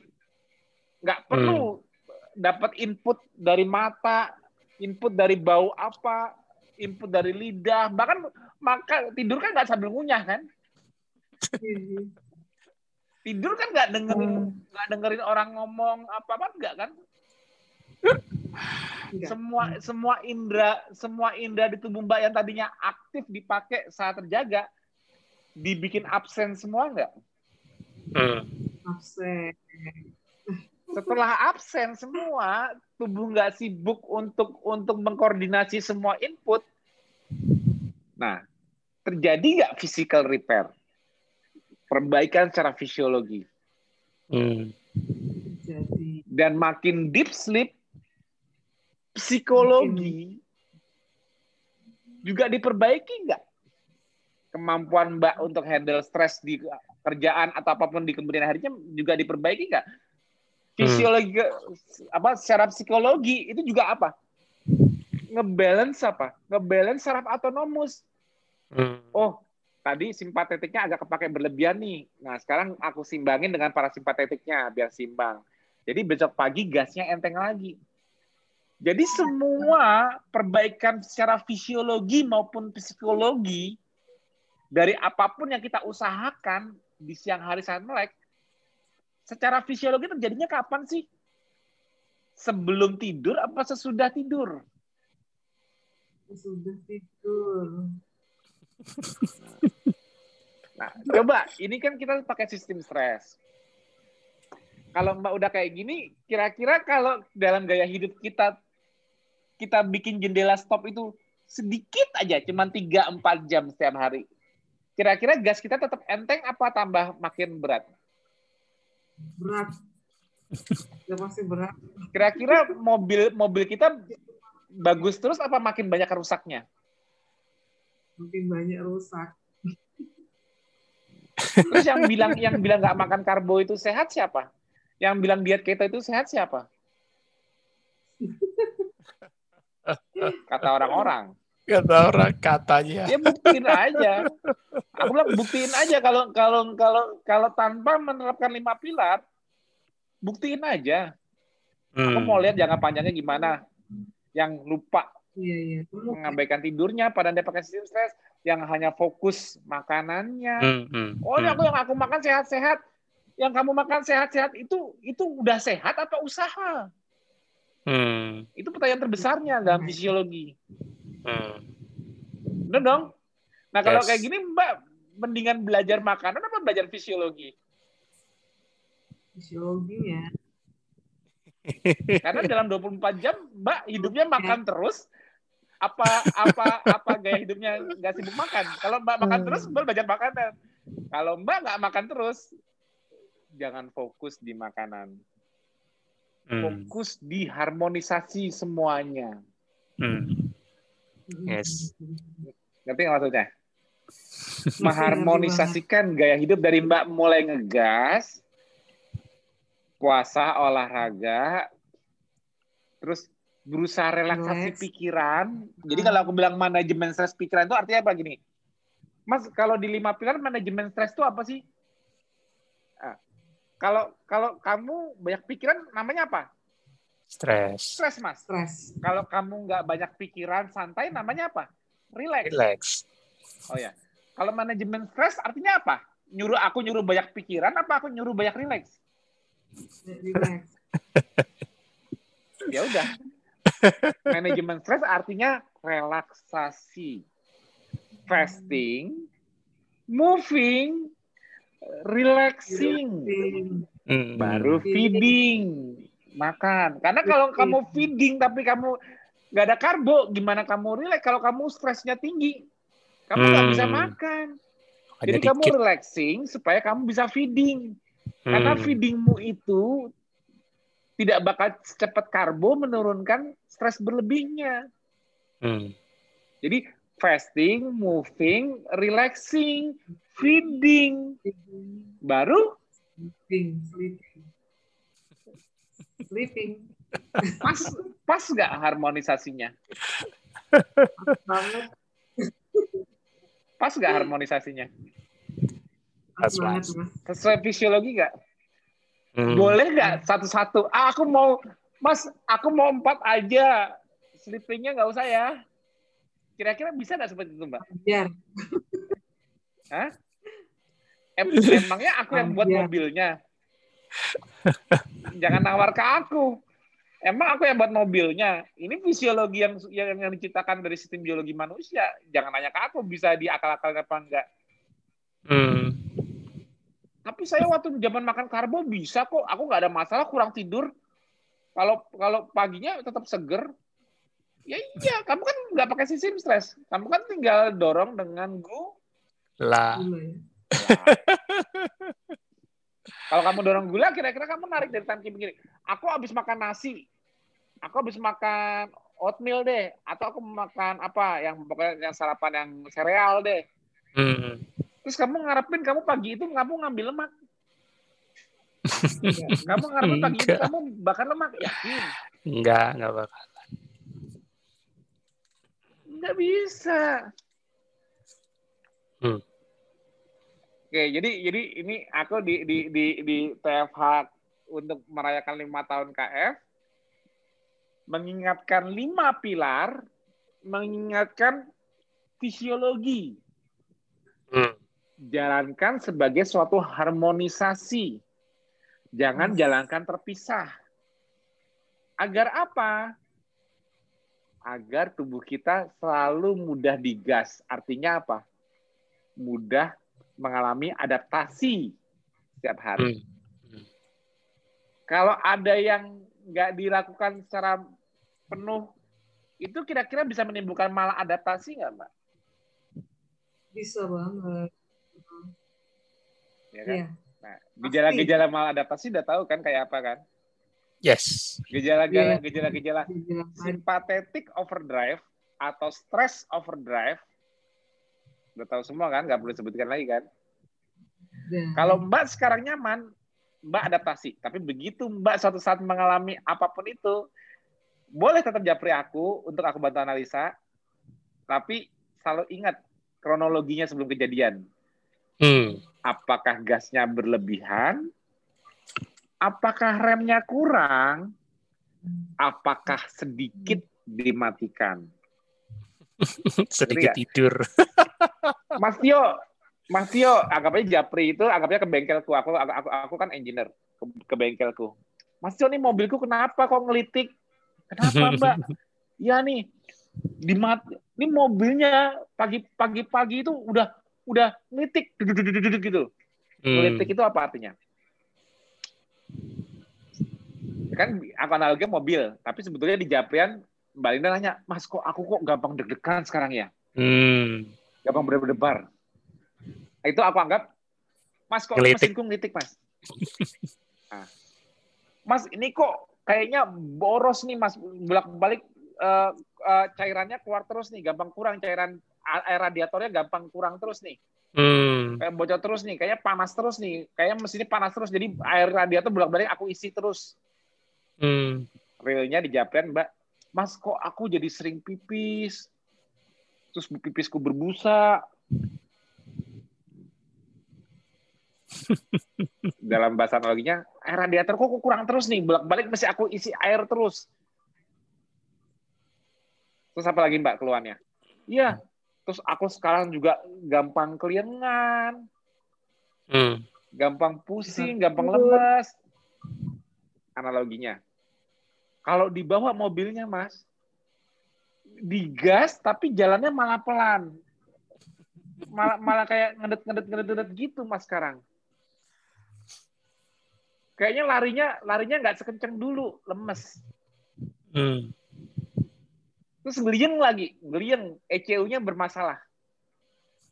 nggak perlu hmm. dapat input dari mata, input dari bau apa, input dari lidah, bahkan maka tidur kan nggak sambil ngunyah kan. Tidur kan nggak dengerin nggak dengerin orang ngomong apa-apa enggak kan? Enggak. Semua semua indera semua indera di tubuh Mbak yang tadinya aktif dipakai saat terjaga dibikin absen semua enggak? Uh. Absen. Setelah absen semua, tubuh nggak sibuk untuk untuk mengkoordinasi semua input. Nah, terjadi nggak physical repair? Perbaikan secara fisiologi. Hmm. Dan makin deep sleep, psikologi makin. Juga diperbaiki nggak? Kemampuan Mbak untuk handle stres di kerjaan atau apapun di kemudian harinya juga diperbaiki nggak? Fisiologi, hmm. apa, secara psikologi itu juga apa? Ngebalance apa? Ngebalance saraf autonomus. Hmm. Oh, tadi simpatetiknya agak kepake berlebihan nih. Nah, sekarang aku simbangin dengan parasimpatetiknya biar simbang. Jadi besok pagi gasnya enteng lagi. Jadi semua perbaikan secara fisiologi maupun psikologi dari apapun yang kita usahakan di siang hari saat melek, secara fisiologi terjadinya kapan sih? Sebelum tidur apa sesudah tidur? Sesudah tidur. Nah, coba ini kan kita pakai sistem stres. Kalau Mbak udah kayak gini, kira-kira kalau dalam gaya hidup kita kita bikin jendela stop itu sedikit aja, cuman tiga sampai empat jam setiap hari. Kira-kira gas kita tetap enteng apa tambah makin berat? Berat. Ya pasti berat. Kira-kira mobil mobil kita bagus terus apa makin banyak rusaknya? Mungkin banyak rusak. Terus yang bilang yang bilang nggak makan karbo itu sehat siapa? Yang bilang diet keto itu sehat siapa? Kata orang-orang. Kata orang katanya. Ya buktiin aja. Aku bilang buktiin aja kalau kalau kalau kalau tanpa menerapkan lima pilar, buktiin aja. Hmm. Aku mau lihat jangka panjangnya gimana. Yang lupa. Iya, iya. Mengabaikan tidurnya pada dia pakai sistem stres yang hanya fokus makanannya. Mm, mm, oh, mm. aku yang aku makan sehat-sehat, yang kamu makan sehat-sehat itu itu udah sehat apa usaha? Mm. Itu pertanyaan terbesarnya dalam fisiologi. Mm. Bener dong. Nah kalau yes. kayak gini Mbak mendingan belajar makanan apa belajar fisiologi? Fisiologinya. Karena dalam dua puluh empat jam Mbak hidupnya makan terus. apa apa apa gaya hidupnya nggak sibuk makan. Kalau Mbak makan terus Mbak belajar makanan. Kalau Mbak nggak makan terus, jangan fokus di makanan, fokus di harmonisasi semuanya. hmm. Yes, ngerti nggak maksudnya? Mengharmonisasikan gaya hidup dari Mbak mulai ngegas, puasa, olahraga, terus berusaha relaksasi yes. pikiran. Jadi kalau aku bilang manajemen stres pikiran itu artinya apa gini? Mas, kalau di lima pilar manajemen stres itu apa sih? Nah, kalau kalau kamu banyak pikiran namanya apa? Stres. Stres, Mas. Stres. Kalau kamu nggak banyak pikiran, santai, namanya apa? Relax. Relax. Oh ya. Kalau manajemen stres artinya apa? Nyuruh aku nyuruh banyak pikiran apa aku nyuruh banyak relax? Relax. Ya udah. Manajemen stres artinya relaksasi, fasting, moving, relaxing, mm. baru feeding, makan. Karena kalau kamu feeding tapi kamu nggak ada karbo, gimana kamu relax? Kalau kamu stresnya tinggi, kamu nggak mm. bisa makan. Ada Jadi dikit. Kamu relaxing supaya kamu bisa feeding. Mm. Karena feedingmu itu tidak bakal cepat karbo menurunkan stres berlebihnya. Hmm. Jadi fasting, moving, relaxing, feeding, baru sleeping, sleeping, sleeping. Pas, pas nggak harmonisasinya? Pas nggak harmonisasinya? Pas banget. Sesuai fisiologi nggak? Hmm. Boleh nggak satu-satu? Ah, aku mau, Mas, aku mau empat aja. Sleepingnya nggak usah ya. Kira-kira bisa nggak seperti itu, Mbak? Biar. Hah? Em emangnya aku yang buat Biar. mobilnya? Jangan nawar ke aku. Emang aku yang buat mobilnya. Ini fisiologi yang, yang yang diciptakan dari sistem biologi manusia. Jangan nanya ke aku bisa diakal-akalin apa enggak. Hmm. Tapi saya waktu zaman makan karbo bisa kok. Aku nggak ada masalah kurang tidur. Kalau kalau paginya tetap seger. Ya iya, kamu kan nggak pakai sistem stres. Kamu kan tinggal dorong dengan gula. Kalau kamu dorong gula, kira-kira kamu narik dari tangan kiri. Aku habis makan nasi, aku habis makan oatmeal deh, atau aku makan apa yang pokoknya yang sarapan yang sereal deh. Hmm. Terus kamu ngarepin kamu pagi itu kamu ngambil lemak. Kamu ngarepin pagi itu kamu bakar lemak, yakin? Enggak, enggak bakalan. Enggak bisa. Hmm. Oke, jadi jadi ini aku di di di, di T F H untuk merayakan lima tahun K F, mengingatkan lima pilar, mengingatkan fisiologi, hmm. jalankan sebagai suatu harmonisasi, jangan hmm. jalankan terpisah. Agar apa? Agar tubuh kita selalu mudah digas. Artinya apa? Mudah mengalami adaptasi setiap hari. Hmm. Kalau ada yang nggak dilakukan secara penuh, itu kira-kira bisa menimbulkan maladaptasi nggak, Mbak? Bisa banget. Ya kan? Ya. Nah, gejala-gejala maladaptasi udah tahu kan kayak apa kan? Yes. Gejala-gejala gejala-gejala simpatetik overdrive atau stress overdrive. Udah tahu semua kan, nggak perlu sebutkan lagi kan. Dan kalau Mbak sekarang nyaman, Mbak adaptasi. Tapi begitu Mbak suatu saat mengalami apapun itu, boleh tetap japri aku untuk aku bantu analisa, tapi selalu ingat kronologinya sebelum kejadian. Hmm. Apakah gasnya berlebihan? Apakah remnya kurang? Apakah sedikit dimatikan? Sedikit tidur. Mas Tio, Mas Tio, anggapnya japri itu, anggapnya ke bengkelku. Aku, aku, aku kan engineer, ke, ke bengkelku. Mas Tio, nih mobilku kenapa kok ngelitik? Kenapa, Mbak? Ya nih, di mat, ini mobilnya pagi-pagi itu udah, udah ngelitik, gitu. Ngelitik itu apa artinya? Kan aku analoginya mobil, tapi sebetulnya di japrian Mbak Linda nanya, Mas kok aku kok gampang deg-degan sekarang ya? Hmm. Gampang berdebar. Itu aku anggap, Mas kok ngelitik. Mesinku ngelitik, Mas? Nah. Mas ini kok kayaknya boros nih, Mas. Bolak-balik uh, uh, cairannya keluar terus nih, gampang kurang. Cairan air radiatornya gampang kurang terus nih. Hmm. Kayak bocor terus nih, kayaknya panas terus nih. Kayaknya mesinnya panas terus, jadi air radiator bolak-balik aku isi terus. Hmm. Realnya di japrian, Mbak. Mas kok aku jadi sering pipis, terus pipisku berbusa. Dalam bahasa analoginya, air radiator kok kurang terus nih, bolak-balik mesti aku isi air terus. Terus apa lagi Mbak keluhannya? Iya, terus aku sekarang juga gampang kelingan, hmm. gampang pusing, gampang lemes. Analoginya. Kalau dibawa mobilnya, Mas, digas tapi jalannya malah pelan. Malah, malah kayak ngedet-ngedet-ngedet gitu, Mas, sekarang. Kayaknya larinya larinya nggak sekenceng dulu, lemes. Hmm. Terus ngelieng lagi, ngelieng, E C U-nya bermasalah.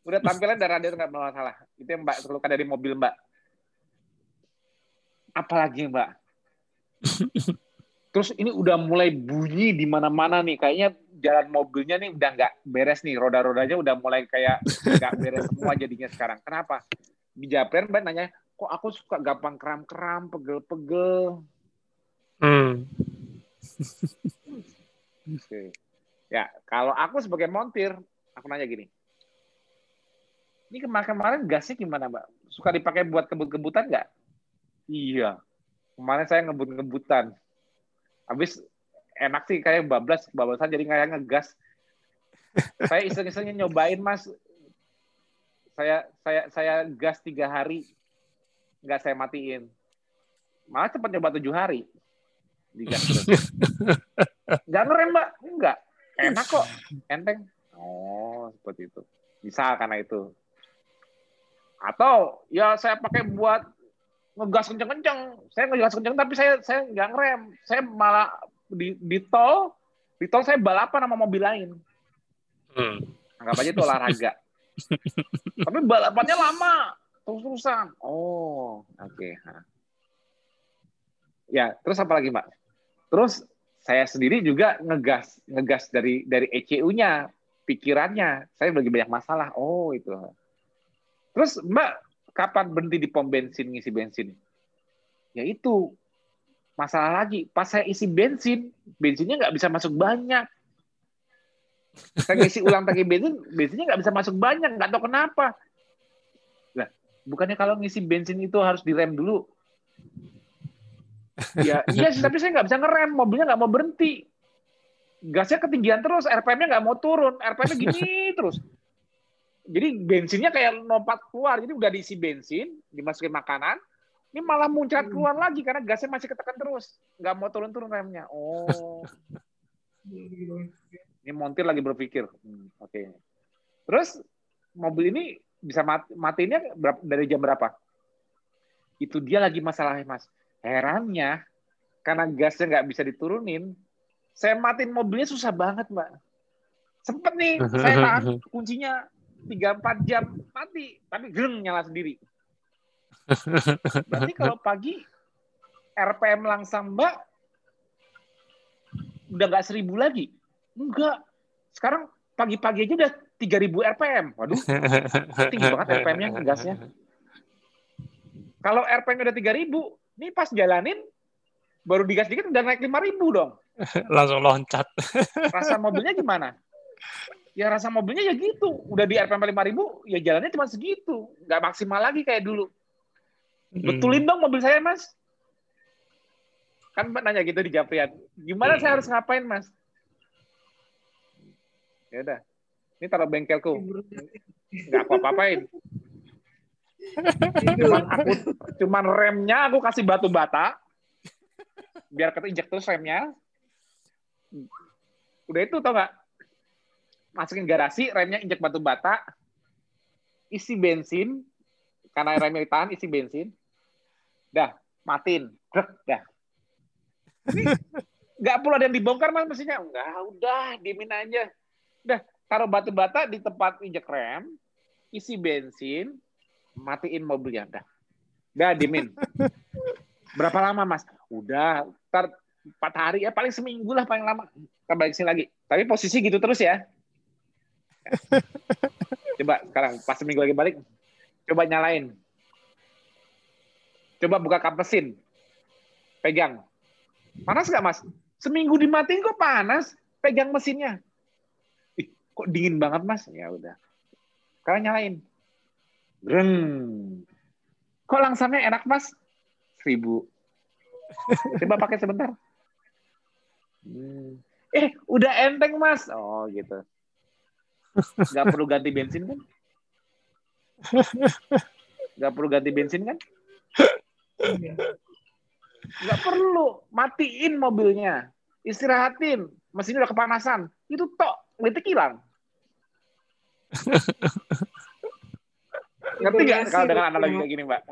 Udah tampilan darah dia nggak bermasalah. Itu yang Mbak keluhkan dari mobil, Mbak. Apalagi, Mbak? Terus ini udah mulai bunyi di mana-mana nih, kayaknya jalan mobilnya nih udah nggak beres nih, roda-rodanya udah mulai kayak nggak beres semua jadinya sekarang. Kenapa? Di Japan Mbak nanya, kok aku suka gampang keram-keram, pegel-pegel. Hmm. Oke. Ya, kalau aku sebagai montir, aku nanya gini. Ini kemarin-kemarin gasnya gimana, Mbak? Suka dipakai buat kebut-kebutan nggak? Iya. Kemarin saya ngebut-ngebutan. Habis enak sih kayak bablas, bablasan jadi kayak ngegas. Saya iseng-isengnya nyobain, Mas. Saya saya saya gas tiga hari. Nggak saya matiin. Malah cepat coba tujuh hari. Digas terus. Nggak ngerem, Mbak. Enggak. Enak kok. Enteng. Oh, seperti itu. Bisa karena itu. Atau ya saya pakai buat ngegas kenceng-kenceng. Saya ngegas kenceng tapi saya saya nggak ngerem. Saya malah di, di tol, di tol saya balapan sama mobil lain. Hmm. Anggap aja itu olahraga. Tapi balapannya lama, terus-terusan. Oh, oke. Okay. Ya, terus apa lagi, Mbak? Terus saya sendiri juga ngegas, ngegas dari dari E C U-nya, pikirannya. Saya lagi banyak masalah. Oh, itu. Terus, Mbak, kapan berhenti di pom bensin ngisi bensin? Ya itu. Masalah lagi, pas saya isi bensin, bensinnya nggak bisa masuk banyak. Saya ngisi ulang tangki bensin, bensinnya nggak bisa masuk banyak, nggak tahu kenapa. Nah, bukannya kalau ngisi bensin itu harus direm dulu? Ya, iya sih, tapi saya nggak bisa ngerem, mobilnya nggak mau berhenti. Gasnya ketinggian terus, R P M-nya nggak mau turun, R P M-nya gini terus. Jadi bensinnya kayak lompat keluar, jadi udah diisi bensin, dimasukin makanan, ini malah muncrat keluar lagi karena gasnya masih ketekan terus, nggak mau turun-turun remnya. Oh, ini montir lagi berpikir, hmm, oke. Okay. Terus mobil ini bisa mati, matinya berapa, dari jam berapa? Itu dia lagi masalahnya, Mas. Herannya, karena gasnya nggak bisa diturunin, saya matiin mobilnya susah banget, Mbak. Sempet nih, saya tahan kuncinya tiga empat jam, mati. Tapi greng, nyala sendiri. Berarti kalau pagi, R P M langsam, Mbak, udah nggak seribu lagi? Enggak. Sekarang pagi-pagi aja udah tiga ribu R P M. Waduh, tinggi banget R P M-nya, gasnya. Kalau R P M udah tiga ribu, ini pas jalanin, baru digas dikit udah naik lima ribu dong. Langsung loncat. Rasa mobilnya gimana? Ya rasa mobilnya ya gitu. Udah di R P M lima ribu, ya jalannya cuma segitu. Nggak maksimal lagi kayak dulu. Betulin hmm. dong mobil saya, Mas. Kan Mbak nanya gitu di Japrian. Gimana hmm. saya harus ngapain, Mas? Ya udah. Ini taruh bengkelku. Nggak aku apa-apain. Cuman, aku, cuman remnya aku kasih batu bata biar keinjak terus remnya. Udah itu tau gak, masukin garasi, remnya injak batu bata, isi bensin karena remnya ditahan, isi bensin, dah matiin, dah. Nggak perlu ada yang dibongkar, Mas, mesinnya. Nggak, udah diemin aja. Dah, taruh batu bata di tempat injak rem, isi bensin, matiin mobilnya, dah. Dah, dimin. Berapa lama, Mas? Udah, ntar empat hari, ya paling seminggu lah paling lama. Kita balik sini lagi. Tapi posisi gitu terus ya. Coba sekarang, pas seminggu lagi balik, coba nyalain. Coba buka kap mesin. Pegang. Panas nggak, Mas? Seminggu dimatiin kok panas? Pegang mesinnya. Ih, kok dingin banget, Mas? Ya udah. Sekarang nyalain. Greng. Kok langsamnya enak, Mas? Seribu. Coba pakai sebentar. Hmm. Eh, udah enteng, Mas. Oh, gitu. Nggak perlu ganti bensin, kan? Nggak perlu ganti bensin, kan? Nggak perlu. Matiin mobilnya. Istirahatin. Mesinnya udah kepanasan. Itu tok. Litik hilang. Ngerti nggak kalau dengan analogi kayak gini, Mbak?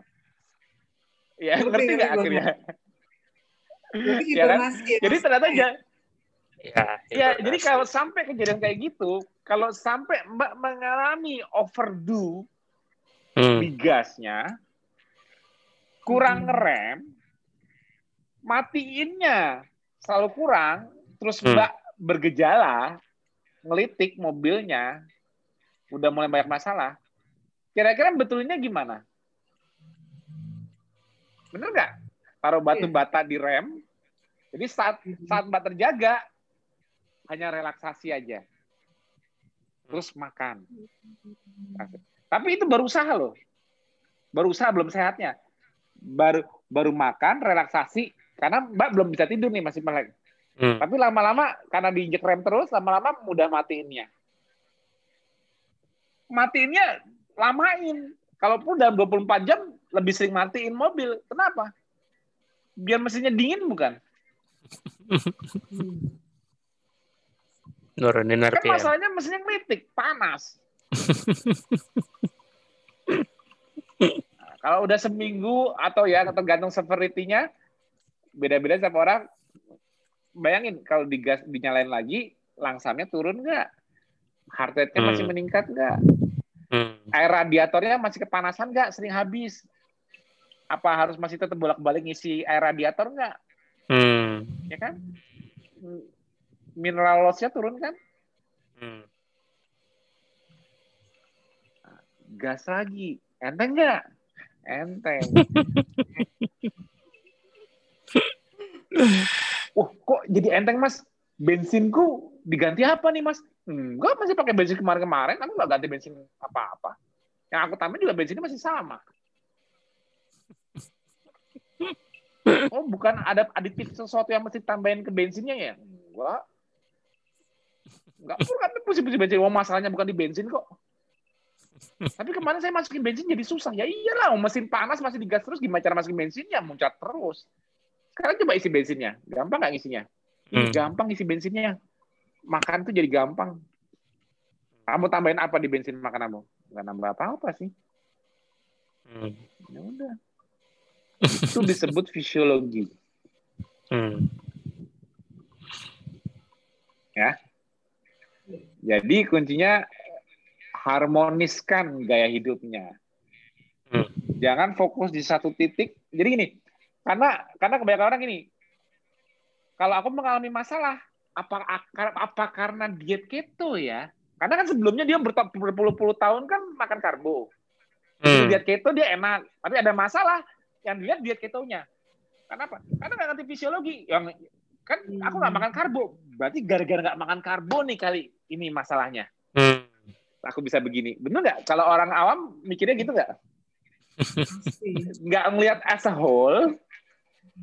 Ya, ngerti nggak akhirnya? Ya, kan? Jadi ternyata aja. Ya, ya jadi kalau sampai kejadian kayak gitu, kalau sampai Mbak mengalami overdo hmm. di gasnya, kurang ngerem, matiinnya selalu kurang, terus hmm. Mbak bergejala, ngelitik mobilnya, udah mulai banyak masalah, kira-kira betulnya gimana? Bener nggak? Taruh batu bata di rem. Jadi saat saat Mbak terjaga, hanya relaksasi aja. Terus makan. Tapi itu baru usaha loh. Baru usaha belum sehatnya. Baru baru makan, relaksasi. Karena Mbak belum bisa tidur nih, masih melek. Hmm. Tapi lama-lama, karena diinjek rem terus, lama-lama mudah matiinnya. Matiinnya lamain. Kalaupun dalam dua puluh empat jam, lebih sering matiin mobil. Kenapa? Biar mesinnya dingin, bukan? Kan masalahnya mesinnya ngelitik, panas. Nah, kalau udah seminggu, atau ya tergantung severity-nya, beda-beda setiap orang, bayangin kalau digas dinyalain lagi, langsamnya turun nggak? Heart rate-nya hmm. masih meningkat nggak? Hmm. Air radiatornya masih kepanasan nggak? Sering habis. Apa harus masih tetap bolak-balik ngisi air radiator nggak? Hmm. Ya kan? Mineral loss-nya turun kan? Hmm. Gas lagi. Enteng nggak? Enteng. Wah, kok jadi enteng, Mas? Bensinku diganti apa nih, Mas? Enggak, masih pakai bensin kemarin-kemarin. Aku nggak ganti bensin apa-apa. Yang aku tambah juga bensinnya masih sama. Oh, bukan ada aditif sesuatu yang mesti tambahin ke bensinnya ya? Enggak. Enggak, tapi pusing-pusing bensin. Oh, masalahnya bukan di bensin kok. Tapi kemarin saya masukin bensin jadi susah. Ya iyalah, mesin panas masih digas terus. Gimana cara masukin bensinnya? Muncat terus. Sekarang coba isi bensinnya. Gampang nggak isinya? Hmm. Gampang isi bensinnya. Makan tuh jadi gampang. Kamu tambahin apa di bensin makan kamu? Nggak nambah apa-apa sih. Hmm. Ya udah. Itu disebut fisiologi. Hmm. Ya. Jadi kuncinya harmoniskan gaya hidupnya. Hmm. Jangan fokus di satu titik. Jadi gini, karena karena kebanyakan orang gini. Kalau aku mengalami masalah, apa apa karena diet keto ya? Karena kan sebelumnya dia berpuluh-puluh tahun kan makan karbo. Hmm. Diet keto dia enak, tapi ada masalah. Yang dilihat diet ketonya. Kenapa? Karena nggak ngerti fisiologi. Yang kan aku nggak makan karbo, berarti gara-gara nggak makan karbo nih kali ini masalahnya. Hmm. Aku bisa begini, bener nggak? Kalau orang awam mikirnya gitu nggak? Nggak ngelihat as a whole,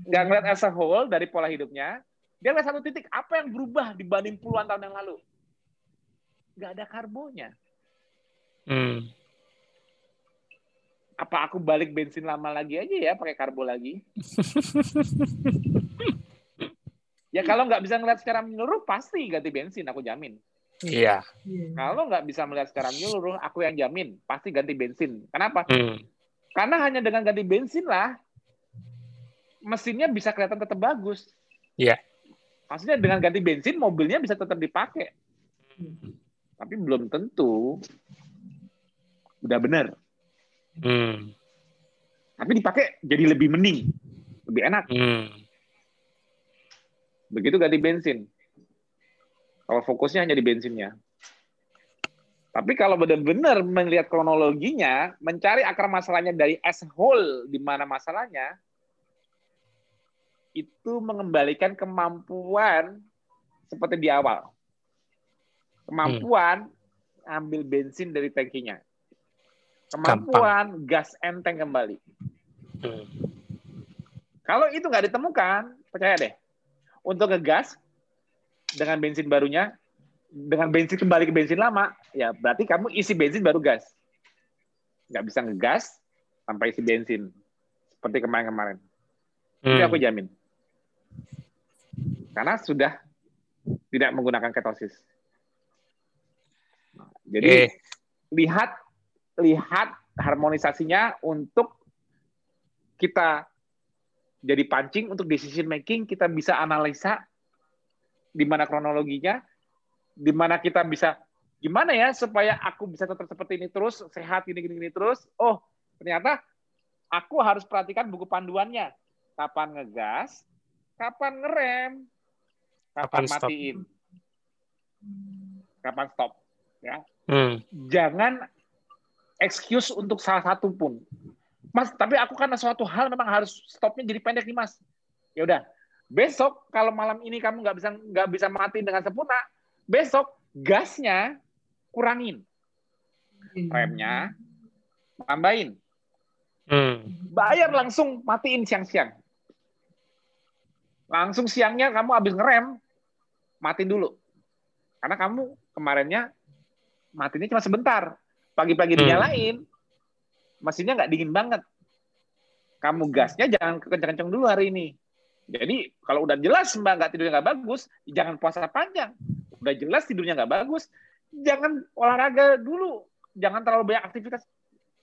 nggak ngelihat as a whole dari pola hidupnya. Dia nggak satu titik apa yang berubah dibanding puluhan tahun yang lalu. Nggak ada karbonya. Hmm. Apa aku balik bensin lama lagi aja ya, pakai karbo lagi? Ya kalau nggak bisa ngeliat secara menyeluruh, pasti ganti bensin, aku jamin. Iya. Yeah. Kalau nggak bisa melihat secara menyeluruh, aku yang jamin, pasti ganti bensin. Kenapa? Mm. Karena hanya dengan ganti bensin lah, mesinnya bisa kelihatan tetap bagus. Iya. Yeah. Maksudnya dengan ganti bensin, mobilnya bisa tetap dipakai. Mm. Tapi belum tentu udah benar. Hmm. Tapi dipakai jadi lebih mending, lebih enak. Hmm. Begitu ganti bensin. Kalau fokusnya hanya di bensinnya. Tapi kalau benar-benar melihat kronologinya, mencari akar masalahnya dari as whole di mana masalahnya, itu mengembalikan kemampuan seperti di awal. Kemampuan hmm. ambil bensin dari tangkinya. Kemampuan gampang. Gas enteng kembali. Hmm. Kalau itu nggak ditemukan, percaya deh, untuk ngegas dengan bensin barunya, dengan bensin kembali ke bensin lama, ya berarti kamu isi bensin baru gas. Nggak bisa ngegas tanpa isi bensin. Seperti kemarin-kemarin. Hmm. Itu aku jamin. Karena sudah tidak menggunakan ketosis. Jadi, eh. lihat lihat harmonisasinya untuk kita jadi pancing untuk decision making, kita bisa analisa di mana kronologinya, di mana kita bisa gimana ya supaya aku bisa tetap seperti ini terus, sehat gini-gini terus. Oh, ternyata aku harus perhatikan buku panduannya. Kapan ngegas, kapan ngerem, kapan, kapan matiin. Stop. Kapan stop, ya. Hmm. Jangan excuse untuk salah satu pun. Mas, tapi aku karena suatu hal memang harus stopnya jadi pendek nih, Mas. Ya udah. Besok kalau malam ini kamu nggak bisa nggak bisa matiin dengan sempurna, besok gasnya kurangin, remnya tambahin, hmm. bayar langsung matiin siang-siang. Langsung siangnya kamu habis ngerem, matiin dulu. Karena kamu kemarinnya matiinnya cuma sebentar. Pagi-pagi hmm. dinyalain, mesinnya nggak dingin banget. Kamu gasnya jangan kenceng-kenceng dulu hari ini. Jadi kalau udah jelas Mbak nggak tidurnya nggak bagus, jangan puasa panjang. Udah jelas tidurnya nggak bagus, jangan olahraga dulu, jangan terlalu banyak aktivitas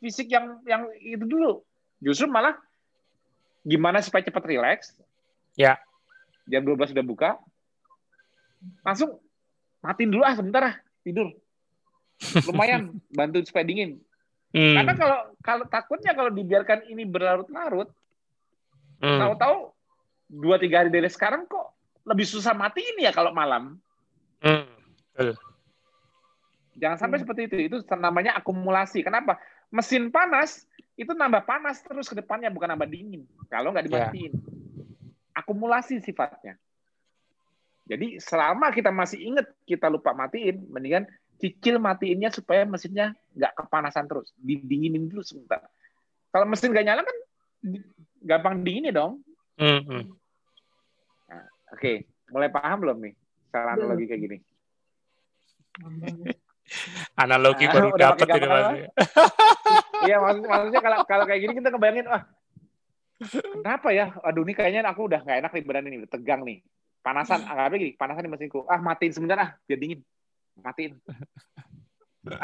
fisik yang yang itu dulu. Justru malah gimana supaya cepat rileks? Ya. jam dua belas sudah buka, langsung matiin dulu ah sebentar ah tidur. Lumayan bantu supaya dingin. Hmm. Karena kalau kalau takutnya kalau dibiarkan ini berlarut-larut, hmm. tahu-tahu dua tiga hari dari sekarang kok lebih susah matiin ya kalau malam. Hmm. Jangan sampai hmm. seperti itu. Itu namanya akumulasi. Kenapa? Mesin panas itu nambah panas terus ke depannya, bukan nambah dingin. Kalau nggak dimatiin. Ya. Akumulasi sifatnya. Jadi selama kita masih ingat kita lupa matiin, mendingan cicil matiinnya supaya mesinnya nggak kepanasan terus. Didinginin dulu sebentar. Kalau mesin nggak nyala kan gampang dingin dong. Mm-hmm. Nah, oke, okay. Mulai paham belum nih? Salah analogi kayak gini. Analogi nah, baru dapat ini Mas. Iya, maksud, maksudnya kalau kalau kayak gini kita ngebayangin, wah, kenapa ya? Aduh, ini kayaknya aku udah nggak enak nih badan ini, tegang nih, panasan. Anggapnya gini, panasan di mesinku. Ah, matiin sebentar ah, biar dingin. Matiin.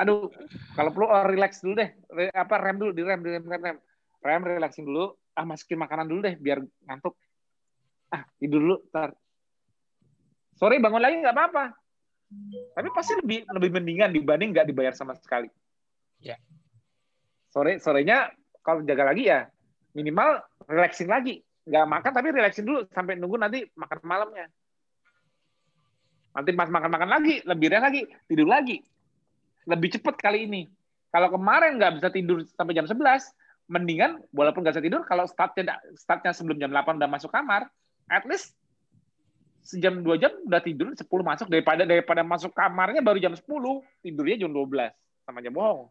Aduh, kalau perlu oh, relax dulu deh. Re, apa rem dulu, direm, direm, rem, rem. Rem, relaxing dulu. Ah, masukin makanan dulu deh biar ngantuk. Ah, tidur dulu, ntar sore bangun lagi nggak apa-apa. Tapi pasti lebih lebih mendingan dibanding nggak dibayar sama sekali. Ya. Sore sorenya kalau jaga lagi ya minimal relaxing lagi. Nggak makan tapi relaxing dulu sampai nunggu nanti makan malamnya. Nanti pas makan-makan lagi, lebih relax lagi, tidur lagi. Lebih cepat kali ini. Kalau kemarin nggak bisa tidur sampai jam sebelas, mendingan walaupun nggak bisa tidur, kalau startnya startnya sebelum jam delapan udah masuk kamar, at least sejam dua jam udah tidur, sepuluh masuk daripada daripada masuk kamarnya baru jam sepuluh, tidurnya jam dua belas sama aja bohong.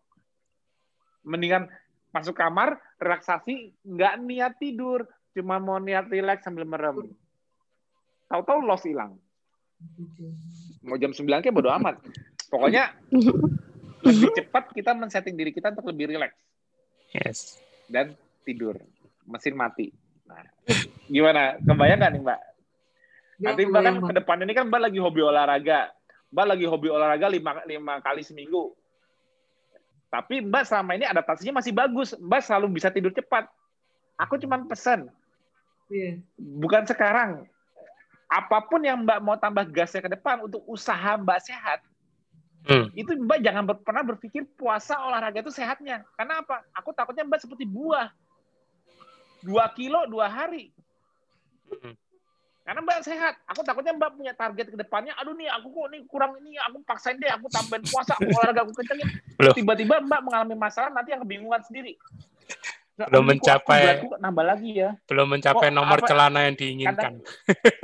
Mendingan masuk kamar relaksasi, nggak niat tidur, cuma mau niat relax sambil merem. Tahu-tahu los hilang. Mau jam sembilan kayak bodo amat. Pokoknya lebih cepat kita men-setting diri kita untuk lebih relax. Yes. Dan tidur, mesin mati. Nah, gimana? Kebayang nggak nih Mbak? Ya, nanti Mbak kan ke depan ini kan Mbak lagi hobi olahraga, Mbak lagi hobi olahraga lima, lima kali seminggu. Tapi Mbak selama ini adaptasinya masih bagus, Mbak selalu bisa tidur cepat. Aku cuma pesan, ya. Bukan sekarang. Apapun yang Mbak mau tambah gasnya ke depan untuk usaha Mbak sehat. Hmm. Itu Mbak jangan ber, pernah berpikir puasa olahraga itu sehatnya. Karena apa? Aku takutnya Mbak seperti buah. Dua kilo dua hari. Hmm. Karena Mbak sehat. Aku takutnya Mbak punya target ke depannya. Aduh nih, aku kok nih kurang ini. Aku paksain deh, aku tambahin puasa, aku olahraga, aku kencengin. Tiba-tiba Mbak mengalami masalah, nanti yang kebingungan sendiri. Belum mencapai, aku, aku nambah lagi ya. Belum mencapai oh, nomor apa, celana yang diinginkan.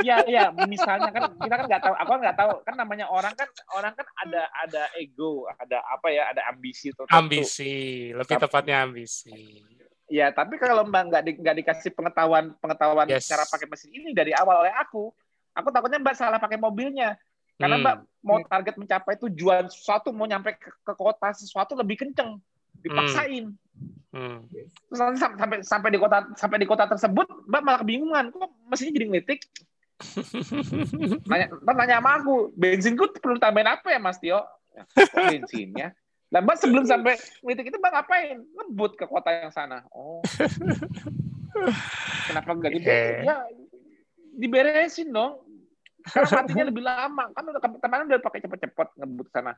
Iya, iya. Misalnya kan kita kan nggak tahu, aku nggak tahu. Kan namanya orang kan orang kan ada ada ego, ada apa ya, ada ambisi. Tertentu. Ambisi, lebih tepatnya ambisi. Ya, tapi kalau Mbak nggak di, nggak dikasih pengetahuan pengetahuan yes. cara pakai mesin ini dari awal oleh aku, aku takutnya Mbak salah pakai mobilnya. Karena hmm. Mbak mau target mencapai tujuan sesuatu, mau nyampe ke, ke kota sesuatu lebih kenceng, dipaksain. Hmm. Hmm. Terus nanti sampai sampai di kota sampai di kota tersebut Mbak malah kebingungan, kok mesinnya jadi ngelitik. Nanya, Mbak nanya sama aku, bensinku perlu tambahin apa ya Mas Tio? Ya, kok bensinnya? Nah, Mbak sebelum sampai ngelitik itu Mbak ngapain? Ngebut ke kota yang sana. Oh, kenapa nggak diberesin? Ya, diberesin dong. Karena matinya lebih lama. Kan udah teman-teman udah pakai cepet-cepet ngebut sana.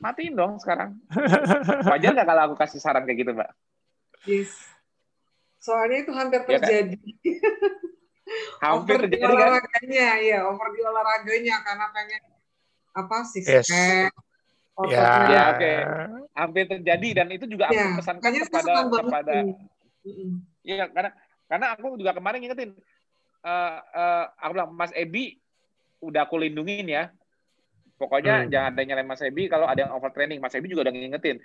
Matiin dong sekarang. Wajar nggak kalau aku kasih saran kayak gitu, Mbak? Yes. Soalnya itu hampir ya, terjadi. Kan? Hampir over terjadi, di olahraganya, kan? Ya, over di olahraganya karena pengen apa sih? Yes. Ya, ya oke. Okay. Hampir terjadi dan itu juga aku ya, pesankan kepada kepada. Iya, karena karena aku juga kemarin ingetin, uh, uh, aku bilang Mas Ebi udah aku lindungin ya. Pokoknya hmm. jangan ada nyalain Mas Ebi kalau ada yang overtraining. Mas Ebi juga udah ngingetin.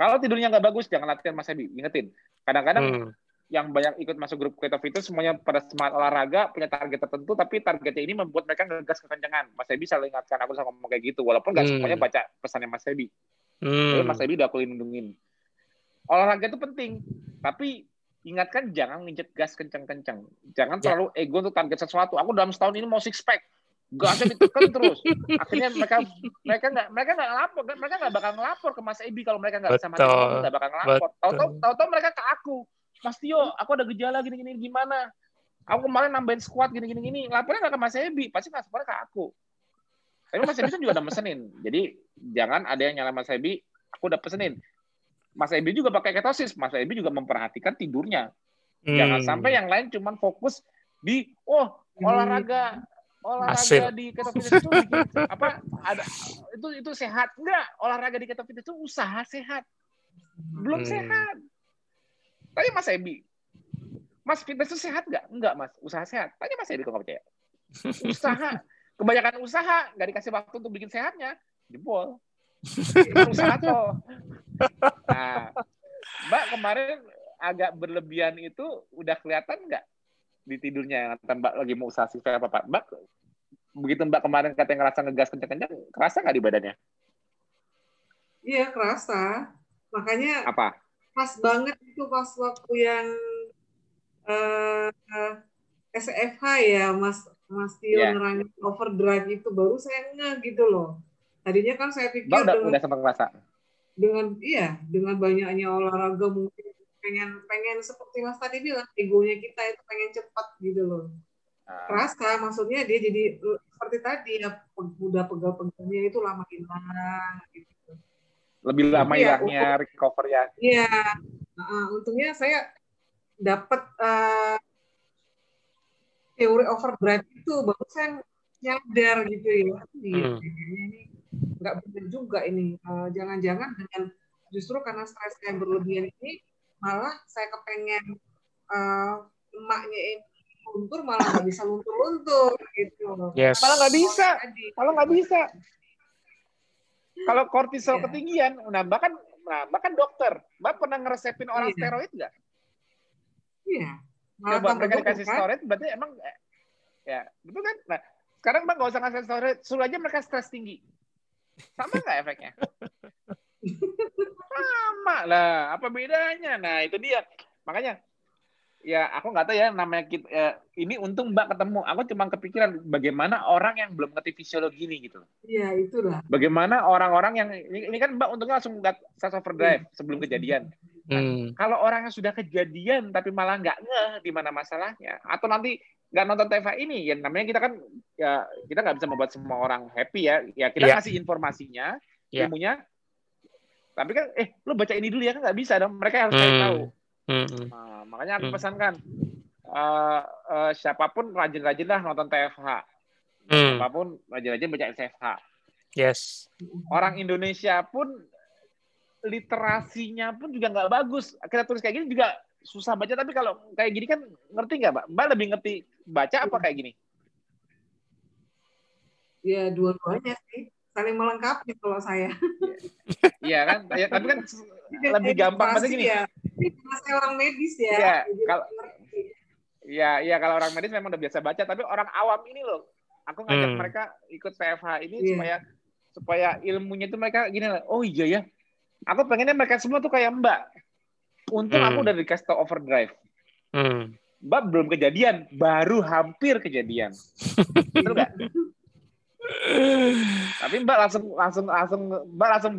Kalau tidurnya nggak bagus, jangan latihan Mas Ebi. Ingetin. Kadang-kadang hmm. yang banyak ikut masuk grup Ketof itu semuanya pada semangat olahraga, punya target tertentu, tapi targetnya ini membuat mereka ngegas kekencangan. Mas Ebi selalu ingatkan, aku selalu ngomong kayak gitu, walaupun gak semuanya baca pesannya Mas Ebi. Hmm. Jadi Mas Ebi udah aku lindungin. Olahraga itu penting, tapi ingatkan jangan nginjet gas kencang-kencang. Jangan ya. terlalu ego untuk target sesuatu. Aku dalam setahun ini mau six pack. Gasnya ditekan terus. Akhirnya mereka mereka nggak mereka nggak lapor, mereka nggak bakal ngelapor ke Mas Ebi kalau mereka nggak bisa mati, nggak bakal ngelapor. Tahu-tahu tahu-tahu mereka ke aku. Mas Tio, aku ada gejala gini-gini gimana? Aku kemarin nambahin squat gini-gini gini. Lapornya nggak ke Mas Ebi, pasti nggak lapornya ke aku. Tapi Mas Ebi juga udah mesenin. Jadi jangan ada yang nyala Mas Ebi. Aku udah pesenin. Mas Ebi juga pakai ketosis. Mas Ebi juga memperhatikan tidurnya. Hmm. Jangan sampai yang lain cuma fokus di oh olahraga olahraga Asin. di ketosis itu apa ada itu itu sehat enggak? Olahraga di ketosis itu usaha sehat. Belum hmm. sehat. Tanya Mas Ebi, Mas fitness itu sehat nggak? Enggak Mas, usaha sehat. Tanya Mas Ebi kok nggak percaya? Usaha, kebanyakan usaha, nggak dikasih waktu untuk bikin sehatnya, jebol. Usaha toh. Nah, Mbak kemarin agak berlebihan itu udah kelihatan nggak di tidurnya? Mbak lagi mau usaha sih apa Pak? Mbak, begitu Mbak kemarin katanya ngerasa ngegas kencang-kencang, kerasa nggak di badannya? Iya kerasa, makanya. Apa? Pas banget itu pas waktu yang uh, S F H ya Mas Mas Tio yeah. nerangin overdrive itu baru saya ngeh gitu loh. Tadinya kan saya pikir bah, udah, dengan, udah sempat ngerasa. Dengan iya dengan banyaknya olahraga mungkin pengen pengen seperti Mas tadi bilang egonya kita itu pengen cepat gitu loh. Kerasa maksudnya dia jadi seperti tadi ya udah pegal-pegalnya itu lama hilang gitu. Lebih lama hilangnya ya, recover ya. Iya, uh, untungnya saya dapat uh, teori overdrive itu baru saya nyadar gitu ya. Hmm. Ini nggak benar juga ini. Jangan-jangan uh, dengan justru karena stres yang berlebihan ini malah saya kepengen uh, emaknya ini luntur malah nggak bisa luntur-luntur gitu. Yes. Malah nggak bisa. Kalau nggak bisa. Kalau kortisol yeah. ketinggian, nah bahkan, nah bahkan dokter, Mbak pernah ngeresepin orang yeah. steroid nggak? Iya. Yeah. Coba mereka dikasih kan? steroid, berarti emang, ya betul kan? Nah, sekarang Mbak nggak usah ngasih steroid, suruh aja mereka stres tinggi. Sama nggak efeknya? Sama lah, apa bedanya? Nah itu dia, makanya. Ya aku nggak tahu ya namanya kita, ya, ini untung Mbak ketemu. Aku cuma kepikiran bagaimana orang yang belum ngerti fisiologi ini gitu. Iya itulah. Bagaimana orang-orang yang ini, ini kan Mbak untungnya langsung nggak stress overdrive hmm. sebelum kejadian. Nah, hmm. Kalau orang yang sudah kejadian tapi malah nggak ngeh di mana masalahnya, atau nanti nggak nonton T F A ini, ya namanya kita kan ya kita nggak bisa membuat semua orang happy ya. Ya kita yeah. kasih informasinya, yeah. ilmunya. Tapi kan eh lu baca ini dulu ya kan nggak bisa dong. Mereka harus hmm. cari tahu. Nah, makanya aku pesankan uh, uh, siapapun rajin-rajinlah nonton T F H, mm. siapapun rajin-rajin baca S F H. Yes. Orang Indonesia pun literasinya pun juga nggak bagus. Kita tulis kayak gini juga susah baca. Tapi kalau kayak gini kan ngerti nggak, Mbak? Mbak lebih ngerti baca apa kayak gini? Ya dua-duanya sih. Saling melengkapi kalau saya. Iya kan, ya, tapi kan lebih gampang aja gini. Ya. Masih orang medis ya. Iya, kalau ya, ya, kalau orang medis memang udah biasa baca, tapi orang awam ini loh, aku ngajak hmm. mereka ikut T F H ini yeah. supaya supaya ilmunya itu mereka gini loh. Oh iya ya, aku pengennya mereka semua tuh kayak Mbak. Untung hmm. aku udah dikasih tau overdrive. Hmm. Mbak belum kejadian, baru hampir kejadian. Betul nggak? Tapi Mbak langsung langsung langsung Mbak langsung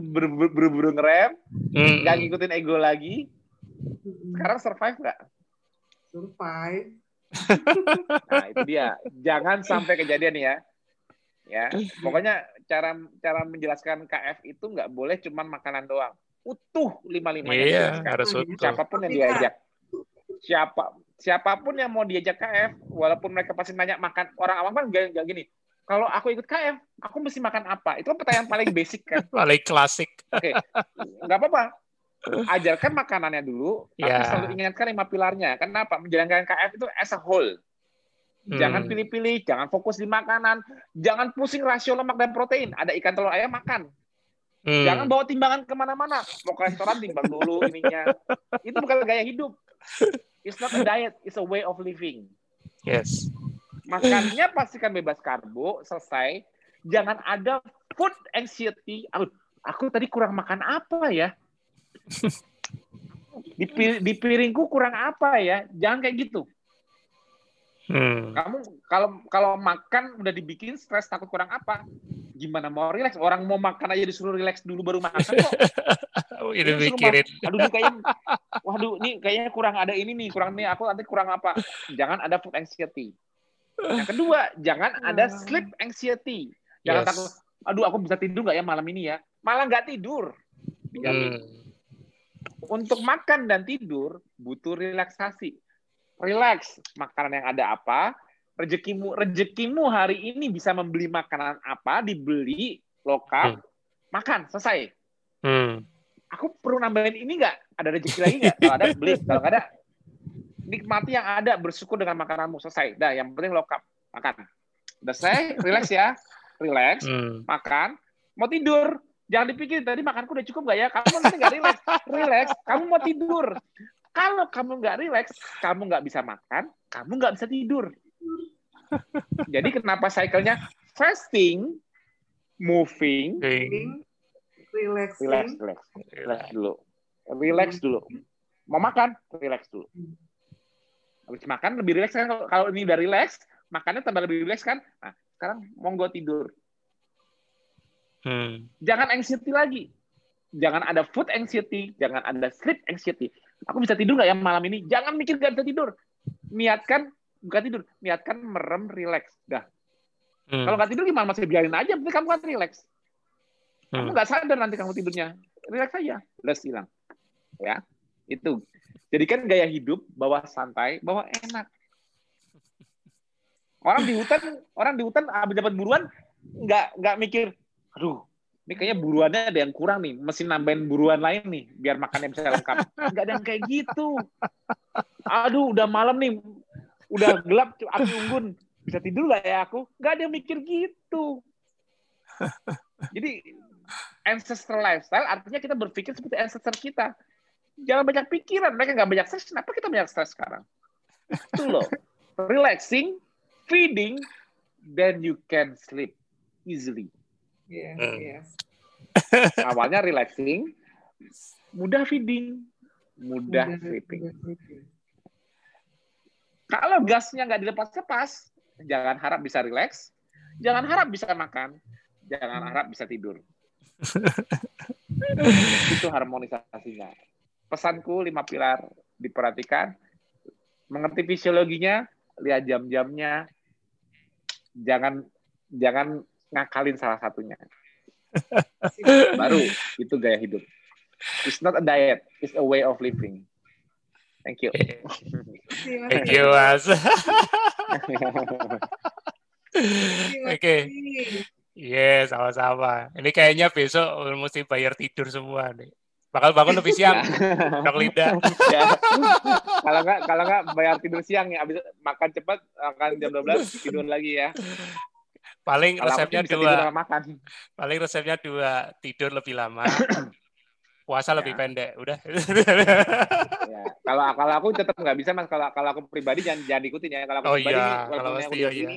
berburu ngerem, nggak mm. ngikutin ego lagi. Sekarang survive nggak? Survive. Nah itu dia. Jangan sampai kejadian ya. Ya pokoknya cara cara menjelaskan K F itu nggak boleh cuman makanan doang. Utuh lima limanya. Iya harus utuh. Siapapun yang diajak. Siapa siapapun yang mau diajak K F, walaupun mereka pasti nanya makan orang awam kan nggak nggak gini. Kalau aku ikut K F, aku mesti makan apa? Itu kan pertanyaan paling basic kan? Paling klasik. Oke, okay. Nggak apa-apa. Ajarkan makanannya dulu, tapi yeah. selalu ingatkan lima pilarnya. Kenapa? Menjalankan K F itu as a whole. Jangan pilih-pilih, hmm. jangan fokus di makanan, jangan pusing rasio lemak dan protein. Ada ikan telur ayam makan. Hmm. Jangan bawa timbangan kemana-mana. Mau ke restoran timbang dulu ininya. Itu bukan gaya hidup. It's not a diet, it's a way of living. Yes. Makannya pastikan bebas karbo, selesai. Jangan ada food anxiety. Aduh, aku tadi kurang makan apa ya? Di, pir- di piringku kurang apa ya? Jangan kayak gitu. Hmm. Kamu kalau kalau makan udah dibikin stres takut kurang apa? Gimana mau relax? Orang mau makan aja disuruh relax dulu baru makan kok. Ini mikirin. Aduh ini kayaknya, waduh ini kayaknya kurang ada ini nih, kurang nih aku nanti kurang apa? Jangan ada food anxiety. Yang kedua, jangan ada sleep anxiety. Jangan yes. takut. Aduh aku bisa tidur nggak ya malam ini ya? Malah nggak tidur. Hmm. Untuk makan dan tidur butuh relaksasi. Relax, makanan yang ada apa, rezekimu rezekimu hari ini bisa membeli makanan apa, dibeli, lokal, hmm. makan, selesai. Hmm. Aku perlu nambahin ini nggak? Ada rezeki lagi nggak? Kalau ada, beli. Kalau nggak ada, nikmati yang ada, bersyukur dengan makananmu, selesai. Dah, yang penting lokal, makan. Udah selesai, relax ya. Relax, hmm. makan, mau tidur. Jangan dipikirin, tadi makanku udah cukup nggak ya? Kamu nanti nggak relax. Relax, kamu mau tidur. Kalau kamu nggak relax, kamu nggak bisa makan, kamu nggak bisa tidur. Jadi kenapa cycle-nya fasting, moving, relax, relax, relax, relax dulu, relax dulu. Mau makan, relax dulu. Habis makan lebih relax kan? Kalau ini udah relax, makannya tambah lebih relax kan? Nah, sekarang monggo tidur. Hmm. Jangan anxiety lagi. Jangan ada food anxiety, jangan ada sleep anxiety. Aku bisa tidur nggak ya malam ini? Jangan mikir nggak bisa tidur. Niatkan, bukan tidur. Niatkan merem, relax. Dah. Hmm. Kalau nggak tidur gimana? Masih biarin aja, berarti kamu kan relax. Hmm. Kamu nggak sadar nanti kamu tidurnya. Relax aja. Udah hilang. Ya, itu. Jadikan gaya hidup, bawa santai, bawa enak. Orang di hutan, orang di hutan habis dapat buruan, nggak nggak mikir, aduh, ini kayaknya buruannya ada yang kurang nih, mesti nambahin buruan lain nih, biar makannya bisa lengkap. Nggak ada yang kayak gitu. Aduh, udah malam nih, udah gelap, api unggun, bisa tidur nggak ya aku? Nggak ada yang mikir gitu. Jadi, ancestral lifestyle artinya kita berpikir seperti ancestor kita. Jangan banyak pikiran, mereka nggak banyak stres, kenapa kita banyak stres sekarang? Itu loh, relaxing, feeding, then you can sleep easily. Yes, hmm. yes. Awalnya relaxing, mudah feeding, mudah, mudah sleeping. Mudah. Kalau gasnya nggak dilepas-lepas, jangan harap bisa relax, jangan harap bisa makan, jangan harap bisa tidur. Itu harmonisasinya. Pesanku lima pilar diperhatikan, mengerti fisiologinya, lihat jam-jamnya, jangan jangan ngakalin salah satunya. Baru itu gaya hidup. It's not a diet, it's a way of living. Thank you. Thank you, Mas. Oke. Okay. Yes, sama-sama. Ini kayaknya besok mesti bayar tidur semua nih. Bakal bangun lebih siang, Dok Linda. Ya. Kalau nggak, kalau nggak bayar tidur siang ya, abis makan cepat, makan jam dua belas tidur lagi ya. Paling kalau resepnya dua, makan. paling resepnya dua, tidur lebih lama, puasa ya. lebih pendek, udah. Ya. Kalau kalau aku tetap nggak bisa mas, kalau kalau aku pribadi jangan jangan ikutin ya, kalau aku oh, pribadi iya. nih, kalau aku iya. ini,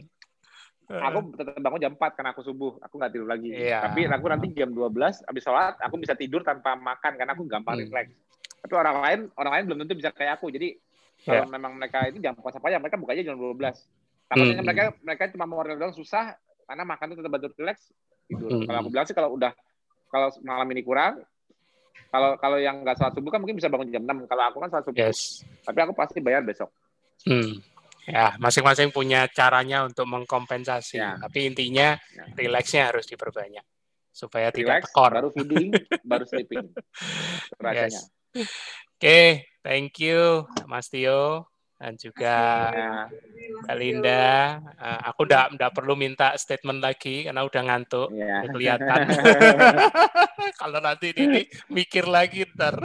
aku tetap bangun jam empat karena aku subuh, aku nggak tidur lagi. Ya. Tapi aku nanti jam dua belas abis sholat, aku bisa tidur tanpa makan karena aku gampang hmm. refleks. Tapi orang lain orang lain belum tentu bisa kayak aku, jadi ya. kalau memang mereka itu jam puasa payah, mereka bukanya jam dua belas. Takutnya hmm. mereka mereka cuma mau relax susah. Karena makan itu tetap bantu relax tidur. Mm-hmm. Kalau aku bilang sih kalau udah kalau malam ini kurang, kalau kalau yang nggak sholat subuh kan mungkin bisa bangun jam enam. Kalau aku kan sholat subuh, yes. tapi aku pasti bayar besok. Mm. Ya, masing-masing punya caranya untuk mengkompensasi. Ya. Tapi intinya ya. relaxnya harus diperbanyak supaya relax, tidak tekor. Baru feeding, baru sleeping. Rasanya. Yes. Oke, okay, thank you, Mas Tio. Dan juga Mbak Linda, aku nggak nggak perlu minta statement lagi karena udah ngantuk, yeah. udah kelihatan. Kalau nanti ini mikir lagi ntar.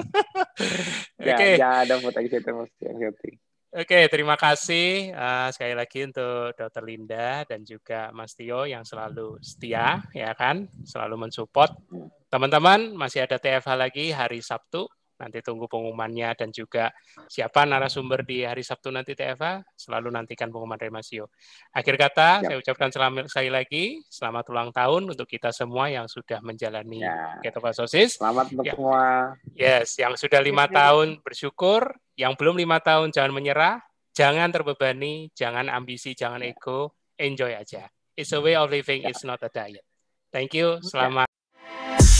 Oke. Ya, ada foto gitu terus yang ngerti. Oke, terima kasih uh, sekali lagi untuk Dokter Linda dan juga Mas Tio yang selalu setia, ya kan, selalu mensupport. Teman-teman, masih ada T F H lagi hari Sabtu, nanti tunggu pengumumannya dan juga siapa narasumber di hari Sabtu nanti T F H, selalu nantikan pengumuman dari Mas Tio. Akhir kata, ya. Saya ucapkan selamat sekali lagi, selamat ulang tahun untuk kita semua yang sudah menjalani ya. Ketofastosis. Selamat untuk ya. Semua. Yes, yang sudah lima ya. Tahun bersyukur. Yang belum lima tahun, jangan menyerah, jangan terbebani, jangan ambisi, jangan ego, enjoy aja. It's a way of living, it's not a diet. Thank you, selamat.